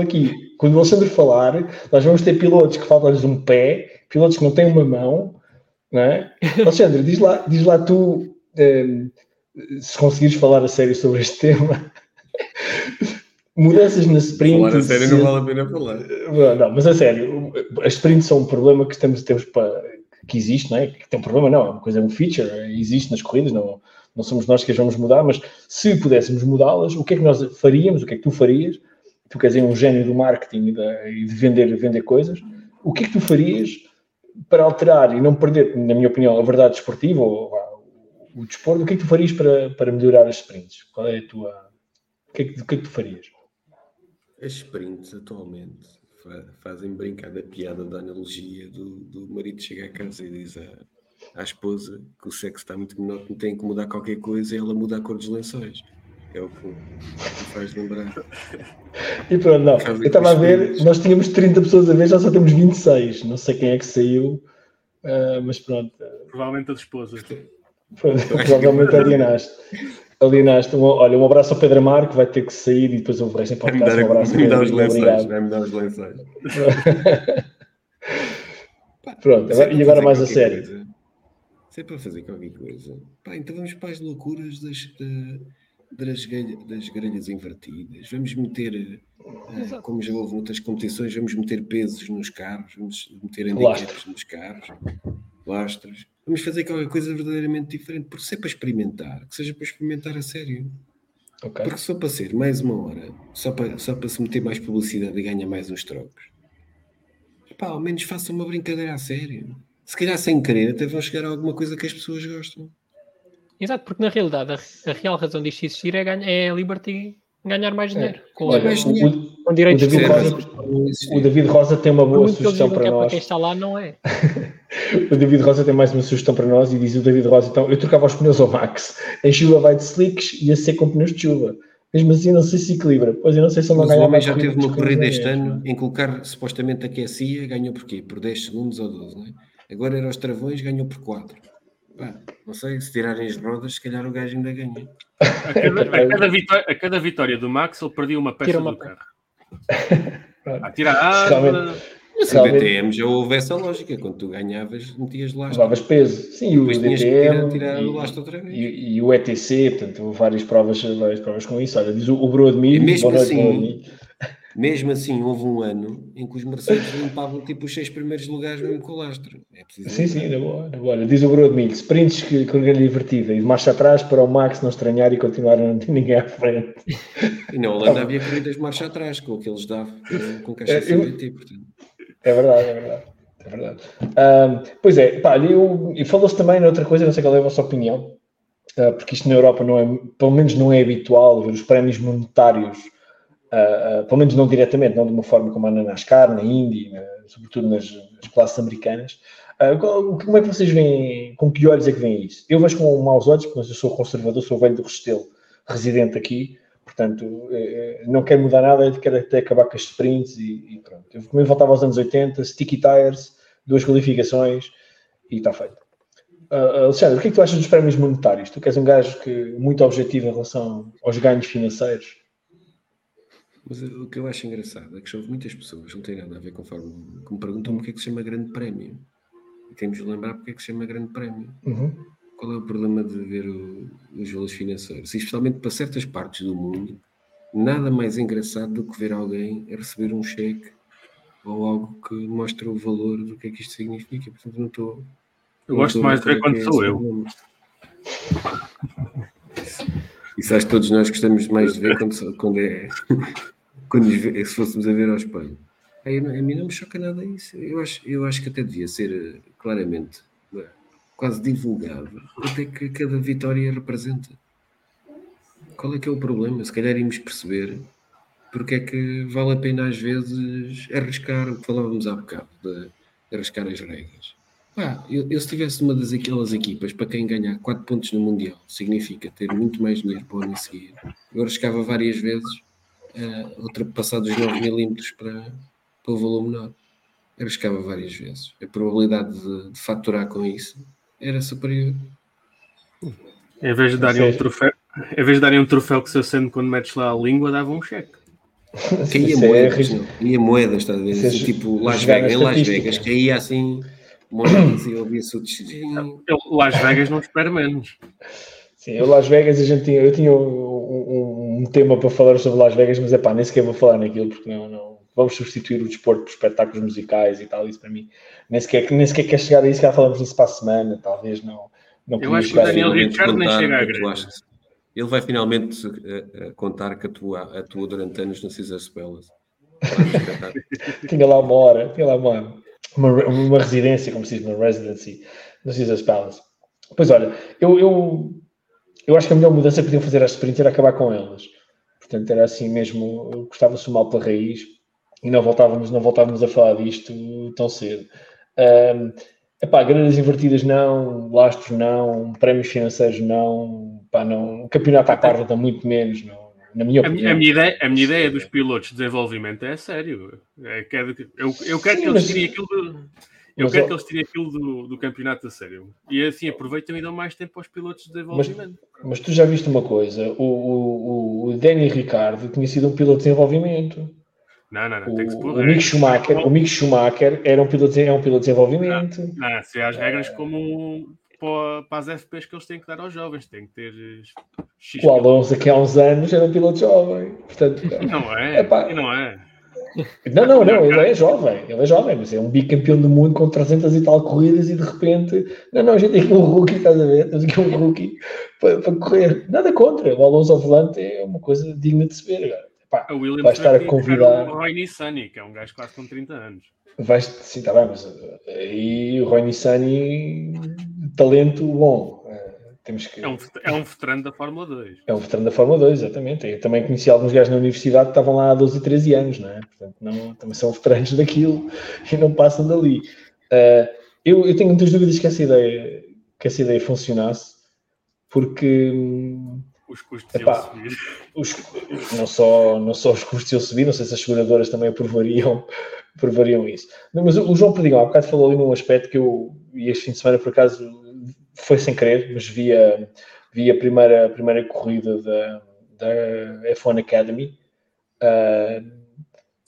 aqui. Quando o Alexandre falar, nós vamos ter pilotos que faltam-lhes um pé, pilotos que não têm uma mão, não é? Alexandre, diz lá tu, se conseguires falar a sério sobre este tema, mudanças na sprint... Falar a sério não vale a pena falar. Não, mas a sério, as sprints são um problema que temos para... que existe, não é? Que tem um problema, não, é uma coisa, é um feature, existe nas corridas, não somos nós que as vamos mudar, mas se pudéssemos mudá-las, o que é que nós faríamos, o que é que tu farias? Tu queres ser um gênio do marketing e de vender coisas, o que é que tu farias para alterar e não perder, na minha opinião, a verdade esportiva ou o desporto, o que é que tu farias para melhorar as sprints? Qual é a tua... O que é que tu farias? As sprints atualmente fazem brincar da piada, da analogia do marido chegar a casa e diz à esposa que o sexo está muito menor, que tem que mudar qualquer coisa, e ela muda a cor dos lençóis. É o que me faz lembrar. E pronto, não. Eu estava a ver, nós tínhamos 30 pessoas a ver, já só temos 26. Não sei quem é que saiu, mas pronto. Provavelmente a esposa. Provavelmente alienaste. Olha, um abraço ao Pedro Amaro, que vai ter que sair e depois eu vou resto em podcast. Um abraço. Vai-me dar os lençóis. Pronto, e agora mais a sério. Coisa. Se é para fazer qualquer coisa. Pá, então vamos para as loucuras das grelhas invertidas. Vamos meter, como já houve muitas competições, vamos meter pesos nos carros, vamos meter handicaps nos carros, lastros. Vamos fazer qualquer coisa verdadeiramente diferente, porque se é para experimentar, que seja para experimentar a sério. Okay. Porque só para ser mais uma hora, só para se meter mais publicidade e ganhar mais uns trocos. Pá, ao menos faça uma brincadeira a sério. Se calhar sem querer até vão chegar a alguma coisa que as pessoas gostam. Exato, porque na realidade a real razão disto existir é a Liberty ganhar mais dinheiro. Com direitos de o David Rosa tem uma boa sugestão para nós. Para quem está lá, não é. O David Rosa tem mais uma sugestão para nós e diz o David Rosa, então, eu trocava os pneus ao Max, a chuva vai de slicks e a ser com pneus de chuva. Mesmo assim não sei se equilibra. Pois eu não sei se ele não ganha mais. Mas o homem já teve uma corrida este ano em que o carro supostamente aquecia, ganhou por quê? Por 10 segundos ou 12, não é? Agora era os travões, ganhou por 4. Pá, não sei, se tirarem as rodas, se calhar o gajo ainda ganha. A cada vitória do Max, ele perdia uma peça do carro. Tira a árvore... No DTM já houve essa lógica, quando tu ganhavas, metias lastro. Levavas peso. Sim, o DTM tirar o lastro outra vez. E o ETC, portanto, várias provas com isso. Olha, diz o Brodemir, mesmo assim, houve um ano em que os Mercedes limpavam tipo os 6 primeiros lugares mesmo com o lastro. É preciso sim, na boa, na boa. Olha, diz o Brodemir, sprints com grande divertida e de marcha atrás para o Max não estranhar e continuar a não ter ninguém à frente. E na Holanda havia corridas de marcha atrás com aqueles davam com cachaça BT, portanto. É verdade. Pois é, pá, e falou-se também noutra coisa, não sei qual é a vossa opinião, porque isto na Europa não é, pelo menos não é habitual ver os prémios monetários, pelo menos não diretamente, não de uma forma como há na NASCAR, na Indy, sobretudo nas classes americanas. Como é que vocês veem, com que olhos é que veem isso? Eu vejo com maus olhos, porque eu sou conservador, sou velho do Restelo, residente aqui. Portanto, não quero mudar nada, quero até acabar com as sprints e pronto. Eu também voltava aos anos 80, sticky tires, 2 qualificações e está feito. Alexandre, o que é que tu achas dos prémios monetários? Tu queres um gajo muito objetivo em relação aos ganhos financeiros? Mas o que eu acho engraçado é que houve muitas pessoas, não tem nada a ver conforme que me perguntam o que é que se chama grande prémio. E temos de lembrar porque é que se chama grande prémio. Uhum. Qual é o problema de ver os valores financeiros? E especialmente para certas partes do mundo, nada mais engraçado do que ver alguém a receber um cheque ou algo que mostra o valor do que é que isto significa. Portanto, não estou... Eu gosto mais de ver quando sou eu. Isso acho que todos nós gostamos mais de ver quando se fôssemos a ver ao espelho. A mim não me choca nada isso. Eu acho que até devia ser claramente... quase divulgado, até que cada vitória representa. Qual é que é o problema? Se calhar íamos perceber porque é que vale a pena às vezes arriscar o que falávamos há bocado, de arriscar as regras. Eu se tivesse uma daquelas equipas para quem ganhar 4 pontos no Mundial significa ter muito mais dinheiro para o ano a seguir, eu arriscava várias vezes ultrapassar dos 9 milímetros para o valor menor. Arriscava várias vezes. A probabilidade de faturar com isso era superior. Em vez de darem um troféu, Em vez de darem um troféu que se acende quando metes lá a língua, davam um cheque. Caía moedas, caía moedas, estás a ver? Assim, tipo, Las Vegas, em Las Vegas, caía assim, moedas e ouvia-se o destino. Las Vegas não espera menos. Sim, eu Las Vegas, eu tinha um tema para falar sobre Las Vegas, mas é pá, nem sequer vou falar naquilo, porque não. Vamos substituir o desporto por espetáculos musicais e tal, isso para mim. Nem sequer quer chegar a isso, já falamos nisso para a semana, talvez não. Eu acho que o Daniel Ricciardo nem chega à grande. Ele vai finalmente contar que atuou durante anos no Caesars Palace. Tinha lá uma hora. Uma residência, como se diz, uma residency no Caesars Palace. Pois olha, eu acho que a melhor mudança que podiam fazer às sprints era acabar com elas. Portanto, era assim mesmo, gostava-se o mal pela raiz e não voltávamos a falar disto tão cedo. Epá, grandes invertidas não, lastros não, prémios financeiros não, pá, não, o campeonato à tarde muito menos, não, na minha opinião. A minha ideia dos pilotos de desenvolvimento é sério. Eu quero que eles tirem aquilo do campeonato a sério. E assim aproveitam e dão mais tempo aos pilotos de desenvolvimento. Mas tu já viste uma coisa, o Danny Ricciardo tinha sido um piloto de desenvolvimento. Não, tem que se pôr. O Mick Schumacher era um piloto de desenvolvimento. Não, se há as regras como para as FPs que eles têm que dar aos jovens, tem que ter... O Alonso, que há uns anos, era um piloto jovem. Portanto, Não, ele é jovem, mas é um bicampeão do mundo com 300 e tal corridas e de repente, a gente tem aqui um rookie, estás a ver? Temos aqui um rookie para correr, nada contra, o Alonso ao volante é uma coisa digna de se ver agora. Pá, a Williams vai estar a convidar o Roy Nissany, que é um gajo quase com 30 anos. Sim, está bem, mas aí o Roy Nissany, talento bom. É um veterano da Fórmula 2. É um veterano da Fórmula 2, exatamente. Eu também conheci alguns gajos na universidade que estavam lá há 12 e 13 anos, não é? Portanto, também são veteranos daquilo e não passam dali. Eu tenho muitas dúvidas que essa ideia funcionasse, porque... Os custos iam subir. Não só os custos iam subir, não sei se as seguradoras também aprovariam isso. Não, mas o João Perdigão há bocado falou ali num aspecto que eu, e este fim de semana, por acaso... Foi sem querer, mas vi a primeira corrida da F1 Academy.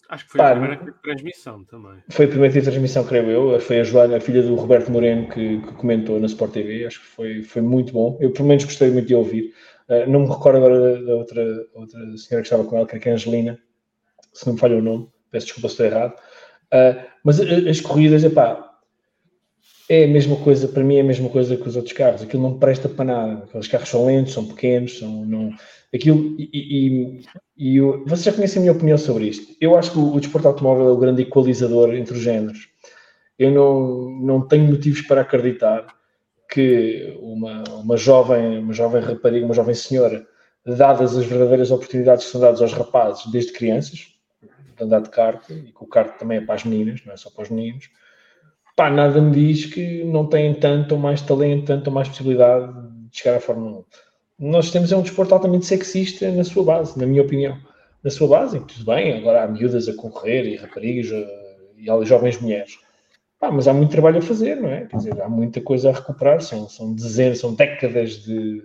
Acho que foi a primeira que teve transmissão também. Foi a primeira que teve transmissão, creio eu. Foi a Joana, a filha do Roberto Moreno, que comentou na Sport TV. Acho que foi muito bom. Eu, pelo menos, gostei muito de ouvir. Não me recordo agora da outra senhora que estava com ela, que é a Angelina. Se não me falha o nome. Peço desculpa se estou errado. Mas as corridas, é a mesma coisa, para mim é a mesma coisa que os outros carros, aquilo não presta para nada, aqueles carros são lentos, são pequenos, vocês já conhecem a minha opinião sobre isto. Eu acho que o desporto automóvel é o grande equalizador entre os géneros. Eu não tenho motivos para acreditar que uma jovem rapariga, uma jovem senhora, dadas as verdadeiras oportunidades que são dadas aos rapazes desde crianças, de andar de kart, e que o kart também é para as meninas, não é só para os meninos, pá, nada me diz que não têm tanto ou mais talento, tanto ou mais possibilidade de chegar à Fórmula 1. Nós temos um desporto altamente sexista na sua base, na minha opinião. Na sua base, tudo bem, agora há miúdas a concorrer e raparigas e jovens mulheres. Pá, mas há muito trabalho a fazer, não é? Quer dizer, há muita coisa a recuperar, são dezenas, são décadas de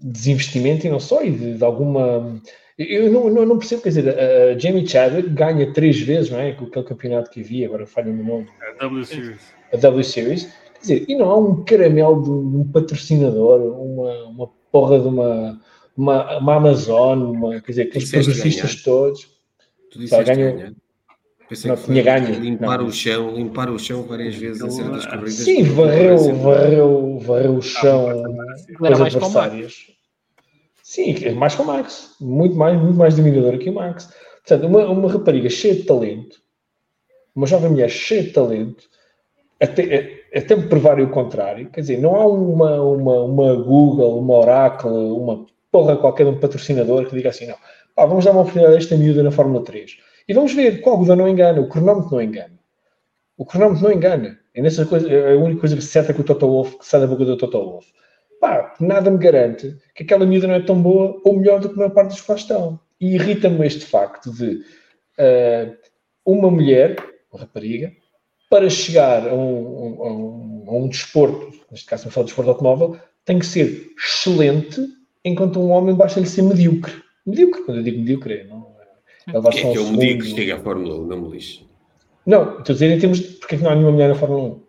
desinvestimento e não só, e de alguma... Eu não percebo, quer dizer, a Jamie Chadwick ganha 3 vezes, não é? Com aquele campeonato que havia, agora falha-me o nome. A W Series. Quer dizer, e não há um caramelo de um patrocinador, uma porra de uma Amazon, quer dizer, aqueles progressistas todos. Tu disseste ganhar. Não tinha ganho. Limpar o chão várias vezes em certas corridas. Sim, varreu o chão das adversárias. Sim, mais que o Max. Muito mais dominador que o Max. Portanto, uma rapariga cheia de talento, uma jovem mulher cheia de talento, até me provarem o contrário. Quer dizer, não há uma Google, uma Oracle, uma porra qualquer de um patrocinador que diga assim, não, vamos dar uma oportunidade a esta miúda na Fórmula 3. E vamos ver, qual Google não engana, o cronómetro não engana. O cronómetro não engana. É nessa coisa, é a única coisa que se acerta com o Toto Wolff, que sai da boca do Toto Wolff. Pá, nada me garante que aquela miúda não é tão boa ou melhor do que a maior parte dos que lá estão. E irrita-me este facto de uma mulher, uma rapariga, para chegar a um desporto, neste caso me falo de desporto automóvel, tem que ser excelente, enquanto um homem basta-lhe ser medíocre. Medíocre, quando eu digo medíocre, não é? O que é que eu digo que chega à Fórmula 1, não me lixe? Não, estou a dizer em termos de porque é que não há nenhuma mulher na Fórmula 1.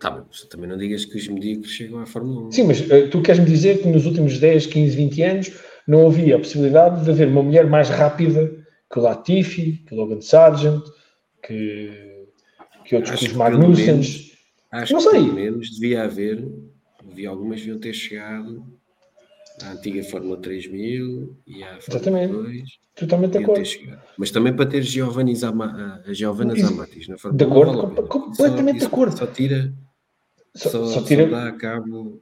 Tá, mas também não digas que os medíocres chegam à Fórmula 1. Sim, mas tu queres-me dizer que nos últimos 10, 15, 20 anos não havia a possibilidade de haver uma mulher mais rápida que o Latifi, que o Logan Sargeant, que outros, acho que os Magnussens. Acho não que sei. Pelo menos devia haver, algumas deviam ter chegado à antiga Fórmula 3000 e à Fórmula Exatamente. 2. Totalmente de acordo. Mas também para ter Giovanni Zamatis na Fórmula 1. De acordo, completamente de acordo. Só tira... Só dá a cabo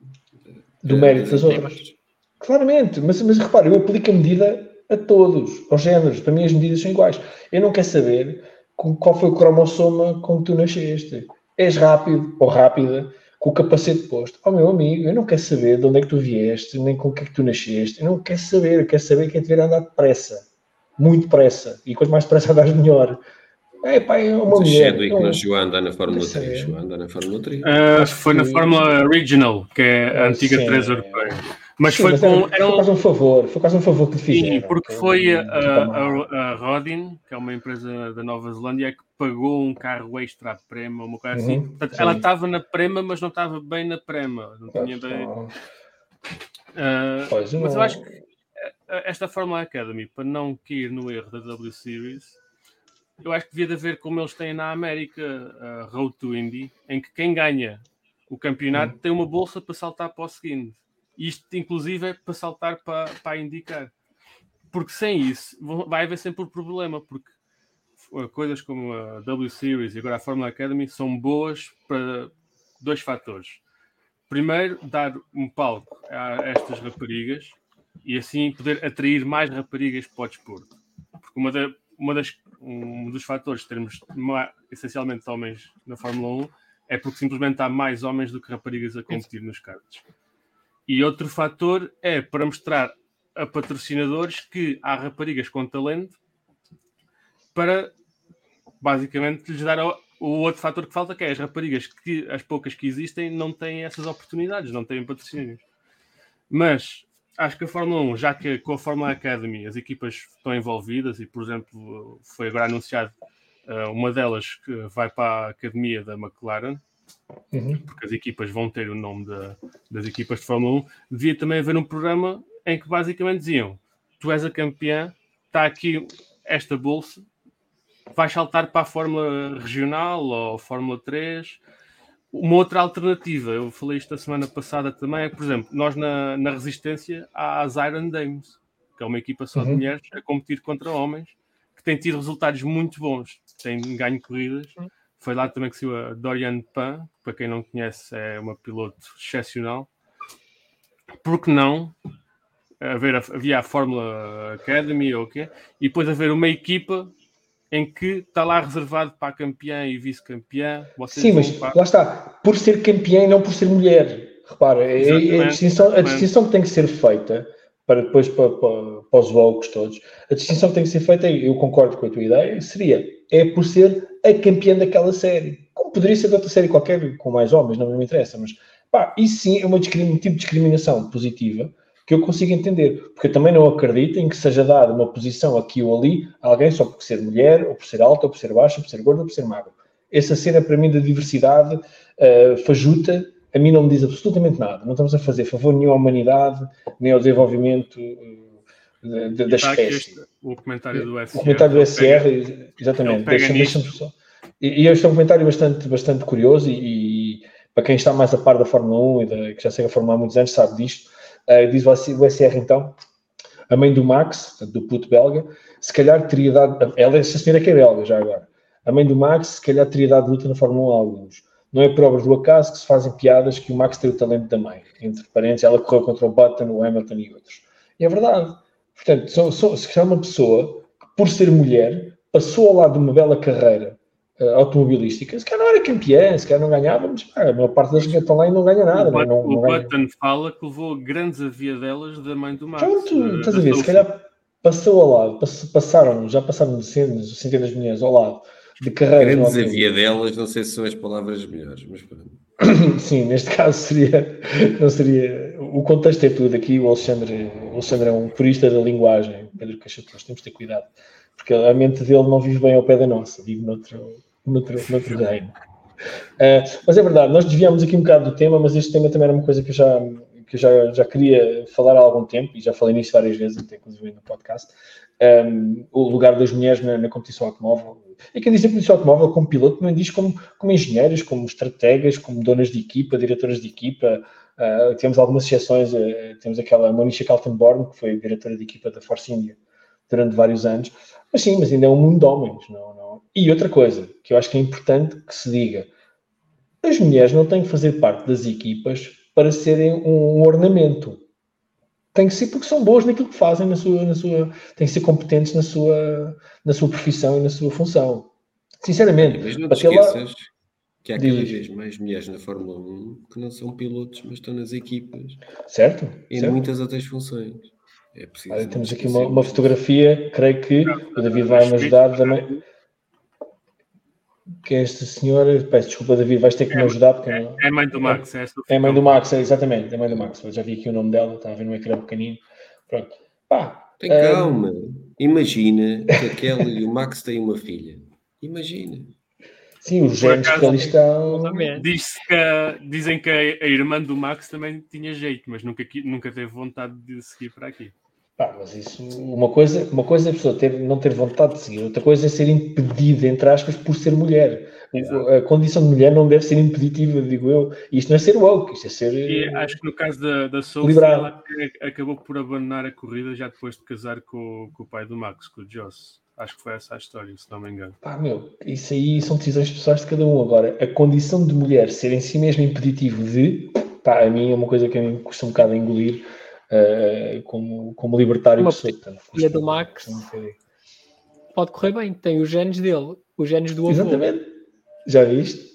do mérito das outras. Claramente, mas repara, eu aplico a medida a todos, aos géneros, para mim as medidas são iguais. Eu não quero saber qual foi o cromossoma com que tu nasceste. És rápido ou rápida, com o capacete posto. Oh meu amigo, eu não quero saber de onde é que tu vieste, nem com o que é que tu nasceste. Eu não quero saber, eu quero saber que é te ver andar depressa. Muito depressa. E quanto mais depressa andares, melhor. É, pá, é uma mas mulher. Mas que nasceu a andar na Fórmula 3. Foi na Fórmula Regional, que é a antiga 3 europeia. Mas sim, foi mas com... foi quase um favor que te fizeram. Sim, porque foi a Rodin, que é uma empresa da Nova Zelândia, que pagou um carro extra à Prema, uma coisa assim. Portanto, ela estava na Prema, mas não estava bem na Prema. Não tinha bem... mas eu acho que esta Fórmula Academy, para não cair no erro da W Series... Eu acho que devia de haver, como eles têm na América, a Road to Indy, em que quem ganha o campeonato tem uma bolsa para saltar para o seguinte. Isto, inclusive, é para saltar para indicar. Porque sem isso, vai haver sempre um problema, porque coisas como a W Series e agora a Fórmula Academy são boas para dois fatores. Primeiro, dar um palco a estas raparigas e, assim, poder atrair mais raparigas para o desporto. Porque um dos fatores de termos essencialmente homens na Fórmula 1 é porque simplesmente há mais homens do que raparigas a competir nos karts. E outro fator é para mostrar a patrocinadores que há raparigas com talento para, basicamente, lhes dar o outro fator que falta, que é as raparigas, que as poucas que existem, não têm essas oportunidades, não têm patrocínios. Mas... acho que a Fórmula 1, já que com a Fórmula Academy as equipas estão envolvidas e, por exemplo, foi agora anunciado uma delas que vai para a academia da McLaren, porque as equipas vão ter o nome das equipas de Fórmula 1, devia também haver um programa em que basicamente diziam: tu és a campeã, está aqui esta bolsa, vais saltar para a Fórmula Regional ou Fórmula 3... Uma outra alternativa, eu falei isto a semana passada também, é que, por exemplo, nós na Resistência há as Iron Dames, que é uma equipa só de mulheres a competir contra homens, que tem tido resultados muito bons, tem ganho corridas. Foi lá também que saiu a Doriane Pan, que, para quem não conhece, é uma piloto excepcional. Por que não havia a Fórmula Academy ou o quê? E depois haver uma equipa em que está lá reservado para a campeã e vice-campeã. Sim, mas lá está. Por ser campeã e não por ser mulher. Repara, a distinção que tem que ser feita, para depois para os blocos todos, a distinção que tem que ser feita, eu concordo com a tua ideia, seria, por ser a campeã daquela série. Como poderia ser de outra série qualquer, com mais homens, não me interessa, mas isso sim é um tipo de discriminação positiva, que eu consigo entender, porque eu também não acredito em que seja dada uma posição aqui ou ali a alguém só por ser mulher, ou por ser alta, ou por ser baixa, ou por ser gorda, ou por ser magra. Essa cena, para mim, da diversidade fajuta, a mim não me diz absolutamente nada. Não estamos a fazer favor nenhum à humanidade, nem ao desenvolvimento da espécie. O comentário do SR. O comentário do SR, exatamente. Deixa-me só. E este é um comentário bastante, bastante curioso, e para quem está mais a par da Fórmula 1, que já segue a Fórmula há muitos anos, sabe disto. Diz o SR, então, a mãe do Max, do puto belga, se calhar teria dado... Essa senhora que é belga, já agora. A mãe do Max, se calhar, teria dado luta na Fórmula 1 a alguns. Não é por obras do acaso que se fazem piadas que o Max tem o talento da mãe. Entre parênteses, ela correu contra o Button, o Hamilton e outros. E é verdade. Portanto, se calhar uma pessoa que, por ser mulher, passou ao lado de uma bela carreira automobilística, se calhar não era campeã, se calhar não ganhava, mas a maior parte das que estão lá e não ganha nada. O Button fala que levou grandes aviadelas da mãe do Max. Pronto, estás a ver, se calhar passou ao lado, já passaram centenas de mulheres ao lado de carreira. Grande desafio delas, não sei se são as palavras melhores, mas pronto. Sim, neste caso seria, não seria, o contexto é tudo aqui, o Alexandre é um purista da linguagem, Pedro Cachapuz, temos de ter cuidado, porque a mente dele não vive bem ao pé da nossa, vive noutro reino. Mas é verdade, nós desviámos aqui um bocado do tema, mas este tema também era uma coisa que eu já queria falar há algum tempo, e já falei nisso várias vezes, até inclusive no podcast, o lugar das mulheres na competição automóvel. E quem diz a competição automóvel como piloto também diz como engenheiros, como estrategas, como donas de equipa, diretoras de equipa. Temos algumas exceções, temos aquela Monisha Kaltenborn, que foi diretora de equipa da Force India durante vários anos. Mas sim, mas ainda é um mundo de homens, não. E outra coisa, que eu acho que é importante que se diga, as mulheres não têm que fazer parte das equipas para serem um ornamento. Tem que ser porque são boas naquilo que fazem, têm que ser competentes na sua profissão e na sua função. Sinceramente. Mas não te esqueças que há cada vez mais mulheres na Fórmula 1 que não são pilotos, mas estão nas equipas. Certo. E em muitas outras funções. É preciso. Olha, temos aqui uma fotografia, creio que o David vai-me ajudar também. Que é esta senhora, peço desculpa, David, vais ter que me ajudar. Porque não... É mãe do Max, é esta. É mãe do Max, exatamente, é mãe do Max. Eu já vi aqui o nome dela, estava a ver no ecrã pequenino. Pronto. Pá, tem calma. Imagina que aquela e o Max têm uma filha. Imagina. Sim, os genes que ali estão. Dizem que a irmã do Max também tinha jeito, mas nunca teve vontade de seguir para aqui. Ah, mas isso, uma coisa é a pessoa não ter vontade de seguir, outra coisa é ser impedida, entre aspas, por ser mulher. Exato. A condição de mulher não deve ser impeditiva, digo eu. Isto não é ser woke, isto é ser... E acho que no caso da Soul, ela acabou por abandonar a corrida já depois de casar com o pai do Max, com o Joss. Acho que foi essa a história, se não me engano. Pá, meu, isso aí são decisões pessoais de cada um. Agora, a condição de mulher ser em si mesma impeditivo de... Pá, a mim é uma coisa que a mim custa um bocado a engolir. Como libertário que sou. E a do Max pode correr bem, tem os genes dele, os genes do avô. Exatamente. Já viste?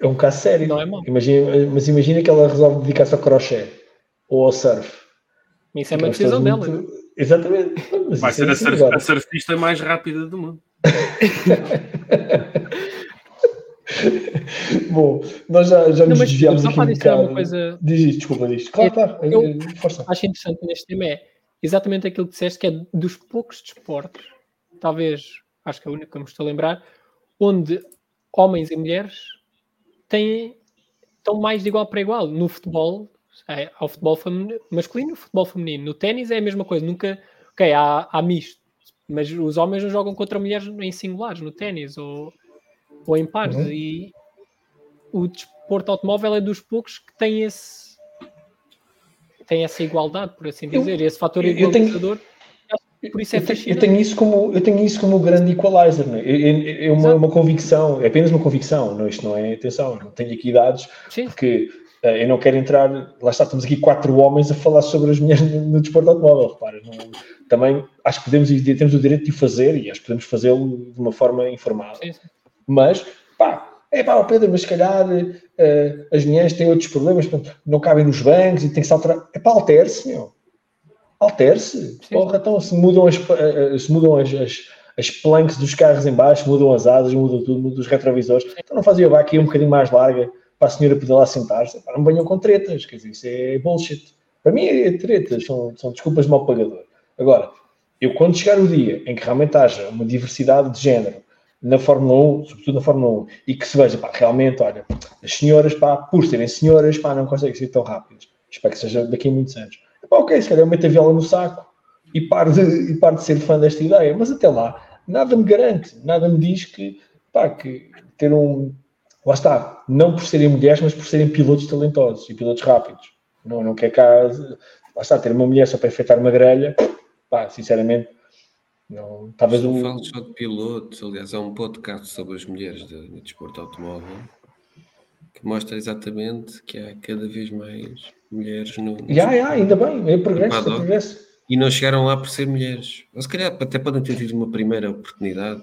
É um caso sério. Não é mau. Mas imagina que ela resolve dedicar-se ao crochê ou ao surf. Isso é uma decisão dela. Muito... Exatamente. Mas vai ser a surfista mais rápida do mundo. Bom, nós já nos desviámos aqui um bocado. Diz isto. Claro. Eu acho interessante neste tema é exatamente aquilo que disseste, que é dos poucos desportos, talvez, acho que é a única que me estou a lembrar, onde homens e mulheres estão mais de igual para igual. No futebol, há o futebol masculino e o futebol feminino. No ténis é a mesma coisa. Nunca, ok, há misto, mas os homens não jogam contra mulheres em singulares, no ténis, ou em pares, e o desporto automóvel é dos poucos que tem essa igualdade, por assim dizer, esse fator igualizador. Por isso é fascinante. Eu tenho isso como o grande equalizer, não é? É uma convicção, é apenas uma convicção, não, isto não é, atenção, não tenho aqui dados, sim, porque eu não quero entrar, lá está, estamos aqui 4 homens a falar sobre as mulheres no desporto automóvel, repara, não, também acho que temos o direito de o fazer, e acho que podemos fazê-lo de uma forma informada. Sim. Mas, Pedro, mas se calhar as mulheres têm outros problemas, não cabem nos bancos e tem que se alterar. Altere-se, meu. Altere-se. Porra, então se mudam as planks dos carros em baixo, mudam as asas, mudam tudo, mudam os retrovisores. Então não fazia vaca aqui um bocadinho mais larga para a senhora poder lá sentar-se. Não venham com tretas, quer dizer, isso é bullshit. Para mim é tretas, são desculpas de mau pagador. Agora, eu quando chegar o dia em que realmente haja uma diversidade de género na Fórmula 1, sobretudo na Fórmula 1, e que se veja, realmente, olha, as senhoras, por serem senhoras, não conseguem ser tão rápidas. Espero que seja daqui a muitos anos. Se calhar eu meto a viola no saco e paro de ser fã desta ideia. Mas até lá, nada me garante, nada me diz que ter um... Lá está, não por serem mulheres, mas por serem pilotos talentosos e pilotos rápidos. Não quer cá... Lá está, ter uma mulher só para enfeitar uma grelha, sinceramente... Não, talvez não falo só de pilotos, aliás, há um podcast sobre as mulheres no desporto automóvel que mostra exatamente que há cada vez mais mulheres no ainda bem, é progresso. E não chegaram lá por ser mulheres. Ou se calhar até podem ter tido uma primeira oportunidade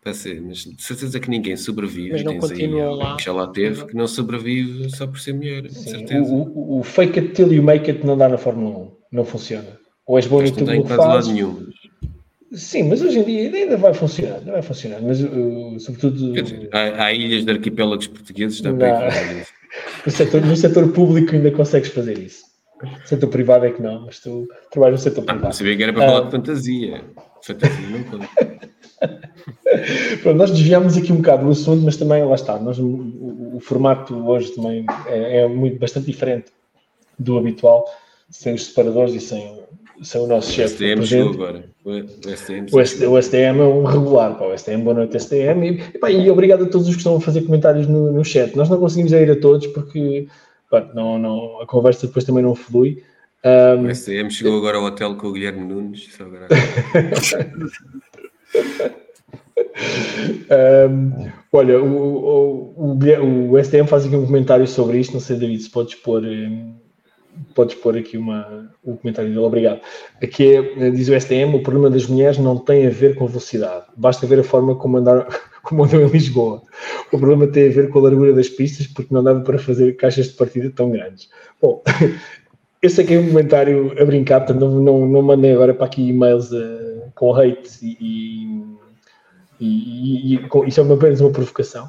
para ser, mas de certeza que ninguém sobrevive. Mas não continua lá. Que já lá teve, que não sobrevive só por ser mulher. Sim, certeza. O fake it till you make it não dá na Fórmula 1, não funciona. Ou és bom no YouTube, não tem quase lado nenhum. Sim, mas hoje em dia ainda vai funcionar, não vai funcionar, mas sobretudo... Há ilhas de arquipélagos portugueses também. No setor público ainda consegues fazer isso. No setor privado é que não, mas tu trabalhas no setor privado. Não sabia que era para falar de fantasia. Fantasia não conta. Pronto, nós desviámos aqui um bocado do assunto, mas também lá está. Nós, o formato hoje também é muito, bastante diferente do habitual, sem os separadores e sem o nosso chefe. O STM chegou agora. O STM é um regular, pá. O STM, boa noite, STM. E obrigado a todos os que estão a fazer comentários no chat. Nós não conseguimos ir a todos porque pá, não, a conversa depois também não flui. O STM chegou agora ao hotel com o Guilherme Nunes. Só agora. Olha, o STM faz aqui um comentário sobre isto. Não sei, David, se podes pôr... Podes pôr aqui um comentário dele, obrigado. Aqui diz o STM, o problema das mulheres não tem a ver com velocidade. Basta ver a forma como andam em Lisboa. O problema tem a ver com a largura das pistas, porque não dava para fazer caixas de partida tão grandes. Bom, esse aqui é um comentário a brincar, portanto não mandem agora para aqui e-mails com hate isso é apenas uma provocação.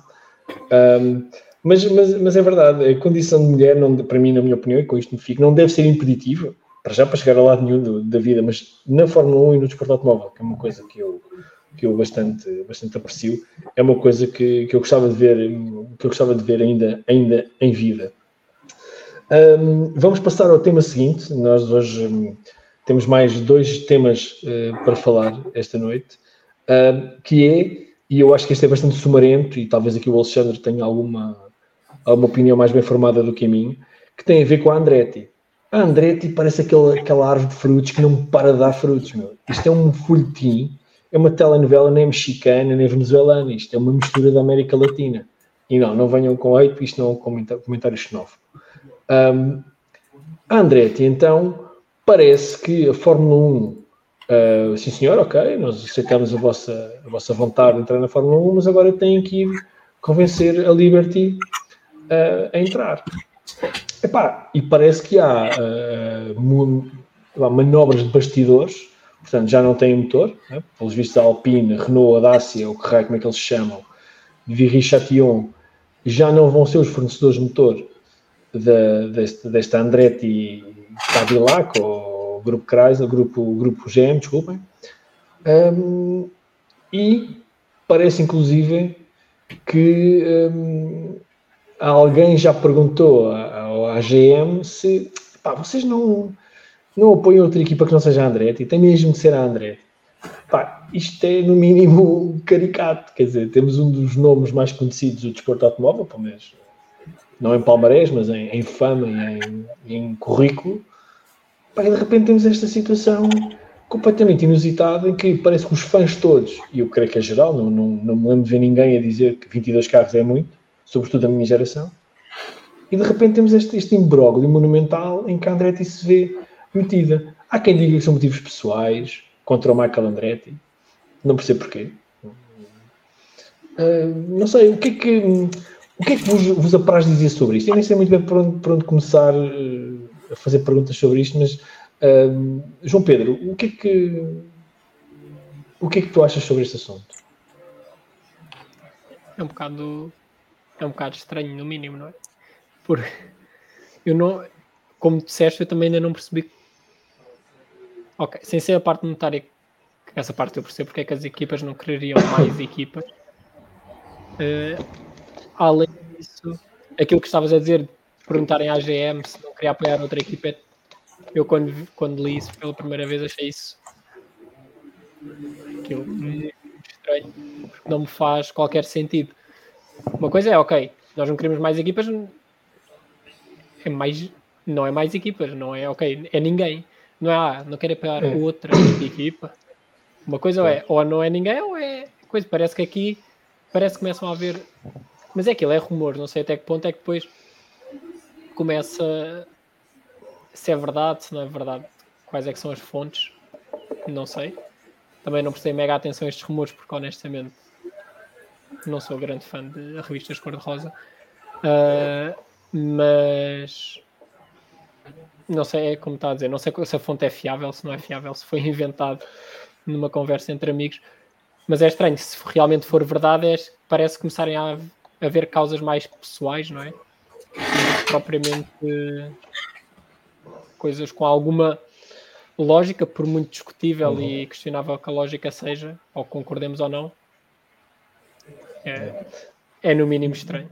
Mas é verdade, a condição de mulher, não, para mim, na minha opinião, e com isto me fico, não deve ser impeditiva, para chegar a lado nenhum da vida, mas na Fórmula 1 e no desporto automóvel, que é uma coisa que eu bastante aprecio, é uma coisa que eu gostava de ver, ainda em vida. Vamos passar ao tema seguinte. Nós hoje temos mais dois temas para falar esta noite, que é, e eu acho que este é bastante sumarento, e talvez aqui o Alexandre tenha alguma opinião mais bem formada do que a minha, que tem a ver com a Andretti. A Andretti parece aquela árvore de frutos que não para de dar frutos, meu. Isto é um folhetim, é uma telenovela nem mexicana, nem venezuelana, isto é uma mistura da América Latina. E não venham com hate, isto não é um comentário xenófobo. A Andretti, então, parece que a Fórmula 1, sim senhor, ok, nós aceitamos a vossa vontade de entrar na Fórmula 1, mas agora têm que ir convencer a Liberty a entrar. Epá, e parece que há manobras de bastidores, portanto já não tem motor, né? Pelos vistos a Alpine, a Renault, a Dacia, o Carré, como é que eles se chamam, Viry Châtillon, já não vão ser os fornecedores de motor desta Andretti Cadillac, ou Grupo Chrysler, Grupo GM, desculpem, e parece inclusive que alguém já perguntou à GM se vocês não apoiam outra equipa que não seja a Andretti, tem mesmo que ser a Andretti. Isto é no mínimo caricato, quer dizer, temos um dos nomes mais conhecidos do desporto automóvel, pelo menos não em palmarés, mas em fama e em currículo. E de repente temos esta situação completamente inusitada em que parece que os fãs todos, e eu creio que é geral, não me lembro de ver ninguém a dizer que 22 carros é muito, sobretudo da minha geração, e de repente temos este imbróglio monumental em que a Andretti se vê metida. Há quem diga que são motivos pessoais contra o Michael Andretti, não percebo porquê. Não sei, o que é que vos apraz dizer sobre isto? Eu nem sei muito bem por onde começar a fazer perguntas sobre isto, mas João Pedro, o que é que tu achas sobre este assunto? É um bocado estranho, no mínimo, não é? Porque eu não, como disseste, eu também ainda não percebi. Ok, sem ser a parte monetária, essa parte eu percebo porque é que as equipas não quereriam mais equipas. Além disso, aquilo que estavas a dizer, perguntarem à GM se não queria apoiar outra equipa, eu quando li isso pela primeira vez achei isso aquilo muito estranho, porque não me faz qualquer sentido. Uma coisa é, ok, nós não queremos mais equipas, não é mais equipas, não é, ok, é ninguém, não é, não quero apoiar outra equipa. Uma coisa é, ou não é ninguém, ou é coisa, parece que aqui, começam a haver, mas é aquilo, é rumor, não sei até que ponto é que depois começa, se é verdade, se não é verdade, quais é que são as fontes, não sei. Também não prestei mega atenção a estes rumores, porque honestamente não sou grande fã de revistas cor-de-rosa, mas não sei, é como está a dizer, não sei se a fonte é fiável, se não é fiável, se foi inventado numa conversa entre amigos, mas é estranho, se realmente for verdade, parece começarem a haver causas mais pessoais, não é? E propriamente coisas com alguma lógica, por muito discutível e questionável que a lógica seja, ou concordemos ou não, é no mínimo estranho.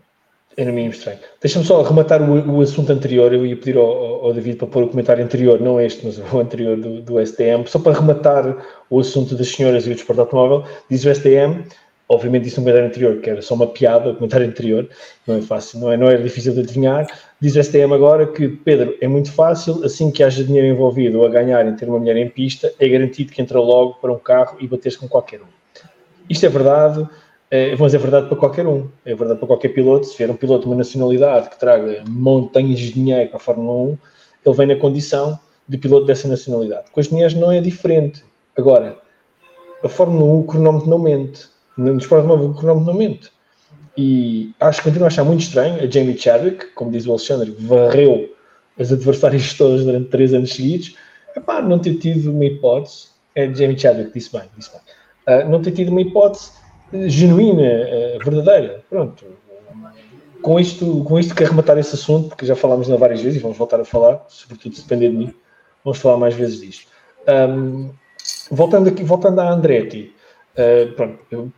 É no mínimo estranho. Deixa-me só rematar o assunto anterior. Eu ia pedir ao David para pôr o comentário anterior, não este, mas o anterior do STM, só para rematar o assunto das senhoras e o desporto automóvel. Diz o STM, obviamente disse no comentário anterior, que era só uma piada, o comentário anterior, não é fácil, não é difícil de adivinhar. Diz o STM agora que, Pedro, é muito fácil, assim que haja dinheiro envolvido ou a ganhar em ter uma mulher em pista, é garantido que entra logo para um carro e bater-se com qualquer um. Isto é verdade. Mas é verdade para qualquer um, é verdade para qualquer piloto. Se vier um piloto de uma nacionalidade que traga montanhas de dinheiro para a Fórmula 1, ele vem na condição de piloto dessa nacionalidade. Com as mulheres não é diferente. Agora, a Fórmula 1, o cronómetro não mente. No desporto, o cronómetro não mente. E continuo a achar muito estranho a Jamie Chadwick, como diz o Alexandre, varreu as adversárias todas durante 3 anos seguidos. Epá, não ter tido uma hipótese. É Jamie Chadwick, disse bem. Não ter tido uma hipótese genuína, verdadeira. Pronto, com isto quero rematar esse assunto, porque já falámos nele várias vezes e vamos voltar a falar, sobretudo se depender de mim, vamos falar mais vezes disto. Voltando à Andretti,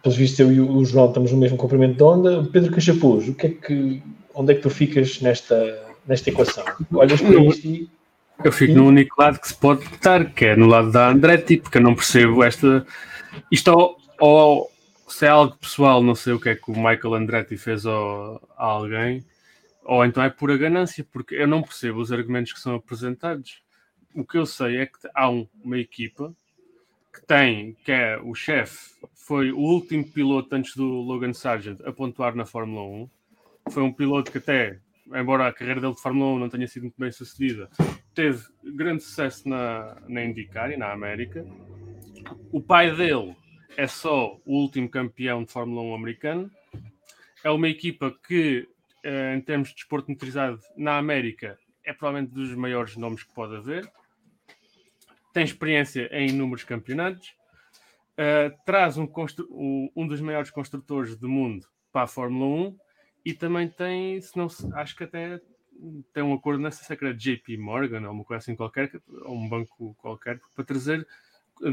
pelos vistos eu e o João estamos no mesmo comprimento de onda. Pedro Cachapuz, onde é que tu ficas nesta equação? Olhas para isto e... Eu fico no único lado que se pode estar, que é no lado da Andretti, porque eu não percebo isto se é algo pessoal, não sei o que é que o Michael Andretti fez a alguém, ou então é pura ganância, porque eu não percebo os argumentos que são apresentados. O que eu sei é que há uma equipa que é o chefe, foi o último piloto antes do Logan Sargeant a pontuar na Fórmula 1, foi um piloto que até, embora a carreira dele de Fórmula 1 não tenha sido muito bem sucedida, teve grande sucesso na IndyCar e na América. O pai dele é só o último campeão de Fórmula 1 americano. É uma equipa que, em termos de desporto motorizado na América, é provavelmente dos maiores nomes que pode haver. Tem experiência em inúmeros campeonatos. Traz um dos maiores construtores do mundo para a Fórmula 1 e também tem, acho que até tem um acordo nessa secreta de JP Morgan ou uma coisa assim qualquer, ou um banco qualquer, para trazer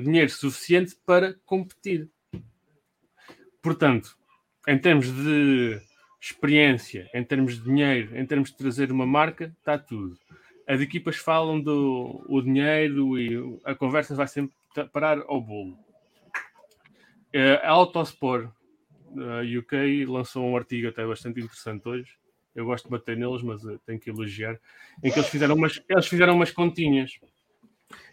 dinheiro suficiente para competir. Portanto, em termos de experiência, em termos de dinheiro, em termos de trazer uma marca, está tudo. As equipas falam do dinheiro e a conversa vai sempre parar ao bolo. A Autosport UK lançou um artigo até bastante interessante hoje. Eu gosto de bater neles, mas tenho que elogiar. Em que eles fizeram umas continhas.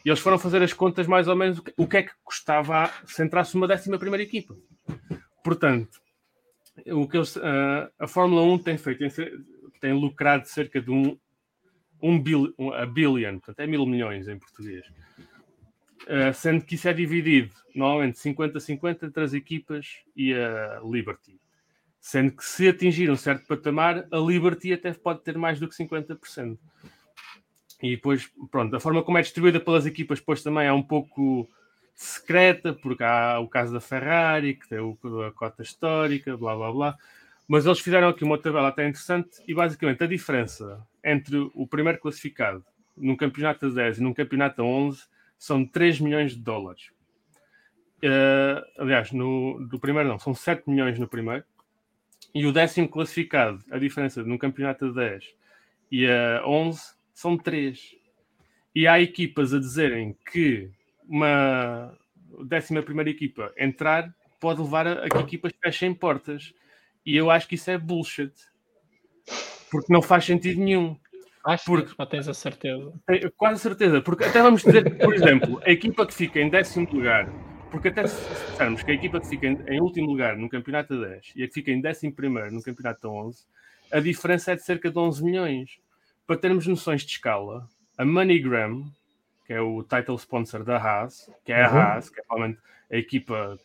E eles foram fazer as contas mais ou menos o que é que custava se entrasse uma 11ª equipa. Portanto, a Fórmula 1 tem lucrado cerca de billion, portanto é 1.000 milhões em português. Sendo que isso é dividido, normalmente 50-50 entre as equipas e a Liberty. Sendo que se atingir um certo patamar, a Liberty até pode ter mais do que 50%. E depois, pronto, a forma como é distribuída pelas equipas depois também é um pouco secreta, porque há o caso da Ferrari, que tem a cota histórica, blá, blá, blá. Mas eles fizeram aqui uma tabela até interessante e, basicamente, a diferença entre o primeiro classificado num campeonato a 10 e num campeonato a 11 são $3 milhões. Aliás, do primeiro não, são $7 milhões no primeiro. E o 10º classificado, a diferença num campeonato a 10 e a 11... são 3. E há equipas a dizerem que uma 11ª equipa entrar pode levar a que equipas fechem portas. E eu acho que isso é bullshit. Porque não faz sentido nenhum. Acho que já tens a certeza. Quase certeza. Porque até vamos dizer que, por exemplo, a equipa que fica em 10º lugar, porque até se dissermos que a equipa que fica em último lugar no campeonato a 10 e a que fica em 11º no campeonato a 11, a diferença é de cerca de 11 milhões. Para termos noções de escala, a MoneyGram, que é o title sponsor da Haas, que é a Haas, que é realmente a equipa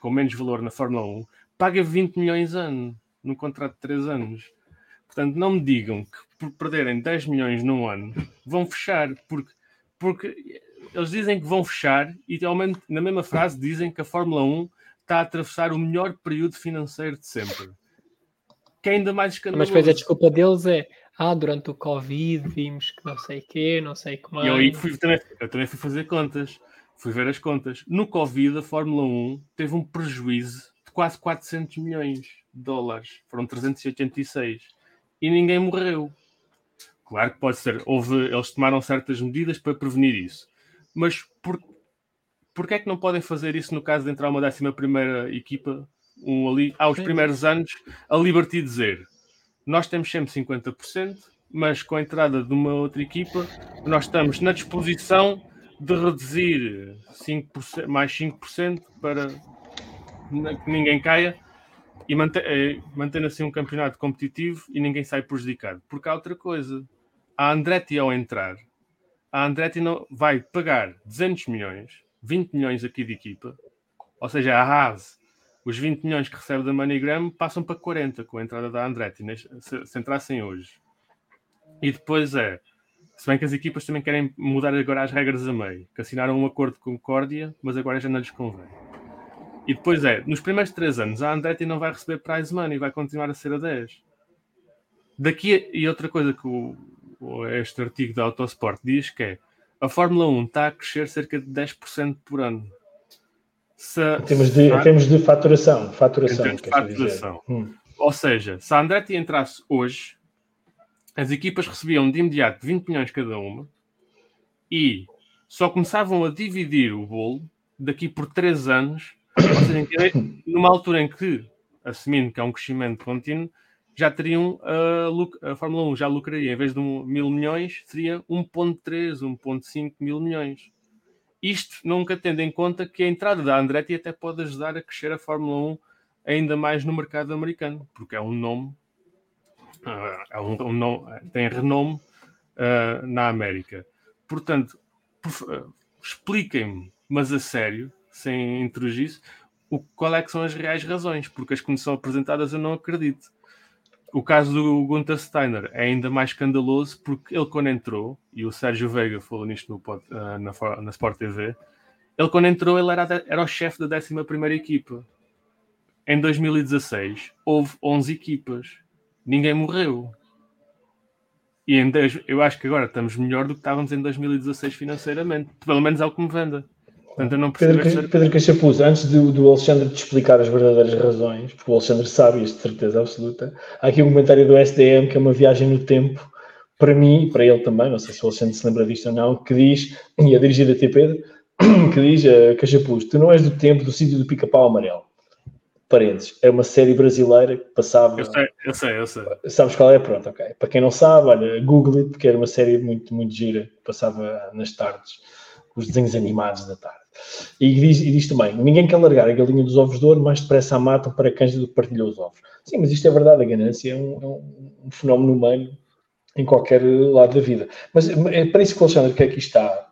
com menos valor na Fórmula 1, paga 20 milhões ano, num contrato de 3 anos. Portanto, não me digam que por perderem 10 milhões num ano, vão fechar, porque eles dizem que vão fechar e na mesma frase dizem que a Fórmula 1 está a atravessar o melhor período financeiro de sempre. Que é ainda mais escandaloso. Mas depois a desculpa deles é durante o Covid vimos que não sei o quê, não sei como é. Eu também fui fazer contas. Fui ver as contas. No Covid, a Fórmula 1 teve um prejuízo de quase 400 milhões de dólares. Foram 386. E ninguém morreu. Claro que pode ser. Eles tomaram certas medidas para prevenir isso. Mas porquê é que não podem fazer isso no caso de entrar uma 11ª equipa ali, aos primeiros anos, a Liberty dizer nós temos sempre 50%, mas com a entrada de uma outra equipa nós estamos na disposição de reduzir 5%, mais 5% para que ninguém caia e mantendo assim um campeonato competitivo e ninguém sai prejudicado. Porque há outra coisa. A Andretti ao entrar, não vai pagar 200 milhões, 20 milhões aqui de equipa, ou seja, a Haas, os 20 milhões que recebe da MoneyGram passam para 40 com a entrada da Andretti, se entrassem hoje. E depois se bem que as equipas também querem mudar agora as regras a meio, que assinaram um acordo de concórdia, mas agora já não lhes convém. E depois nos primeiros 3 anos a Andretti não vai receber prize money, vai continuar a ser a 10. E outra coisa que este artigo da Autosport diz que é a Fórmula 1 está a crescer cerca de 10% por ano. Em termos de faturação. Ou seja, se a Andretti entrasse hoje, as equipas recebiam de imediato 20 milhões cada uma e só começavam a dividir o bolo daqui por 3 anos, ou seja, numa altura em que, assumindo que é um crescimento contínuo, já teriam a Fórmula 1 já lucraria, em vez de 1.000 milhões, seria 1.3, 1.5 mil milhões. Isto nunca tendo em conta que a entrada da Andretti até pode ajudar a crescer a Fórmula 1 ainda mais no mercado americano, porque é um nome, tem renome na América. Portanto, expliquem-me, mas a sério, sem introduzir, qual é que são as reais razões, porque as que me são apresentadas eu não acredito. O caso do Gunther Steiner é ainda mais escandaloso porque ele, quando entrou, e o Sérgio Veiga falou nisto na Sport TV, ele, quando entrou, ele era o chefe da 11ª equipa. Em 2016, houve 11 equipas. Ninguém morreu. E eu acho que agora estamos melhor do que estávamos em 2016 financeiramente. Pelo menos é o que me venda. Portanto, eu não Pedro Cachapuz, antes do Alexandre te explicar as verdadeiras razões, porque o Alexandre sabe isto de certeza absoluta, há aqui um comentário do SDM que é uma viagem no tempo, para mim e para ele também, não sei se o Alexandre se lembra disto ou não, que diz, e é dirigido a ti, Pedro, que diz a Cachapuz, tu não és do tempo do sítio do Pica-Pau Amarelo. Parênteses, é uma série brasileira que passava... Eu sei. Sabes qual é? Pronto, ok. Para quem não sabe, olha, Google it, porque era uma série muito, muito gira, que passava nas tardes, os desenhos animados da tarde. E diz também, ninguém quer largar a galinha dos ovos de ouro, mais depressa a matam para cães do que partilhou os ovos. Sim, mas isto é verdade, a ganância é um fenómeno humano em qualquer lado da vida. Mas é para isso que o Alexandre quer aqui está,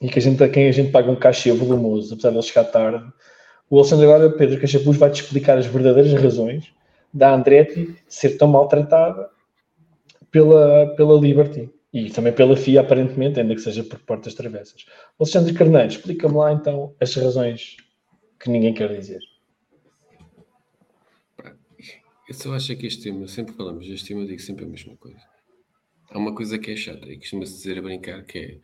e que a quem a gente paga um cachê volumoso, apesar de ele chegar tarde, o Alexandre agora, Pedro Cachapuz, vai-te explicar as verdadeiras razões da Andretti ser tão maltratada pela Liberty. E também pela FIA, aparentemente, ainda que seja por portas travessas. Alexandre Carneiro, explica-me lá, então, as razões que ninguém quer dizer. Eu só acho que este tema, sempre falamos deste tema, eu digo sempre a mesma coisa. Há uma coisa que é chata e costuma-se dizer a brincar, que é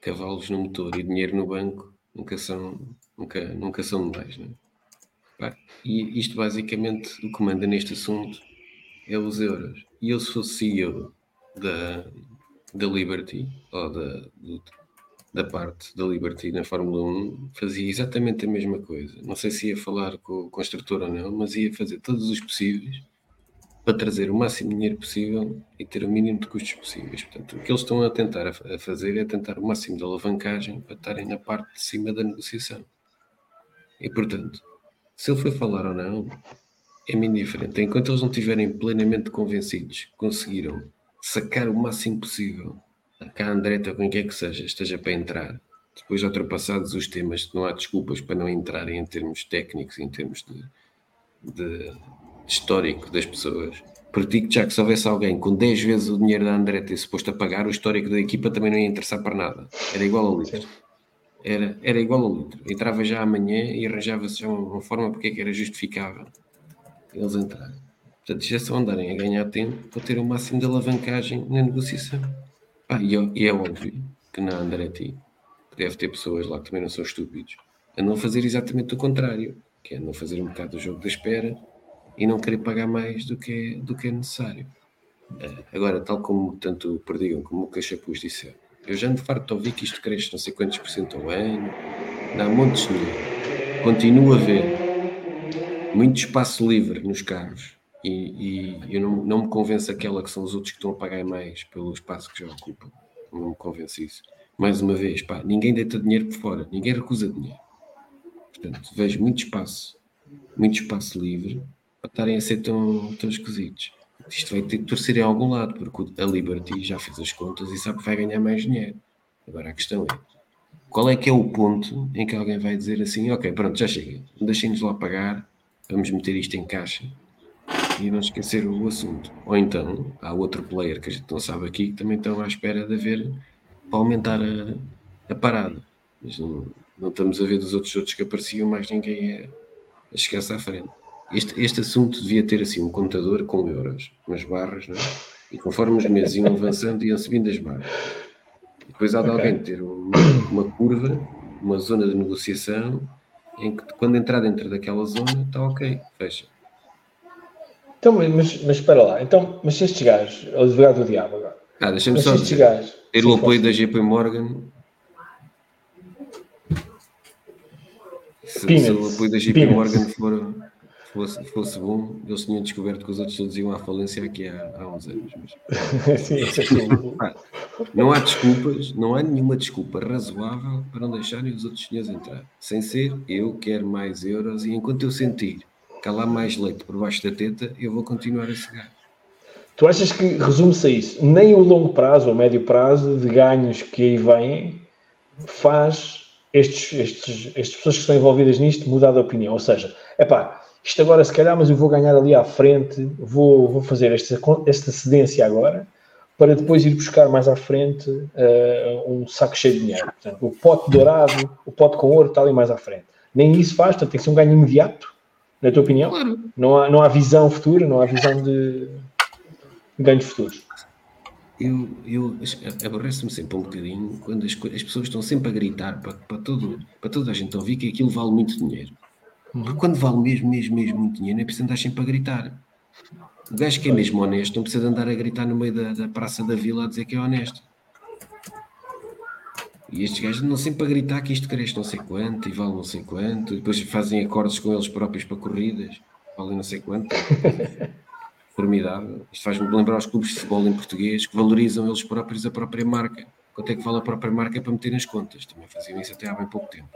cavalos no motor e dinheiro no banco nunca são mais, não é? E isto, basicamente, o que manda neste assunto é os euros. E eu, se fosse CEO da Liberty, ou da parte da Liberty na Fórmula 1, fazia exatamente a mesma coisa. Não sei se ia falar com o construtor ou não, mas ia fazer todos os possíveis para trazer o máximo de dinheiro possível e ter o mínimo de custos possíveis. Portanto, o que eles estão a tentar a fazer é tentar o máximo de alavancagem para estarem na parte de cima da negociação. E, portanto, se ele foi falar ou não, é-me indiferente. Enquanto eles não estiverem plenamente convencidos que conseguiram sacar o máximo possível a Andretti ou quem quer que seja esteja para entrar, depois ultrapassados os temas, não há desculpas para não entrarem em termos técnicos, em termos de histórico das pessoas. Pratico já que se houvesse alguém com 10 vezes o dinheiro da Andretti suposto a pagar, o histórico da equipa também não ia interessar para nada, era igual ao livro. era igual ao litro, entrava já amanhã e arranjava-se já uma forma porque é que era justificável eles entrarem. Portanto, já só andarem a ganhar tempo para ter o máximo de alavancagem na negociação. E é óbvio que na Andretti deve ter pessoas lá que também não são estúpidos a não fazer exatamente o contrário, que é não fazer um bocado do jogo da espera e não querer pagar mais do que é necessário. Agora, tal como tanto o Perdigão como o Cachapuz disseram, eu já ando farto de ouvir que isto cresce não sei quantos % ao ano, dá montes de dinheiro, continua a haver muito espaço livre nos carros e eu não me convenço aquela que são os outros que estão a pagar mais pelo espaço que já ocupam, não me convence isso. Mais uma vez, ninguém deita dinheiro por fora, ninguém recusa dinheiro. Portanto, vejo muito espaço livre para estarem a ser tão esquisitos. Isto vai ter que torcer em algum lado, porque a Liberty já fez as contas e sabe que vai ganhar mais dinheiro. Agora a questão é, qual é que é o ponto em que alguém vai dizer assim, ok, pronto, já chega, deixem-nos lá pagar, vamos meter isto em caixa e não esquecer o assunto. Ou então, há outro player que a gente não sabe aqui, que também estão à espera de haver para aumentar a parada. Mas não estamos a ver dos outros que apareciam, mais ninguém a chegar-se à frente. Este assunto devia ter assim um contador com euros, umas barras, não é? E conforme os meses iam avançando, iam subindo as barras. E depois há de alguém ter uma curva, uma zona de negociação, em que quando entrar dentro daquela zona, está ok, fecha. Então, mas espera lá, então, mas se estes gajos, o advogado do diabo agora. Deixa-me só ter o apoio da GP Morgan. Se o apoio da GP Morgan fosse bom, eles tinham descoberto que os outros todos iam à falência aqui há uns anos. Mas... não há desculpas, não há nenhuma desculpa razoável para não deixarem os outros senhores entrar. Sem ser, eu quero mais euros e enquanto eu sentir que há lá mais leite por baixo da teta, eu vou continuar a cegar. Tu achas que resume-se a isso? Nem o longo prazo ou médio prazo de ganhos que aí vêm faz estas pessoas que estão envolvidas nisto mudar de opinião. Ou seja, isto agora se calhar, mas eu vou ganhar ali à frente, vou fazer esta cedência agora, para depois ir buscar mais à frente um saco cheio de dinheiro. Portanto, o pote dourado, o pote com ouro está ali mais à frente. Nem isso faz, portanto, tem que ser um ganho imediato, na tua opinião? Claro. Não há visão futura, não há visão de ganhos futuros. Eu aborreço-me sempre um bocadinho quando as pessoas estão sempre a gritar para toda a gente ouvir que aquilo vale muito dinheiro. Porque quando vale mesmo muito dinheiro, não é preciso andar sempre a gritar. O gajo que é mesmo honesto não precisa de andar a gritar no meio da praça da vila a dizer que é honesto. E estes gajos andam sempre a gritar que isto cresce não sei quanto e vale não sei quanto, e depois fazem acordos com eles próprios para corridas, valem não sei quanto. Formidável. Isto faz-me lembrar os clubes de futebol em português que valorizam eles próprios a própria marca. Quanto é que vale a própria marca para meter nas contas? Também faziam isso até há bem pouco tempo.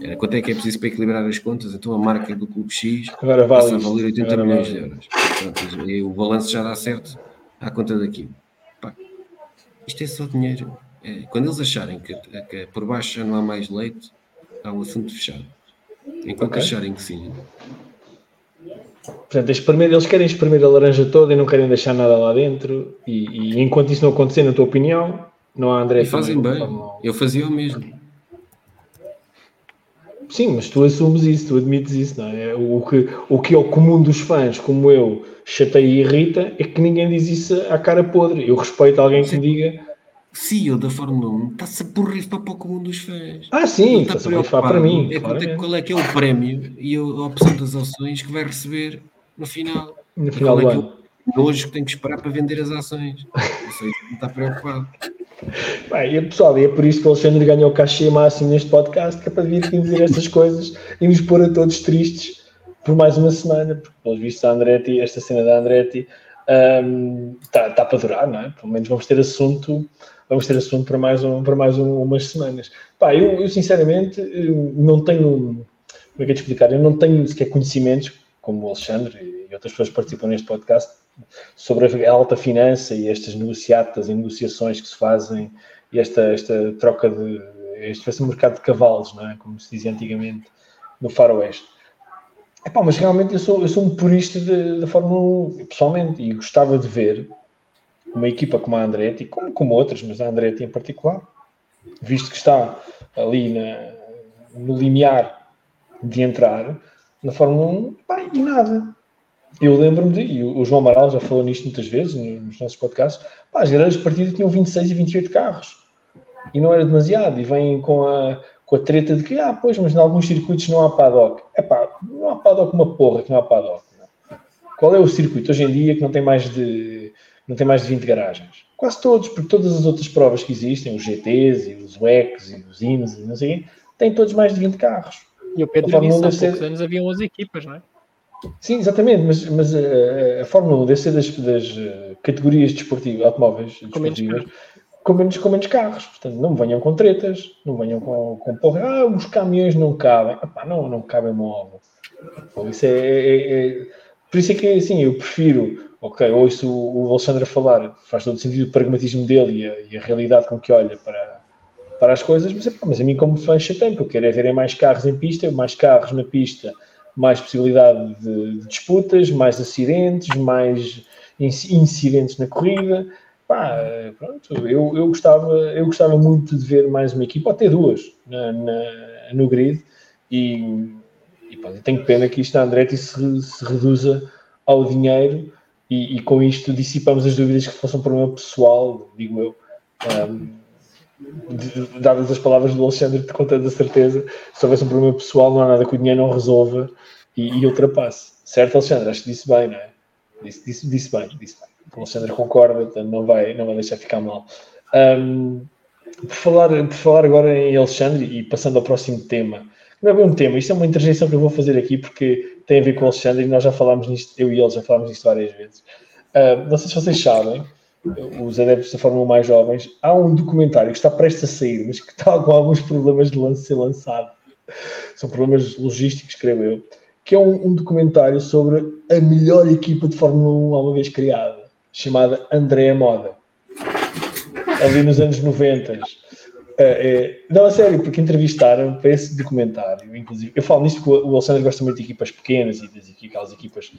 Era quanto é que é preciso para equilibrar as contas? Então a marca do Clube X agora passa a valer 80 milhões de euros. Pronto, e o balanço já dá certo à conta daquilo. Isto é só dinheiro. Quando eles acharem que por baixo já não há mais leite, há um assunto fechado. Enquanto acharem que sim. Portanto, eles querem espremer a laranja toda e não querem deixar nada lá dentro. E enquanto isso não acontecer, na tua opinião, não há André... E fazem bem. Eu fazia o mesmo. Sim, mas tu assumes isso, tu admites isso, não é? O que é o comum dos fãs, como eu, chateia e irrita, é que ninguém diz isso à cara podre. Eu respeito alguém que me diga... CEO da Fórmula 1 está-se a porrir para o comum dos fãs. Sim, está-se a porrir para mim. Qual é que é o prémio e a opção das ações que vai receber no final? No final do ano. É hoje que tem que esperar para vender as ações. Isso aí não está preocupado. Bem, pessoal, e é por isso que o Alexandre ganhou o cachê máximo neste podcast, que é para vir aqui dizer estas coisas e nos pôr a todos tristes por mais uma semana, porque pelos vistos a Andretti, esta cena da Andretti está para durar, não é? Pelo menos vamos ter assunto para mais umas semanas. Eu sinceramente não tenho, como é que é de explicar, eu não tenho sequer conhecimentos, como o Alexandre e outras pessoas que participam neste podcast, sobre a alta finança e estas negociatas e negociações que se fazem e esta troca de... Este vai ser um mercado de cavalos, não é? Como se dizia antigamente no faroeste. Mas realmente eu sou um purista da Fórmula 1, pessoalmente, e gostava de ver uma equipa como a Andretti, como outras, mas a Andretti em particular, visto que está ali no limiar de entrar na Fórmula 1, pá, e nada. Eu lembro-me de, e o João Amaral já falou nisto muitas vezes nos nossos podcasts, pá, as grandes partidas tinham 26 e 28 carros e não era demasiado, e vem com a treta de que, pois, mas em alguns circuitos não há paddock. É pá, não há paddock uma porra que não há paddock. Qual é o circuito hoje em dia que não tem mais de 20 garagens? Quase todos, porque todas as outras provas que existem, os GTs, e os UECs, e os IMS, e não sei o quê, têm todos mais de 20 carros. E o Pedro disse, há poucos anos havia 11 equipas, não é? Sim, exatamente, mas a Fórmula 1 deve ser das categorias desportivas, automóveis desportivas, com menos carros. Portanto, não venham com tretas, não venham com porra. Os caminhões não cabem. Epá, não cabem móvel. Isso por isso é que, assim, eu prefiro... Ok, ouço o Alexandre falar, faz todo sentido o pragmatismo dele e a realidade com que olha para as coisas, mas a mim como fã chatei, porque eu quero é ver mais carros em pista, mais carros na pista, mais possibilidade de disputas, mais acidentes, mais incidentes na corrida. Pá, pronto, eu gostava muito de ver mais uma equipa, ou até duas, no grid, e pá, eu tenho pena que isto na Andretti se reduza ao dinheiro. E com isto dissipamos as dúvidas que fosse um problema pessoal, digo eu, dadas as palavras do Alexandre, com tanta certeza, se houvesse um problema pessoal, não há nada que o dinheiro não resolva e ultrapasse. Certo, Alexandre? Acho que disse bem, não é? Disse bem. O Alexandre concorda, portanto não vai deixar ficar mal. Por falar agora em Alexandre e passando ao próximo tema, não é bem um tema, isto é uma interjeição que eu vou fazer aqui porque tem a ver com o Alexandre e nós já falámos nisto, eu e ele já falámos nisto várias vezes. Não sei se vocês sabem, os adeptos da Fórmula 1 mais jovens, há um documentário que está prestes a sair, mas que está com alguns problemas de ser lançado. São problemas logísticos, creio eu, que é um documentário sobre a melhor equipa de Fórmula 1 alguma vez criada, chamada Andrea Moda, ali nos anos 90. Não, a sério, porque entrevistaram para esse documentário, inclusive. Eu falo nisto porque o Alexandre gosta muito de equipas pequenas e das aquelas equipas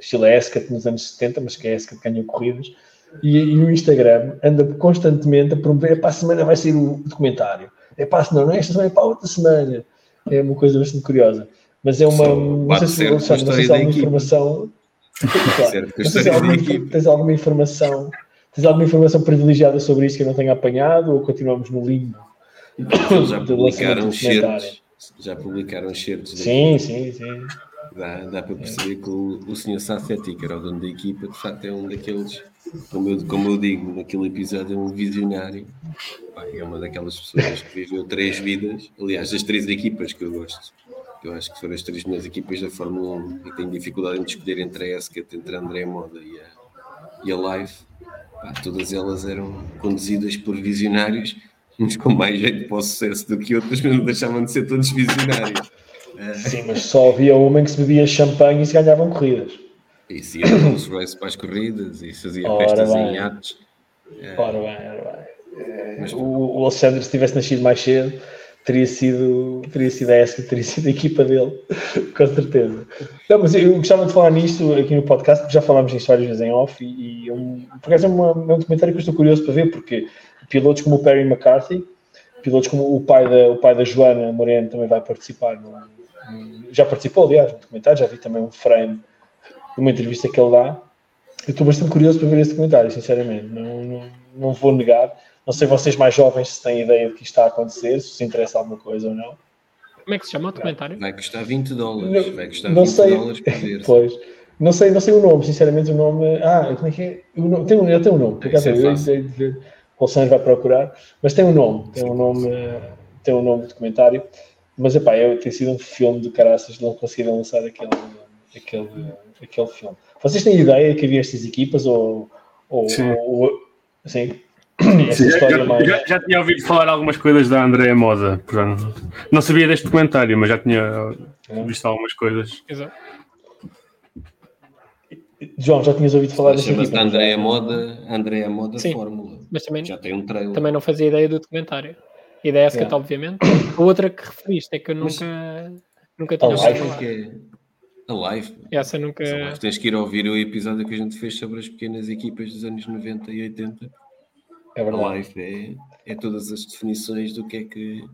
estilo Escat nos anos 70, mas que a Escat ganhou corridas. E o Instagram anda constantemente a promover: para a semana vai sair o documentário. É para a semana, não é esta semana, é para a outra semana. É uma coisa bastante curiosa. Mas é uma. Não sei se o Alexandre não tem alguma informação. Tens alguma informação. Tens alguma informação privilegiada sobre isso que eu não tenho apanhado ou continuamos no limbo? Já publicaram certos. Sim. Dá para perceber que o Sr. Sassetti, que era o dono da equipa, de facto é um daqueles, como eu digo, naquele episódio é um visionário. É uma daquelas pessoas que viveu três vidas. Aliás, das três equipas que eu gosto. Eu acho que foram as três melhores equipas da Fórmula 1 e tenho dificuldade em escolher entre a Escat, entre a André Moda e a Live. Todas elas eram conduzidas por visionários, uns com mais jeito para o sucesso do que outros, mas não deixavam de ser todos visionários. Sim, mas só havia uma em que se bebia champanhe e se ganhavam corridas. E se ia nos race para as corridas, e se fazia festas em atos. Ora bem. Mas, o Alexandre, se tivesse nascido mais cedo, teria sido essa, teria sido a equipa dele, com certeza. Não, mas eu gostava de falar nisto aqui no podcast, porque já falámos nisto várias vezes em off, por acaso é um documentário que eu estou curioso para ver, porque pilotos como o Perry McCarthy, pilotos como o pai da Joana Moreno também vai participar, já participou, aliás, no documentário, já vi também um frame de uma entrevista que ele dá. Eu estou bastante curioso para ver esse documentário, sinceramente, não vou negar. Não sei vocês mais jovens se têm ideia do que está a acontecer, se interessa alguma coisa ou não. Como é que se chama o documentário? Vai custar $20. Não, vai custar $20 para ver. Pois. Não sei o nome, sinceramente o nome... como é que é? Ele tem um nome. O Alexandre vai procurar. Mas tem um nome. Tem um nome de documentário. Mas, epá, tem sido um filme de caraças. Não conseguiram lançar aquele filme. Vocês têm ideia que havia estas equipas? Sim. Sim, já tinha ouvido falar algumas coisas da Andrea Moda. Não sabia deste documentário, mas já tinha visto algumas coisas. Exato. João, já tinhas ouvido falar deste documentário? Andrea Moda sim, Fórmula. Mas também, já tem um trailer. Também não fazia ideia do documentário. Ideia essa que obviamente. A outra que referiste é que eu nunca tinha ouvido falar. A Live. Essa nunca... Tens que ir ouvir o episódio que a gente fez sobre as pequenas equipas dos anos 90 e 80. É verdade. A live é todas as definições do que é que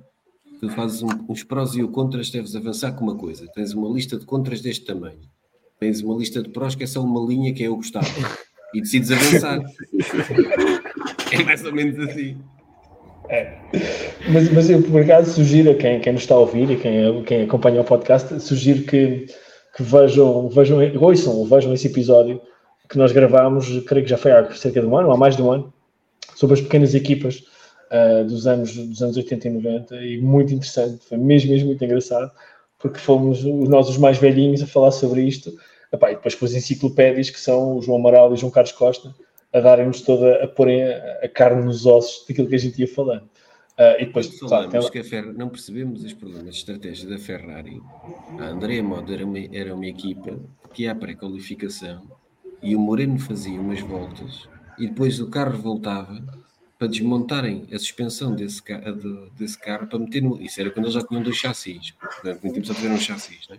tu fazes uns prós e o contras, deves avançar com uma coisa. Tens uma lista de contras deste tamanho. Tens uma lista de prós que é só uma linha que é eu gostava. E decides avançar. É mais ou menos assim. É. Mas eu, por acaso, sugiro a quem nos está a ouvir e quem acompanha o podcast, sugiro que vejam esse episódio que nós gravámos, creio que já foi há cerca de um ano, há mais de um ano, sobre as pequenas equipas dos anos 80 e 90, e muito interessante, foi mesmo muito engraçado, porque fomos nós os mais velhinhos a falar sobre isto, e depois com as enciclopédias que são o João Amaral e o João Carlos Costa, a darem-nos toda, a porem a carne nos ossos daquilo que a gente ia falando. E depois falámos que não percebemos os problemas de estratégia da Ferrari. A Andrea Moda era uma equipa que ia à pré-qualificação e o Moreno fazia umas voltas e depois o carro voltava para desmontarem a suspensão desse carro para meter no... Isso era quando eles já tinham dois chassis. Portanto, não tínhamos a ter um chassis, não é?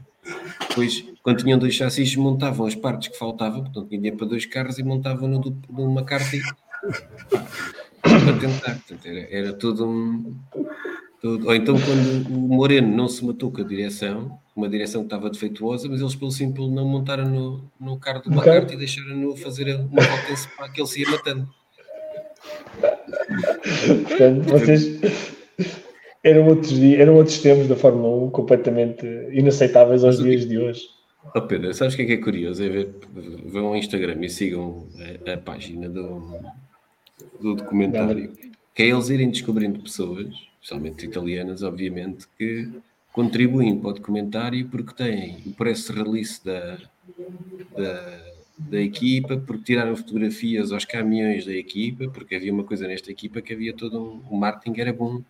Depois, quando tinham dois chassis, montavam as partes que faltavam, portanto, tinha para dois carros e montavam numa McLaren para tentar. Portanto, era todo um... Ou então, quando o Moreno não se matou com a direção, uma direção que estava defeituosa, mas eles, pelo simples, não montaram no carro do McLaren e deixaram-no fazer uma volta para que ele se ia matando. Portanto, vocês eram outros tempos da Fórmula 1 completamente inaceitáveis aos dias de hoje. Oh Pedro, sabes o que é curioso? É ver, vão ao Instagram e sigam a página do documentário, que é eles irem descobrindo pessoas, especialmente italianas, obviamente, que contribuem para o documentário porque têm o press release da equipa, porque tiraram fotografias aos caminhões da equipa, porque havia uma coisa nesta equipa que havia todo o marketing era bom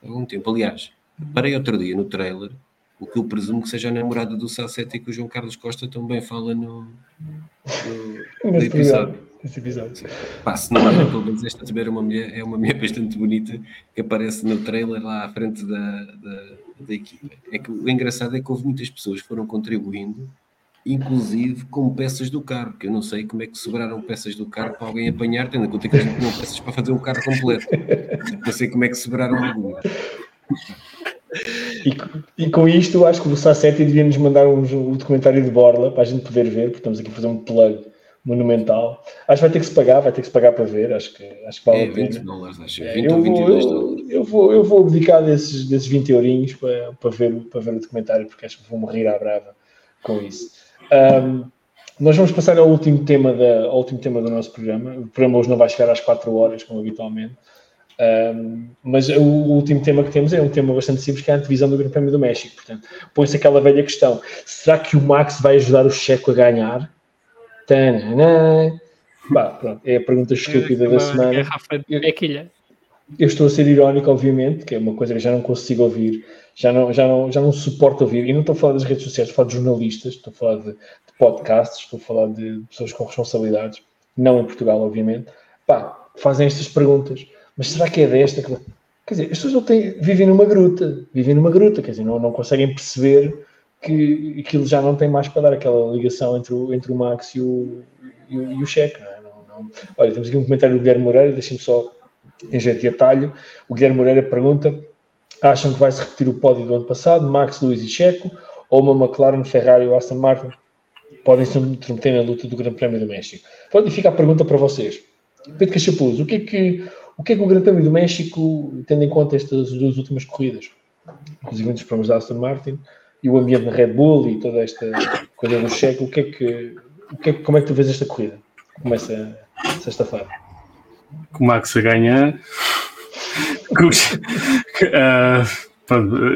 há algum tempo. Aliás, parei outro dia no trailer, o que eu presumo que seja a namorada do Sassetti, que o João Carlos Costa também fala no episódio. Esse episódio. Pá, se não há, pelo menos esta também é uma mulher bastante bonita que aparece no trailer lá à frente da equipa. É que o engraçado é que houve muitas pessoas que foram contribuindo, inclusive com peças do carro, que eu não sei como é que sobraram peças do carro para alguém apanhar, tendo em conta que eles não tinham peças para fazer um carro completo. Não sei como é que sobraram alguma. E com isto, acho que o Sassetti devia nos mandar um documentário de Borla para a gente poder ver, porque estamos aqui a fazer um plug monumental. Acho que vai ter que se pagar para ver, acho que vale a pena. $20, acho. $20 ou $22. Eu vou dedicar desses €20 para ver o documentário, porque acho que vou morrer à brava com isso. Nós vamos passar ao último tema do nosso programa. O programa hoje não vai chegar às 4 horas, como habitualmente, mas o último tema que temos é um tema bastante simples, que é a antevisão do Grande Prémio do México. Portanto, põe-se aquela velha questão: será que o Max vai ajudar o Checo a ganhar? Tananã. Bah, pronto, é a pergunta estúpida da semana. Eu estou a ser irónico, obviamente, que é uma coisa que já não consigo ouvir, já não suporto ouvir, e não estou a falar das redes sociais, estou a falar de jornalistas, estou a falar de podcasts, estou a falar de pessoas com responsabilidades, não em Portugal, obviamente. Pá, fazem estas perguntas, mas será que é desta? Quer dizer, as pessoas vivem numa gruta, quer dizer, não conseguem perceber que aquilo já não tem mais para dar, aquela ligação entre o Max e o Checo, não é? Olha, temos aqui um comentário do Guilherme Moreira, deixem-me só em jeito de atalho. O Guilherme Moreira pergunta: acham que vai-se repetir o pódio do ano passado, Max, Lewis e Checo, ou uma McLaren, Ferrari ou Aston Martin podem se intrometer na luta do Grande Prémio do México? Pode ficar a pergunta para vocês. Pedro Cachapuz, o que é que o Grande Prémio do México, tendo em conta estas duas últimas corridas, inclusive os problemas da Aston Martin e o ambiente da Red Bull e toda esta coisa do Checo, como é que tu vês esta corrida? Começa sexta-feira. Que o Max a ganhar.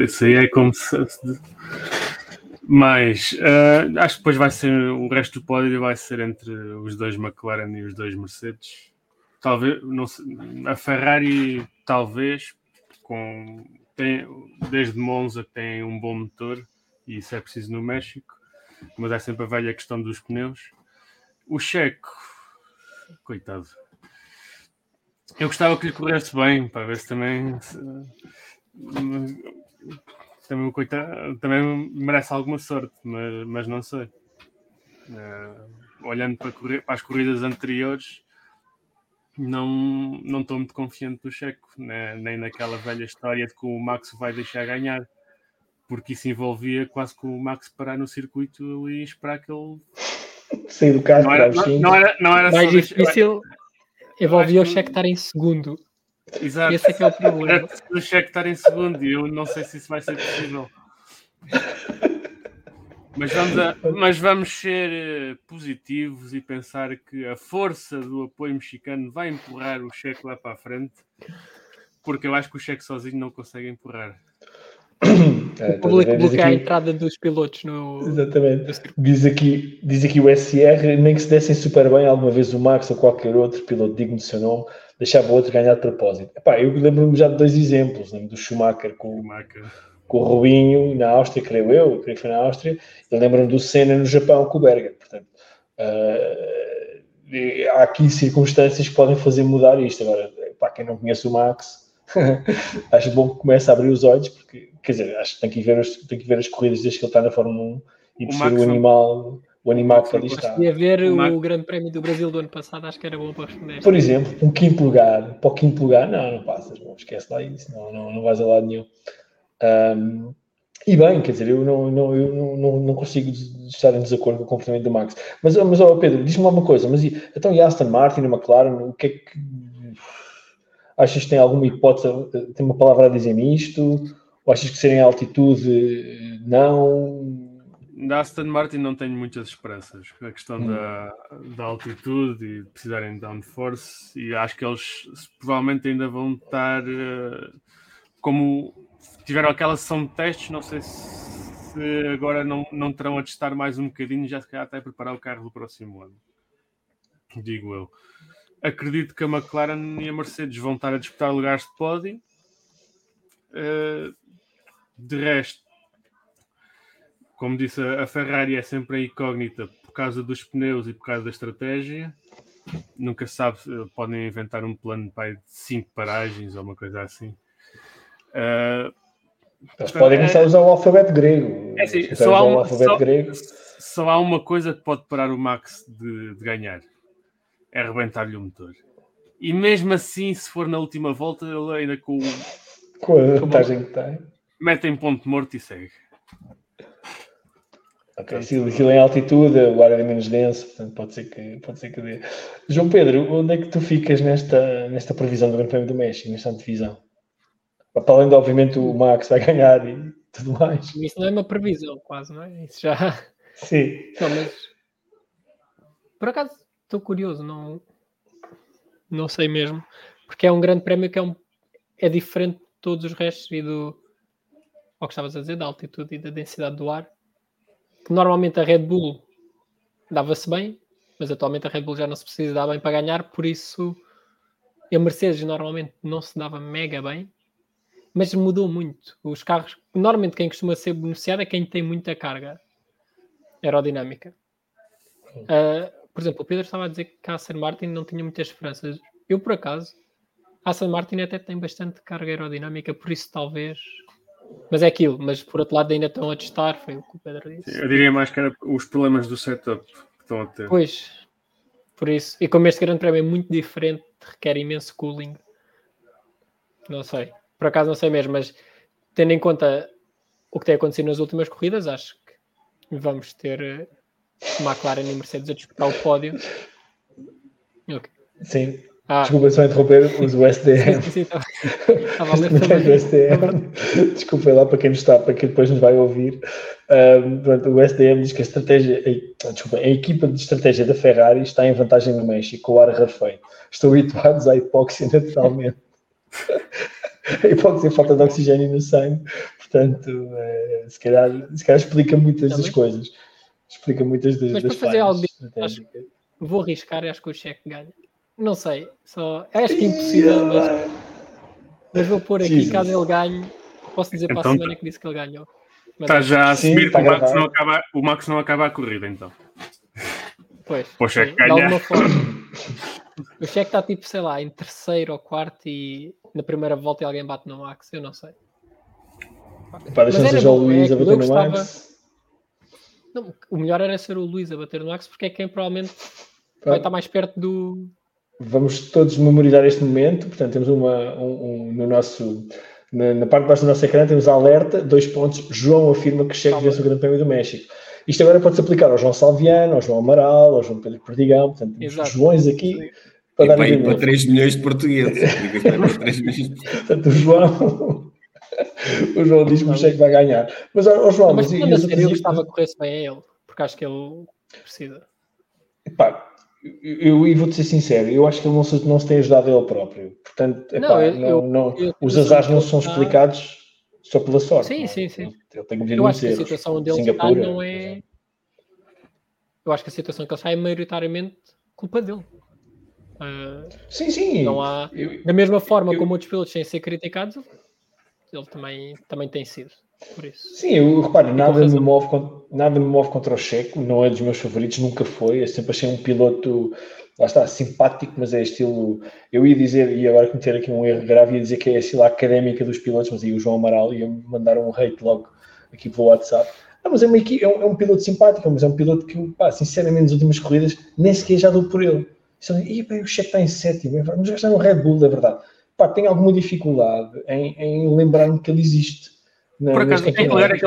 Isso aí é como se... Mas acho que depois vai ser o resto do pódio, vai ser entre os dois McLaren e os dois Mercedes. Talvez, não sei, a Ferrari talvez, desde Monza que tem um bom motor, e isso é preciso no México, mas é sempre a velha questão dos pneus. O Checo, coitado, eu gostava que lhe corresse bem, para ver se também... coitado, também merece alguma sorte, mas não sei. Olhando para as corridas anteriores, não estou muito confiante do Checo, né? Nem naquela velha história de que o Max vai deixar ganhar, porque isso envolvia quase que o Max parar no circuito e esperar que ele... Sair do carro, não era mais só difícil, envolvia o Checo estar em segundo. Exato. Esse é que é o problema. O Checo estar em segundo, e eu não sei se isso vai ser possível. Mas vamos ser positivos e pensar que a força do apoio mexicano vai empurrar o Checo lá para a frente, porque eu acho que o Checo sozinho não consegue empurrar. O público bloqueia a entrada dos pilotos no... Exatamente. Diz aqui o SR, nem que se dessem super bem alguma vez o Max ou qualquer outro piloto digno do seu nome, deixava o outro ganhar de propósito. Epá, eu lembro-me já de dois exemplos, lembro do Schumacher com o Rubinho na Áustria, creio que foi na Áustria, e lembro-me do Senna no Japão com o Berger. Portanto, há aqui circunstâncias que podem fazer mudar isto. Agora, epá, quem não conhece o Max... acho bom que comece a abrir os olhos, porque, quer dizer, acho que tem que ver as corridas desde que ele está na Fórmula 1 e perceber o animal que ali está. E a ver o Grande Prémio do Brasil do ano passado, acho que era bom para responder. Por exemplo, para o quinto lugar, não passas, não esquece lá isso, não vais a lado nenhum. E bem, quer dizer, eu não consigo estar em desacordo com o comportamento do Max. Mas ó Pedro, diz-me lá uma coisa, mas então e a Aston Martin, a McLaren, o que é que... Achas que tem alguma hipótese, tem uma palavra a dizer-me isto? Ou achas que serem em altitude, não? Da Aston Martin não tenho muitas esperanças. A questão da altitude e precisarem de downforce. E acho que eles provavelmente ainda vão estar... Como tiveram aquela sessão de testes, não sei se agora não terão a testar mais um bocadinho, já se calhar até preparar o carro do próximo ano. Digo eu. Acredito que a McLaren e a Mercedes vão estar a disputar lugares de pódio. De resto, como disse, a Ferrari é sempre a incógnita por causa dos pneus e por causa da estratégia. Nunca se sabe, podem inventar um plano de 5 paragens ou uma coisa assim. Eles podem começar a usar o alfabeto grego. É assim, só há uma coisa que pode parar o Max de ganhar. É arrebentar-lhe o motor. E mesmo assim, se for na última volta, ele ainda com a vantagem que tem, mete em ponto morto e segue. Ok, aquilo em altitude, o ar é menos denso, portanto pode ser que dê. João Pedro, onde é que tu ficas nesta previsão do Grande Prémio do México, nesta divisão? Para além de, obviamente, o Max vai ganhar e tudo mais. Isso não é uma previsão, quase, não é? Isso já... Sim. Não, mas... Por acaso... Estou curioso, não sei mesmo, porque é um grande prémio que é diferente de todos os restos e do, ao que estavas a dizer, da altitude e da densidade do ar, que normalmente a Red Bull dava-se bem, mas atualmente a Red Bull já não se precisa dar bem para ganhar, por isso a Mercedes normalmente não se dava mega bem, mas mudou muito. Os carros, normalmente quem costuma ser beneficiado é quem tem muita carga aerodinâmica. Por exemplo, o Pedro estava a dizer que a Aston Martin não tinha muitas esperanças. Eu, por acaso, a Aston Martin até tem bastante carga aerodinâmica, por isso talvez... Mas é aquilo. Mas, por outro lado, ainda estão a testar, foi o que o Pedro disse. Eu diria mais que era os problemas do setup que estão a ter. Pois, por isso. E como este grande prémio é muito diferente, requer imenso cooling. Não sei. Por acaso, não sei mesmo, mas tendo em conta o que tem acontecido nas últimas corridas, acho que vamos ter... McLaren e Mercedes a disputar o pódio. Okay. Sim. Desculpa só interromper, uso o SDM. Sim, tá. Desculpem lá para quem nos está, para quem depois nos vai ouvir. Portanto, o SDM diz que a equipa de estratégia da Ferrari está em vantagem no México, com o ar rarefeito. Estão habituados à hipóxia naturalmente. A hipóxia, falta de oxigênio no sangue. Portanto, se calhar explica muitas das coisas. Explica muitas das coisas. Mas para fazer algo disso, vou arriscar, acho que o Checo ganha. Não sei, só acho que é impossível, mas vou pôr aqui, caso ele ganhe, posso dizer então, para a semana que disse que ele ganhou. Está já a assumir que o Max não acaba a corrida, então. Pois, o Checo ganha. O Checo está tipo, sei lá, em terceiro ou quarto e na primeira volta alguém bate no Max, eu não sei. Para deixar o Luís a bater no Max... Não, o melhor era ser o Luís a bater no Max, porque é quem provavelmente vai estar mais perto do Vamos todos memorizar este momento. Portanto, temos no nosso... Na parte de baixo do nosso ecrã temos a alerta, 2 pontos, João afirma que Checo vence o Grande Prémio do México. Isto agora pode-se aplicar ao João Salviano, ao João Amaral, ao João Pedro Perdigão, portanto temos os Joões aqui para dar um para 3 milhões de portugueses. Portanto, o João diz que o Checo vai ganhar. Mas, João, mas eu gostava que corresse bem a ele, porque acho que ele precisa. Epá, eu vou-te ser sincero, eu acho que ele não se tem ajudado ele próprio. Portanto, epá, os azares não são explicados só pela sorte. Sim, sim, sim. Eu acho que a situação dele está não é... Eu acho que a situação que ele está é maioritariamente culpa dele. Sim, sim. Não há... Da mesma forma como outros pilotos têm de ser criticados, ele também tem sido. Por isso. Sim, eu reparo, nada me move contra o Checo, não é dos meus favoritos, nunca foi, eu sempre achei um piloto, lá está, simpático, mas é estilo, eu ia dizer, e agora cometer aqui um erro grave, ia dizer que é estilo académica dos pilotos, mas aí o João Amaral ia me mandar um hate logo aqui pelo WhatsApp. Ah, mas é um piloto simpático, mas é um piloto que, pá, sinceramente, nas últimas corridas, nem sequer já dou por ele. E bem, o Checo está em sétimo, mas já está no Red Bull, é verdade. Pá, tenho alguma dificuldade em lembrar-me que ele existe. Não, por acaso, em que lugar é que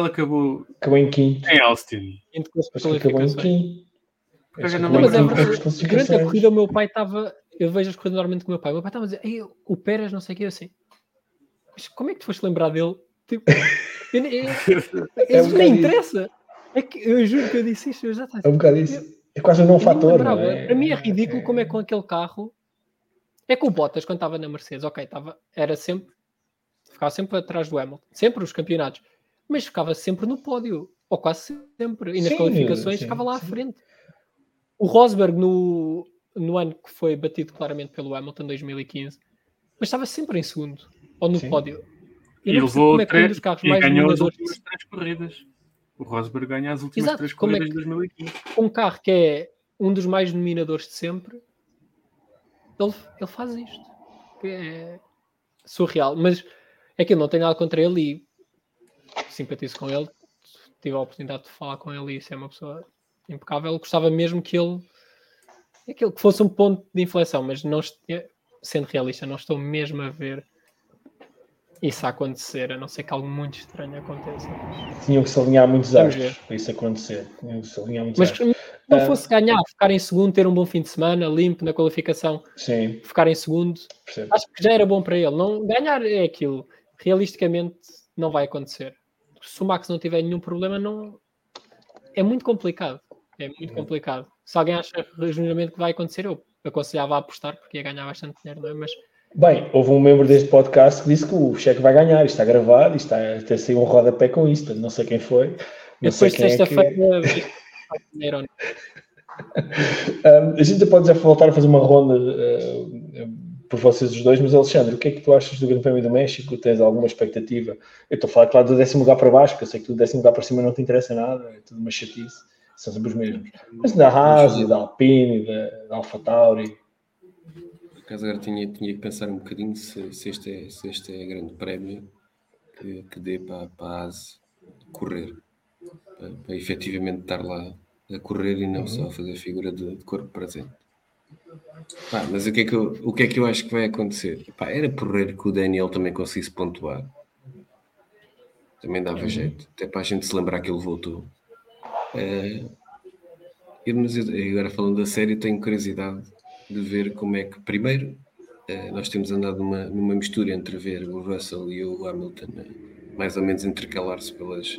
ele acabou? Acabou em quinto. Em Austin. Acabou em quinto. Mas durante a corrida o meu pai estava... Eu vejo as corridas normalmente com o meu pai. O meu pai estava a dizer, o Pérez não sei o que, eu assim... Mas como é que tu foste lembrar dele? Tipo, isso nem interessa. É que eu juro que eu disse isto. Eu já estava, é um bocado isso. É quase um não fator, não é? Para mim é ridículo como é com aquele carro. É com o Bottas, quando estava na Mercedes. Ok, era sempre... Ficava sempre atrás do Hamilton, sempre os campeonatos, mas ficava sempre no pódio, ou quase sempre, e nas qualificações ficava lá à frente. O Rosberg, no ano que foi batido claramente pelo Hamilton, 2015, mas estava sempre em segundo, ou no pódio. E levou dos carros e mais ganhou as últimas 3 corridas. O Rosberg ganha as últimas 3 corridas de 2015. Um carro que é um dos mais dominadores de sempre, ele faz isto. É surreal, mas... É que eu não tenho nada contra ele e simpatizo com ele. Tive a oportunidade de falar com ele e isso é uma pessoa impecável. Eu gostava mesmo que ele que fosse um ponto de inflexão, mas não, sendo realista, não estou mesmo a ver isso a acontecer, a não ser que algo muito estranho aconteça. Tinham que se alinhar muitos astros para isso acontecer. Mas se não fosse ganhar, ficar em segundo, ter um bom fim de semana, limpo na qualificação, sim. Ficar em segundo, percebo. Acho que já era bom para ele. Não, ganhar é aquilo. Realisticamente não vai acontecer. Se o Max não tiver nenhum problema, não... é muito complicado. É muito complicado. Se alguém acha genuinamente que vai acontecer, eu aconselhava a apostar, porque ia ganhar bastante dinheiro, não é? Mas... Bem, houve um membro deste podcast que disse que o Checo vai ganhar, isto está gravado, isto está até saiu um rodapé com isto, não sei quem foi. Não sei quem sexta-feira... A gente pode já voltar a fazer uma ronda... por vocês os dois, mas Alexandre, o que é que tu achas do Grande Prémio do México? Tens alguma expectativa? Eu estou a falar, claro, do 10º lugar para baixo, porque eu sei que do 10º lugar para cima não te interessa nada, é tudo uma chatice, são sempre os mesmos. Mas da Haas, da Alpine, da Alfa Tauri... Por acaso agora tinha que pensar um bocadinho se este é Grande Prémio que dê para a Haas correr, para efetivamente estar lá a correr e não só a fazer figura de corpo presente. Pá, mas o que é que eu acho que vai acontecer? Pá, era porreiro que o Daniel também conseguisse pontuar. Também dava jeito. Até para a gente se lembrar que ele voltou. Mas eu, agora falando da série, tenho curiosidade de ver como é que... Primeiro, nós temos andado numa mistura entre ver o Russell e o Hamilton, né? Mais ou menos intercalar-se pelas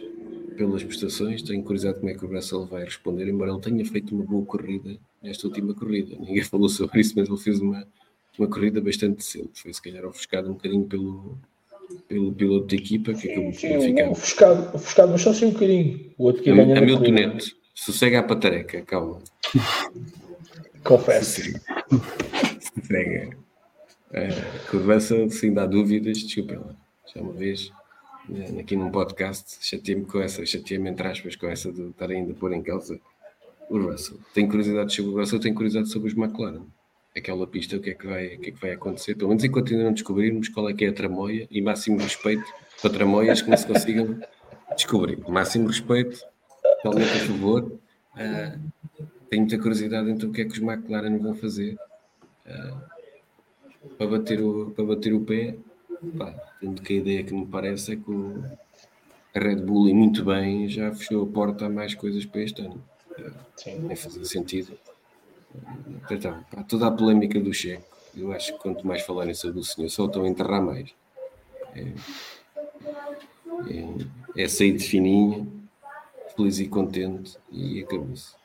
prestações. Tenho curiosidade como é que o Russell vai responder, embora ele tenha feito uma boa corrida nesta última corrida. Ninguém falou sobre isso, mas ele fez uma corrida bastante simples. Foi, se calhar, ofuscado um bocadinho pelo piloto de equipa, que acabou por ficar. Ofuscado, mas só assim um bocadinho. O outro que ganha a Milton Neto, sossega a patareca, calma. Confesso. Sossega. Conversa, sem dar dúvidas, desculpa lá, já uma vez, aqui num podcast, chateei-me entre aspas com essa de estar ainda a pôr em causa o Russell. Tenho curiosidade sobre o Russell, tenho curiosidade sobre os McLaren. Aquela pista, o que é que vai acontecer? Pelo menos enquanto ainda não descobrirmos qual é que é a tramoia, e máximo respeito para tramoias que não se consigam descobrir. Máximo respeito, totalmente a favor. tenho muita curiosidade entre o que é que os McLaren vão fazer para bater o pé. Tanto que a ideia que me parece é que a Red Bull, e muito bem, já fechou a porta a mais coisas para este ano. Sim. Nem fazia sentido. Então, toda a polémica do Checo, eu acho que quanto mais falarem sobre o senhor, só estão a enterrar mais. É sair de fininha, feliz e contente, e acabou-se.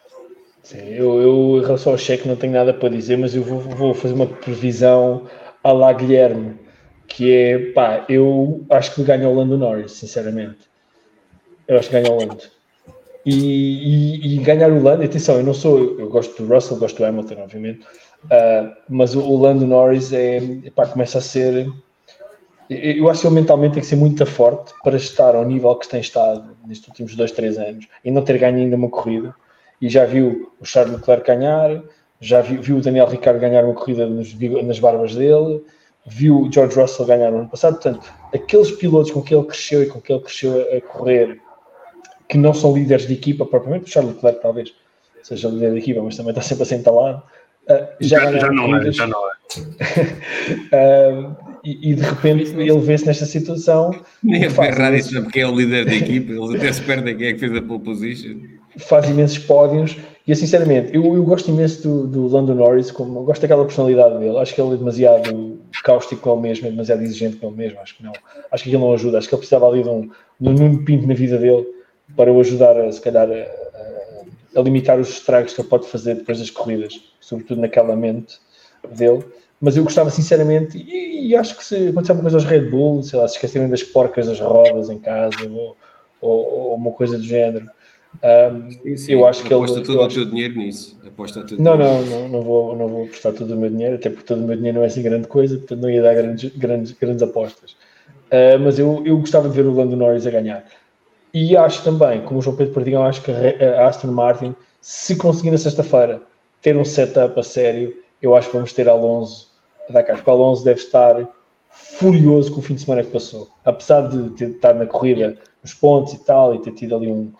Sim, eu em relação ao Checo não tenho nada para dizer, mas eu vou fazer uma previsão à la Guilherme, que é, eu acho que ganha o Lando Norris, sinceramente. Eu acho que ganha o Lando. E ganhar o Lando, atenção, eu gosto do Russell, gosto do Hamilton, obviamente, mas o Lando Norris começa a ser... Eu acho que ele mentalmente tem que ser muito forte para estar ao nível que tem estado nestes últimos 2-3 anos e não ter ganho ainda uma corrida. E já viu o Charles Leclerc ganhar, já viu o Daniel Ricciardo ganhar uma corrida nas barbas dele, viu o George Russell ganhar no ano passado. Portanto, aqueles pilotos com que ele cresceu a correr, que não são líderes de equipa propriamente, o Charles Leclerc talvez seja líder de equipa, mas também está sempre a sentar lá. Já não é. E de repente ele vê-se nesta situação. Nem a Ferrari sabe quem é o líder da equipa, eles até se perdem quem é que fez a pole position. Faz imensos pódios e sinceramente eu gosto imenso do Lando Norris, como eu gosto daquela personalidade dele. Acho que ele é demasiado cáustico com ele mesmo, é demasiado exigente com ele mesmo. Acho que aquilo não ajuda. Acho que ele precisava ali de um Nuno Pinto na vida dele para o ajudar a, se calhar, a limitar os estragos que ele pode fazer depois das corridas, sobretudo naquela mente dele. Mas eu gostava sinceramente, e acho que se acontecer uma coisa aos Red Bull, sei lá, se esquecerem das porcas das rodas em casa ou uma coisa do género, sim. Eu acho que aposta todo o teu dinheiro nisso. Não vou apostar todo o meu dinheiro, até porque todo o meu dinheiro não é assim grande coisa, portanto não ia dar grandes apostas. Mas eu gostava de ver o Lando Norris a ganhar. E acho também, como o João Pedro Perdigão, acho que a Aston Martin, se conseguir na sexta-feira ter um setup a sério, eu acho que vamos ter Alonso a dar cá. Porque Alonso deve estar furioso com o fim de semana que passou. Apesar de ter estado na corrida nos pontos e tal, e ter tido ali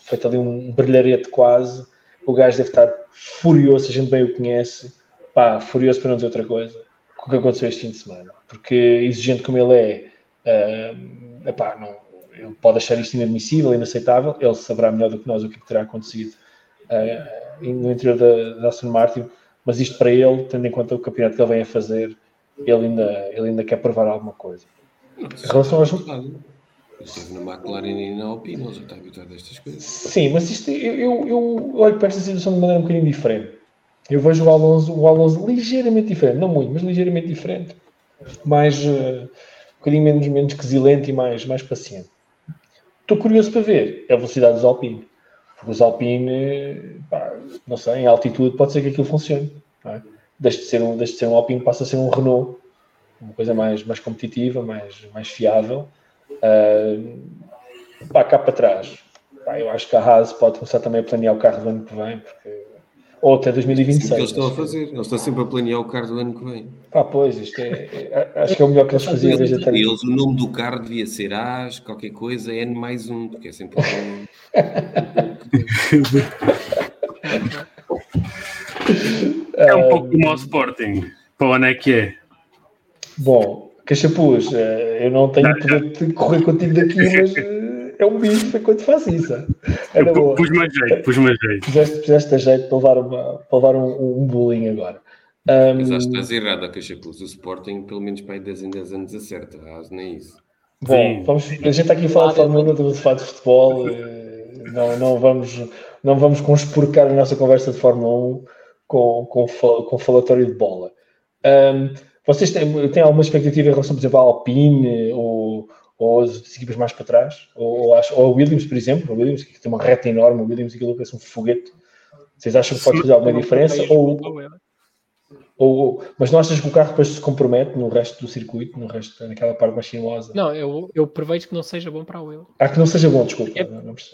feito ali um brilharete quase, o gajo deve estar furioso, a gente bem o conhece, furioso para não dizer outra coisa, com o que aconteceu este fim de semana. Porque exigente como ele é, ele pode achar isto inadmissível, inaceitável, ele saberá melhor do que nós o que terá acontecido no interior da Aston Martin, mas isto para ele, tendo em conta o campeonato que ele vem a fazer, ele ainda quer provar alguma coisa. Em relação aos... Esteve na McLaren e na Alpine, ele já está habituado a estas coisas. Sim, mas isto, eu olho para esta situação de maneira um bocadinho diferente. Eu vejo o Alonso ligeiramente diferente, não muito, mas ligeiramente diferente, mais um bocadinho menos quesilente e mais paciente. Estou curioso para ver a velocidade dos Alpine. Porque os Alpine, não sei, em altitude pode ser que aquilo funcione. Não é? Deixe de ser um Alpine, passa a ser um Renault. Uma coisa mais competitiva, mais fiável. Cá para trás. Eu acho que a Haas pode começar também a planear o carro do ano que vem. Ou até 2026. Sim, eles estão sempre a planear o carro do ano que vem. Pois, isto acho que é o melhor que eles faziam desde até... Eles, o nome do carro devia ser As, qualquer coisa, N mais um, porque é sempre... É um pouco como ao Sporting, para onde é que é? Bom, Cachapuz, eu não tenho poder de correr contigo daqui, mas é um bife quando faço isso. Era eu pus-me a jeito. Puseste a jeito para levar um bullying agora. Mas acho que estás errado, Cachapuz. O Sporting, pelo menos para aí 10 em 10 anos, acerta. Nem é isso. Bom, a gente está aqui a falar de Fórmula 1, estamos a falar de futebol... Não vamos conspurcar a nossa conversa de Fórmula 1 com falatório de bola. Vocês têm alguma expectativa em relação, por exemplo, à Alpine ou as equipas mais para trás? Ou a Williams, por exemplo? A Williams, que tem uma reta enorme, a Williams aquilo que parece um foguete. Vocês acham que pode fazer alguma diferença? Mas não achas que o carro depois se compromete no resto do circuito, naquela parte mais sinuosa? Não, eu prevejo que não seja bom para a Williams. Que não seja bom, desculpa.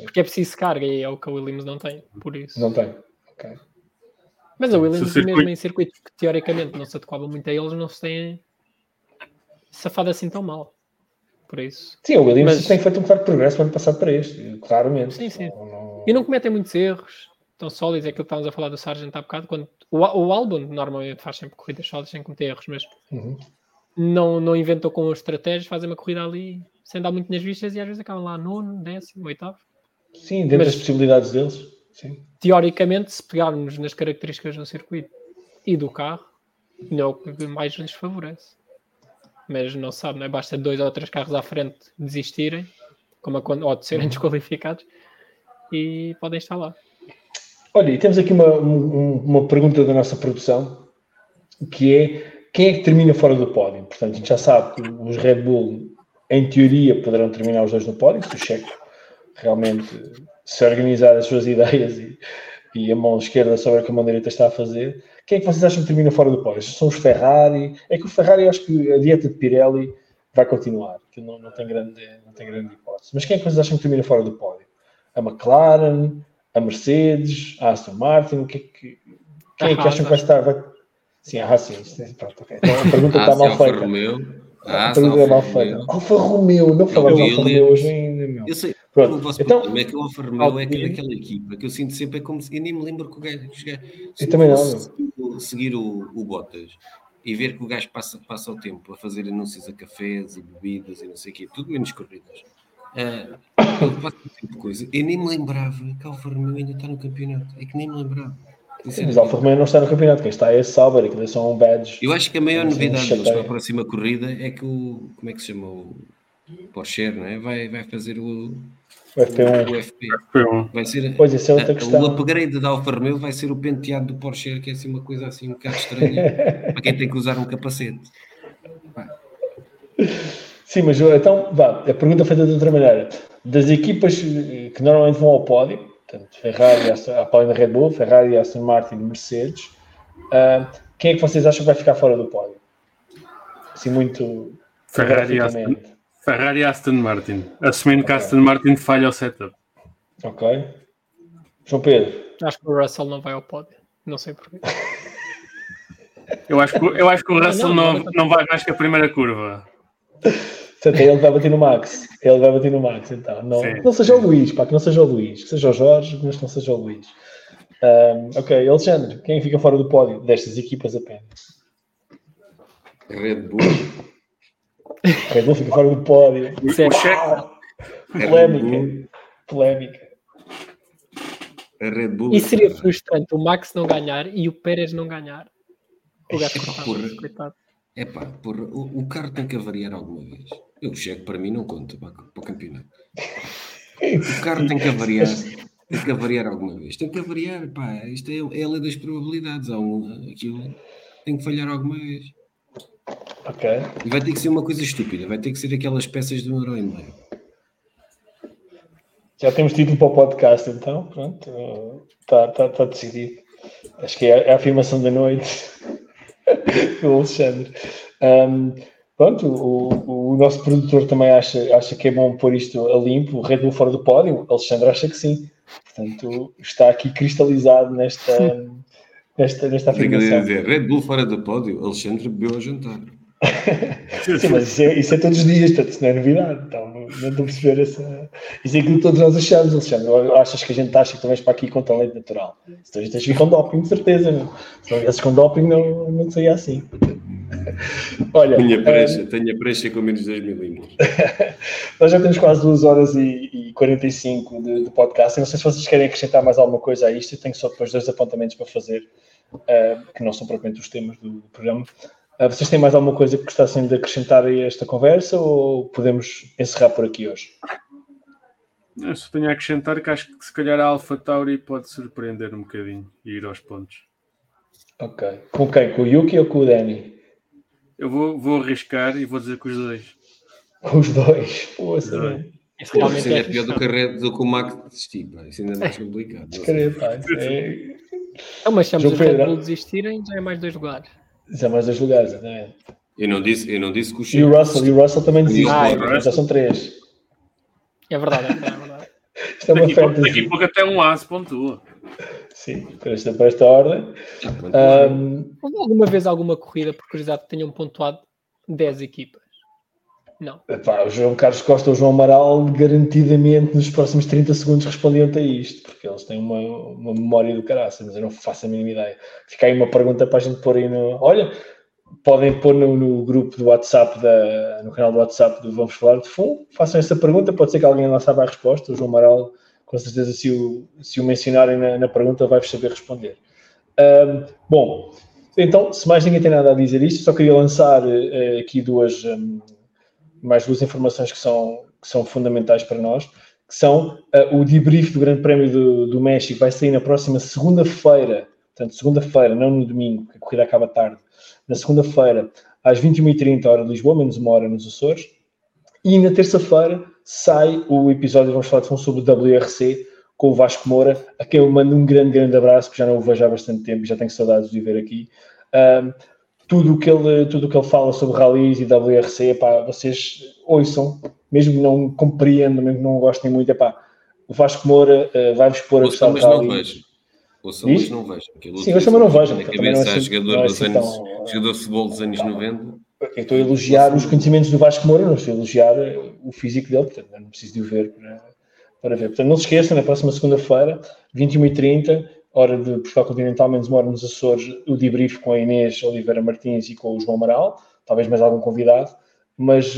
Porque é preciso carga e é o que a Williams não tem, por isso. Não tem, ok. Mas a Williams, mesmo em circuitos que teoricamente não se adequava muito a eles, não se tem safado assim tão mal. Por isso. Sim, a Williams tem feito um claro progresso do ano passado para este, claramente. Sim, sim. E não cometem muitos erros. tão sólidos, é aquilo que estávamos a falar do Sargeant há bocado, quando o Albon normalmente faz sempre corridas sólidas sem cometer erros, mas não inventou com estratégias, fazem uma corrida ali sem dar muito nas vistas e às vezes acabam lá nono, décimo, oitavo. Sim, dentro das possibilidades deles. Sim. Teoricamente, se pegarmos nas características do circuito e do carro, não é o que mais lhes favorece. Mas não sabe, não é? Basta 2 ou 3 carros à frente desistirem, ou de serem desqualificados, e podem estar lá. Olha, e temos aqui uma pergunta da nossa produção, que é: quem é que termina fora do pódio? Portanto, a gente já sabe que os Red Bull, em teoria, poderão terminar os dois no pódio, se o Checo realmente se organizar as suas ideias e a mão esquerda sobre o que a mão direita está a fazer. Quem é que vocês acham que termina fora do pódio? São os Ferrari? É que o Ferrari, eu acho que a dieta de Pirelli vai continuar, que não tem grande hipótese. Mas quem é que vocês acham que termina fora do pódio? A McLaren? A Mercedes? A Aston Martin? Quem é que acham que vai estar... Sim, a Haas, sim. Pronto, ok. Então a pergunta está mal feita. Alfa Romeo, não falamos de Alfa Romeo hoje ainda, meu. Eu sei, o vosso problema é que o Alfa Romeo é daquela equipa que eu sinto sempre, é como se... Eu nem me lembro que o gajo... Eu também não. Seguir o Bottas e ver que o gajo passa o tempo a fazer anúncios a cafés e bebidas e não sei o quê, tudo menos corridas. Passa o tempo de coisa. Eu nem me lembrava que o Alfa Romeo ainda está no campeonato. É que nem me lembrava. Sim, mas Alfa Romeo não está no campeonato, quem está é a Sauber, que é só um badge. Eu acho que a maior novidade deles para a próxima corrida é que o... Como é que se chama? O Porsche, não é? Vai fazer o FP1. Vai ser, pois, essa é outra questão. O upgrade da Alfa Romeo vai ser o penteado do Porsche, que é assim uma coisa assim um bocado estranha para quem tem que usar um capacete. Vai. Sim, mas então, vá, a pergunta feita de outra maneira. Das equipas que normalmente vão ao pódio, portanto, Ferrari, Aston Martin, Mercedes. Quem é que vocês acham que vai ficar fora do pódio? Assim, muito... Ferrari e Aston Martin. Assumindo que Aston Martin falha o setup. Ok. João Pedro? Acho que o Russell não vai ao pódio. Não sei porquê. eu acho que o Russell não vai mais que a primeira curva. Portanto, ele vai bater no Max. Então. Não seja o Luís, que não seja o Luís. Que seja o Jorge, mas que não seja o Luís. Ok, Alexandre, quem fica fora do pódio destas equipas apenas? Red Bull fica fora do pódio. Polémica. Red Bull. E seria frustrante o Max não ganhar e o Pérez não ganhar. O gajo coitado. O carro tem que avariar alguma vez. O Checo para mim não conta para o campeonato. O carro tem que avariar alguma vez. Tem que avariar, pá. Isto é a lei das probabilidades. Aquilo tem que falhar alguma vez. Ok. E vai ter que ser uma coisa estúpida. Vai ter que ser aquelas peças de um euro e meio. Já temos título para o podcast, então. Pronto. Está decidido. Acho que é a afirmação da noite. O Alexandre. Pronto, o nosso produtor também acha que é bom pôr isto a limpo, Red Bull fora do pódio. O Alexandre acha que sim. Portanto, está aqui cristalizado nesta afirmação. Dizer, Red Bull fora do pódio, Alexandre bebeu a jantar. Sim, mas isso é todos os dias, portanto, isso não é novidade. Então, não estou a perceber essa... Isso é aquilo que todos nós achamos, Alexandre. Achas que a gente acha que tu vais para aqui com talento natural? Se a gente tens que ir com doping, de certeza, não. Se não viesses com doping, não saía assim. Olha, tenho a prancha com menos 10 milímetros. Nós já temos quase 2 horas e 45 de podcast. Eu não sei se vocês querem acrescentar mais alguma coisa a isto. Eu tenho só depois 2 apontamentos para fazer, que não são propriamente os temas do programa. Vocês têm mais alguma coisa que gostassem de acrescentar a esta conversa ou podemos encerrar por aqui hoje? Eu só tenho a acrescentar que acho que se calhar a Alpha Tauri pode surpreender um bocadinho e ir aos pontos. Ok. Com quem? Com o Yuki ou com o Dani? Eu vou arriscar e vou dizer que os dois. Com os dois? Pô, assim. Isso ainda é pior do que o Max desistir. Isso ainda é mais complicado. Mas chamamos os Red Bull desistirem, já é mais 2 lugares. Isso é mais 2 lugares, exatamente. Eu não disse que o Chico... E o Russell também desiste. Já são 3. É verdade. Isto é uma fantasy. Daqui a pouco até um Haas pontua. Sim, para esta ordem. Alguma vez alguma corrida, por curiosidade, tenham pontuado 10 equipas? Não. Epá, o João Carlos Costa ou o João Amaral garantidamente nos próximos 30 segundos respondiam-te a isto, porque eles têm uma memória do caraça, mas eu não faço a mínima ideia. Fica aí uma pergunta para a gente pôr aí no... Olha, podem pôr no grupo do WhatsApp, no canal do WhatsApp do Vamos Falar de Fundo, façam essa pergunta, pode ser que alguém lá saiba a resposta. O João Amaral, com certeza, se o mencionarem na pergunta, vai-vos saber responder. Bom, então, se mais ninguém tem nada a dizer isto, só queria lançar aqui mais duas informações que são fundamentais para nós, que são o debrief do Grande Prémio do México vai sair na próxima segunda-feira, portanto, segunda-feira, não no domingo, que a corrida acaba tarde, na segunda-feira, às 21h30, hora de Lisboa, menos uma hora nos Açores, e na terça-feira sai o episódio, vamos falar sobre o WRC, com o Vasco Moura, a quem eu mando um grande, grande abraço, que já não o vejo há bastante tempo e já tenho saudades de viver aqui. Tudo o que ele fala sobre rallies e WRC, epá, vocês ouçam, mesmo que não compreendam, mesmo que não gostem muito, epá, o Vasco Moura vai-vos pôr a gostar de rallies. Ouçam, mas não vejam. Sim, ouçam, mas não vejam. Na cabeça há jogador de futebol dos anos 90. Eu estou a elogiar os conhecimentos do Vasco Moura, não estou a elogiar o físico dele, portanto, não preciso de o ver para ver. Portanto, não se esqueçam, na próxima segunda-feira, 21h30, hora de Portugal Continental, menos uma hora nos Açores, o debrief com a Inês Oliveira Martins e com o João Amaral, talvez mais algum convidado, mas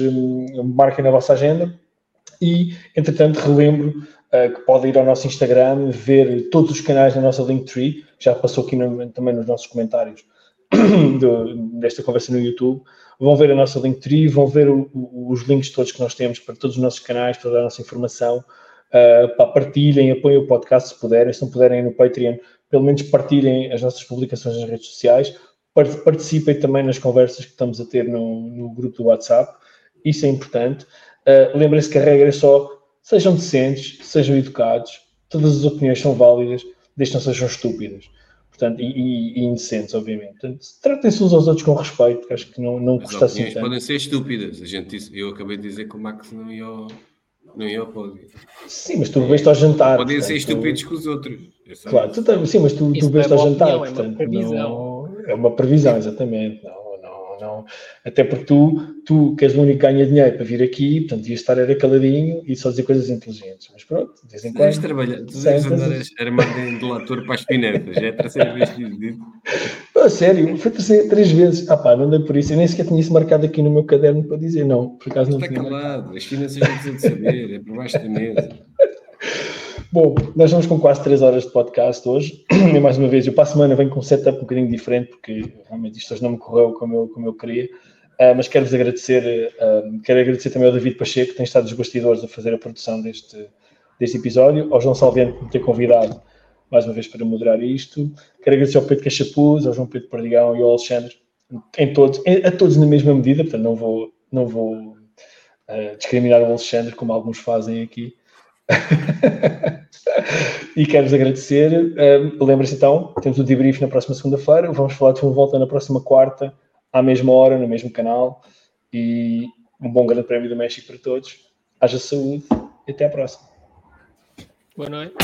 marquem na vossa agenda. E, entretanto, relembro que podem ir ao nosso Instagram, ver todos os canais da nossa Linktree, já passou aqui também nos nossos comentários desta conversa no YouTube. Vão ver a nossa Linktree, vão ver os links todos que nós temos para todos os nossos canais, para dar a nossa informação. Partilhem, apoiem o podcast se puderem, se não puderem no Patreon, pelo menos partilhem as nossas publicações nas redes sociais, participem também nas conversas que estamos a ter no grupo do WhatsApp, isso é importante. Lembrem-se que a regra é só, sejam decentes, sejam educados, todas as opiniões são válidas, desde que não sejam estúpidas, portanto, e indecentes, obviamente. Portanto, tratem-se uns aos outros com respeito, que acho que não custa assim tanto. As opiniões podem ser estúpidas, eu acabei de dizer que o Max não ia poder. Sim, mas tu bebeste ao jantar. Podem ser estúpidos com os outros. Claro, sim, mas tu bebeste ao jantar. Opinião, portanto, é uma previsão, exatamente. Não. Até porque tu que és o único que ganha dinheiro para vir aqui, portanto, devias estar caladinho e só dizer coisas inteligentes. Mas pronto, dizem que vais trabalhar. Tu deves andar a armar de lator para as pinetas. É a terceira vez que diz isso. Não, sério, foi três vezes. Pá, não dei por isso. Eu nem sequer tinha isso marcado aqui no meu caderno para dizer não. Por acaso não está calado. As finanças não precisam de saber. É por baixo da mesa. Bom, nós vamos com quase 3 horas de podcast hoje. E mais uma vez, eu para a semana venho com um setup um bocadinho diferente, porque realmente isto hoje não me correu como eu queria. Mas quero-vos agradecer. Quero agradecer também ao David Pacheco, que tem estado dos bastidores a fazer a produção deste episódio. Ao João Salviano, por me ter convidado mais uma vez para moderar isto. Quero agradecer ao Pedro Cachapuz, ao João Pedro Perdigão e ao Alexandre, a todos na mesma medida. Portanto, não vou discriminar o Alexandre, como alguns fazem aqui. E quero-vos agradecer. Lembrem-se então, temos o debrief na próxima segunda-feira, vamos falar de uma volta na próxima quarta, à mesma hora, no mesmo canal, e um bom Grande Prémio do México para todos. Haja saúde e até à próxima. Boa noite.